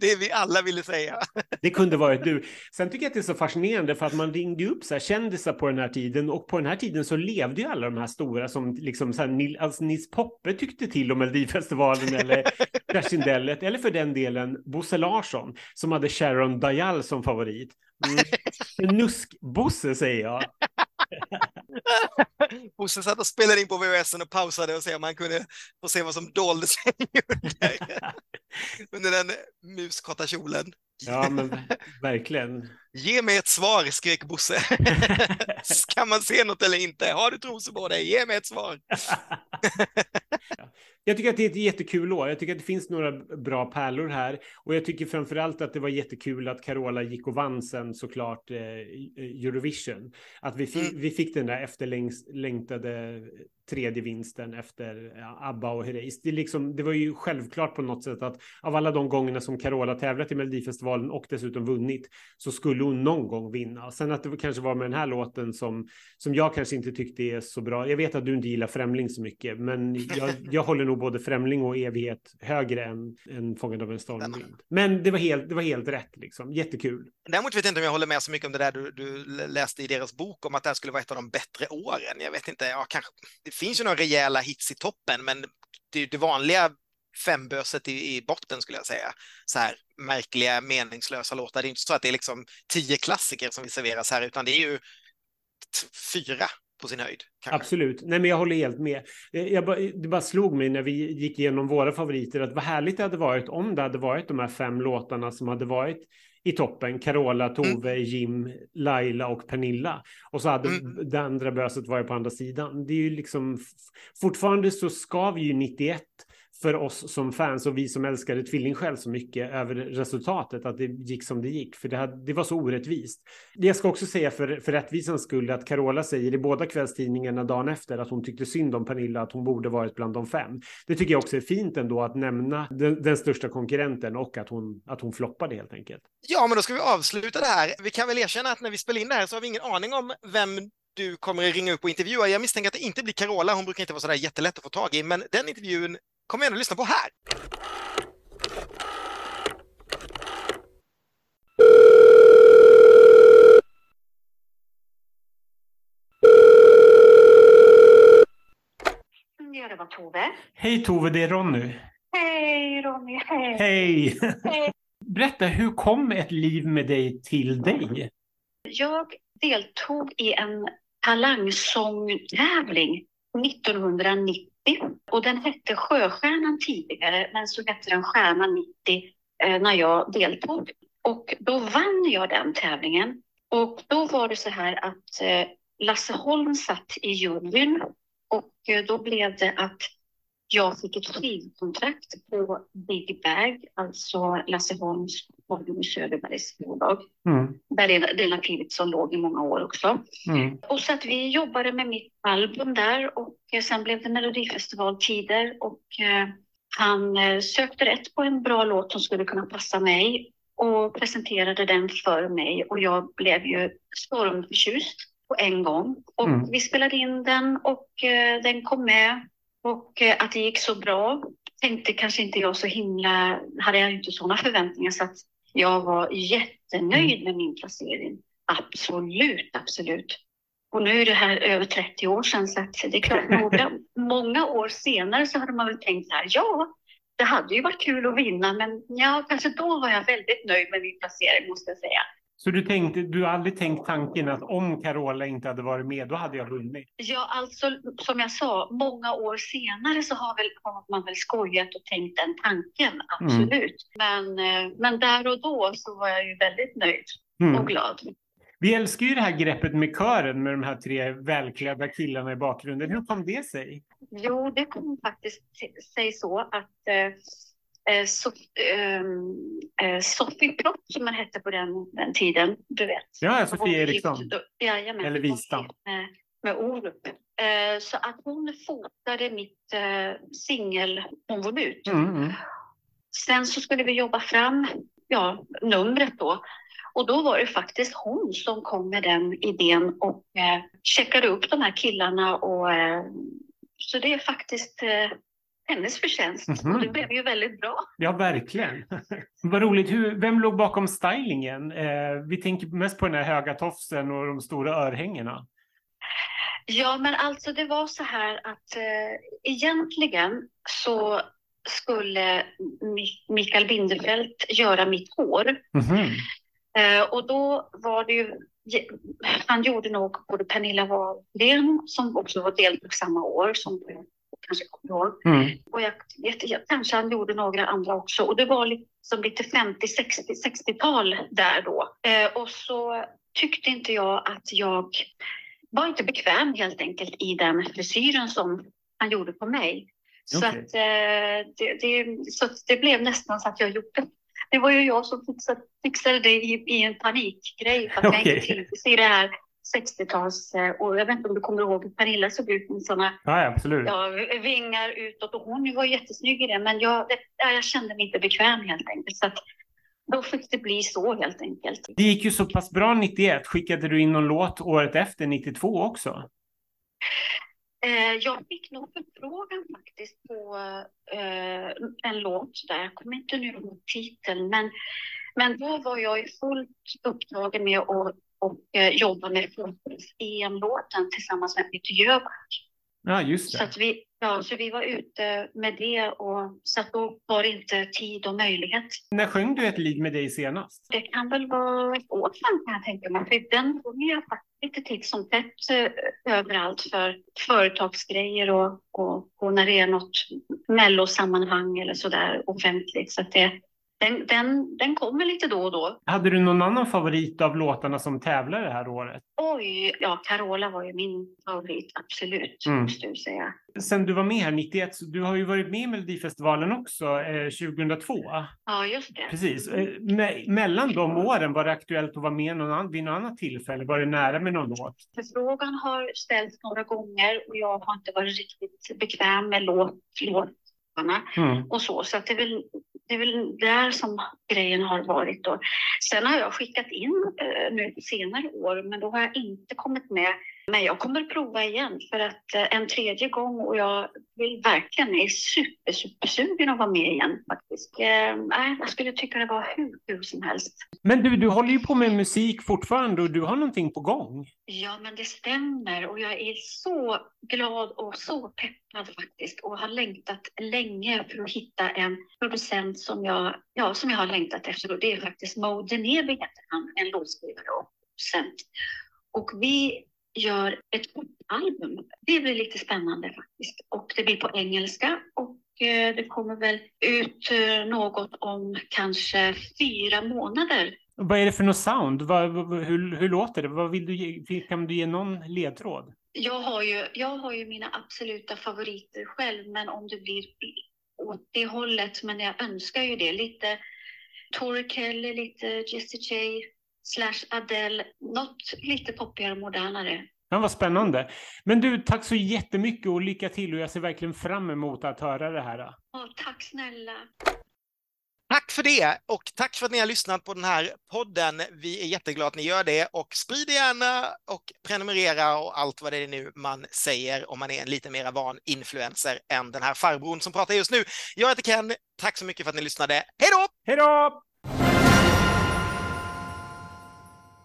det vi alla ville säga. Det kunde varit du. Sen tycker jag att det är så fascinerande för att man ringde upp så här kändisar på den här tiden, och på den här tiden så levde ju alla de här stora som liksom så här, alltså Nils Poppe tyckte till om Melodifestivalen eller Kerstin Dellert, eller för den delen Bosse Larsson som hade Sharon Dyall som favorit. Nusk-Bosse säger jag. Bosse satt och spelade in på VHSen och pausade och se om han kunde få se vad som dolde sig under den muskorta kjolen. Ja, men verkligen. Ge mig ett svar, skrek Bosse. Kan man se något eller inte? Har du trosor på dig? Ge mig ett svar. Jag tycker att det är ett jättekul år. Jag tycker att det finns några bra pärlor här. Och jag tycker framförallt att det var jättekul att Carola gick och vann sen såklart Eurovision. Att vi fick den där efterlängtade tredje vinsten efter ABBA och Herreys. Det var ju självklart på något sätt att av alla de gångerna som Carola tävlat i Melodifestivalen och dessutom vunnit så skulle hon någon gång vinna. Sen att det kanske var med den här låten som jag kanske inte tyckte är så bra. Jag vet att du inte gillar Främling så mycket, men jag håller nog både Främling och Evighet högre än Fångad av en stormvind. Men det var helt rätt liksom. Jättekul. Däremot vet jag inte om jag håller med så mycket om det där du läste i deras bok om att det här skulle vara ett av de bättre åren. Jag vet inte, kanske... Det finns ju några rejäla hits i toppen, men det är ju det vanliga femböset i botten skulle jag säga. Så här märkliga, meningslösa låtar. Det är inte så att det är liksom 10 klassiker som vi serveras här, utan det är ju 4 på sin höjd. Kanske. Absolut. Nej, men jag håller helt med. Det bara slog mig när vi gick igenom våra favoriter att vad härligt det hade varit om det hade varit de här 5 låtarna som hade varit i toppen. Carola, Tove, Jim, Laila och Pernilla. Och så hade det andra böset varit på andra sidan. Det är ju liksom fortfarande så skav ju 91 för oss som fans och vi som älskade Tvilling själv så mycket över resultatet att det gick som det gick. För det var så orättvist. Jag ska också säga för rättvisans skull att Carola säger i båda kvällstidningarna dagen efter att hon tyckte synd om Pernilla, att hon borde varit bland de 5. Det tycker jag också är fint ändå att nämna den största konkurrenten och att hon floppade helt enkelt. Ja, men då ska vi avsluta det här. Vi kan väl erkänna att när vi spelar in det här så har vi ingen aning om vem du kommer att ringa upp och intervjua. Jag misstänker att det inte blir Carola. Hon brukar inte vara sådär jättelätt att få tag i, men den intervjun kommer jag att lyssna på här. Ja, det var Tove. Hej Tove, det är Ronny. Hej Ronny, hej. Hej. Hej. Berätta, hur kom ett liv med dig till dig? Jag deltog i en talangsångtävling 1990. Och den hette Sjöstjärnan tidigare, men så hette den Stjärna 90 när jag deltog. Och då vann jag den tävlingen. Och då var det så här att Lasse Holm satt i juryn. Och då blev det att jag fick ett skivkontrakt på Big Bag, alltså Lasse Holms och Söderbergs bolag. Där Lena Philipsson låg i många år också. Och så att vi jobbade med mitt album där och sen blev det Melodifestivaltider och han sökte rätt på en bra låt som skulle kunna passa mig och presenterade den för mig och jag blev ju stormförtjust på en gång. Och vi spelade in den och den kom med. Och att det gick så bra tänkte kanske inte jag så himla, hade jag inte sådana förväntningar så att jag var jättenöjd med min placering. Absolut, absolut. Och nu är det här över 30 år sedan så att det är klart många år senare så hade man väl tänkt så här, ja det hade ju varit kul att vinna men ja, kanske då var jag väldigt nöjd med min placering måste jag säga. Så du har aldrig tänkt tanken att om Carola inte hade varit med, då hade jag vunnit? Ja, alltså som jag sa, många år senare så har man väl skojat och tänkt den tanken, absolut. Men där och då så var jag ju väldigt nöjd och glad. Vi älskar ju det här greppet med kören med de här 3 välklädda killarna i bakgrunden. Hur kom det sig? Jo, det kom faktiskt sig så att Sofie Plopp som man hette på den tiden, du vet. Ja, Sofie Eriksson. Jajamän, eller Vista. Med Orup. Så att hon fotade mitt singel, hon var ut. Sen så skulle vi jobba fram numret då. Och då var det faktiskt hon som kom med den idén och checkade upp de här killarna. Och, så det är faktiskt hennes förtjänst. Och det blev ju väldigt bra. Ja, verkligen. Vad roligt. Vem låg bakom stylingen? Vi tänker mest på den här höga tofsen och de stora örhängena. Ja, men alltså det var så här att egentligen så skulle Mikael Binderfeldt göra mitt hår. Och då var det ju, han gjorde nog både Pernilla Wahlgren som också var deltog samma år som kanske kommer och jag kanske han gjorde några andra också och det var liksom lite 50-60-tal där då och så tyckte inte jag att jag var inte bekväm helt enkelt i den frisyren som han gjorde på mig så att så det blev nästan så att jag gjorde det var ju jag som fixade det i en panikgrej för att jag inte trivdes i det här 60-tals, och jag vet inte om du kommer ihåg Pernilla såg ut med sådana vingar utåt och hon var jättesnygg i det men jag kände mig inte bekväm helt enkelt så att då fick det bli så helt enkelt. Det gick ju så pass bra 91, skickade du in någon låt året efter 92 också? Jag fick nog förfrågan faktiskt på en låt där, jag kommer inte nu ihåg titeln men då var jag i fullt uppdragen med att och jobba med EM-låten tillsammans med Peter Himmelstrand. Ja, just det. Så att vi, ja, så vi var ute med det, och så att då var det inte tid och möjlighet. När sjöng du ett lied med dig senast? Det kan väl vara ett år sedan, kan jag tänka mig. För den sjöng jag faktiskt lite titt som tätt överallt för företagsgrejer och när det är något mellosammanhang eller sådär offentligt. Så att det... Den kommer lite då och då. Hade du någon annan favorit av låtarna som tävlar det här året? Oj, ja, Carola var ju min favorit, absolut, måste jag säga. Sen du var med här 91, du har ju varit med i Melodifestivalen också, 2002. Ja, just det. Precis. Mellan de åren, var det aktuellt att vara med vid något annat tillfälle? Var det nära med någon låt? Frågan har ställts några gånger och jag har inte varit riktigt bekväm med låtarna och så. Så att det är väl där som grejen har varit då. Sen har jag skickat in nu senare år, men då har jag inte kommit med. Men jag kommer att prova igen för att en tredje gång, och jag vill verkligen, är supersugen att vara med igen faktiskt. Jag skulle tycka det var hur som helst. Men du håller ju på med musik fortfarande och du har någonting på gång. Ja, men det stämmer, och jag är så glad och så peppad faktiskt, och har längtat länge för att hitta en producent som jag har längtat efter, och det är faktiskt Mo Deneby, en låtskrivare och producent. Och vi gör ett album. Det blir lite spännande faktiskt. Och det blir på engelska. Och det kommer väl ut något om kanske 4 månader. Vad är det för något sound? Hur låter det? Vad vill du ge? Kan du ge någon ledtråd? Jag har ju mina absoluta favoriter själv. Men om det blir åt det hållet. Men jag önskar ju det. Lite Tori Kelly, lite Jessie J. /Adele, något lite poppigare och modernare. Ja, vad spännande. Men du, tack så jättemycket och lycka till, och jag ser verkligen fram emot att höra det här. Ja, tack snälla. Tack för det, och tack för att ni har lyssnat på den här podden. Vi är jätteglada att ni gör det, och sprid gärna och prenumerera och allt vad det är nu man säger om man är en lite mera van influencer än den här farbron som pratar just nu. Jag heter Ken, tack så mycket för att ni lyssnade. Hej då! Hej då!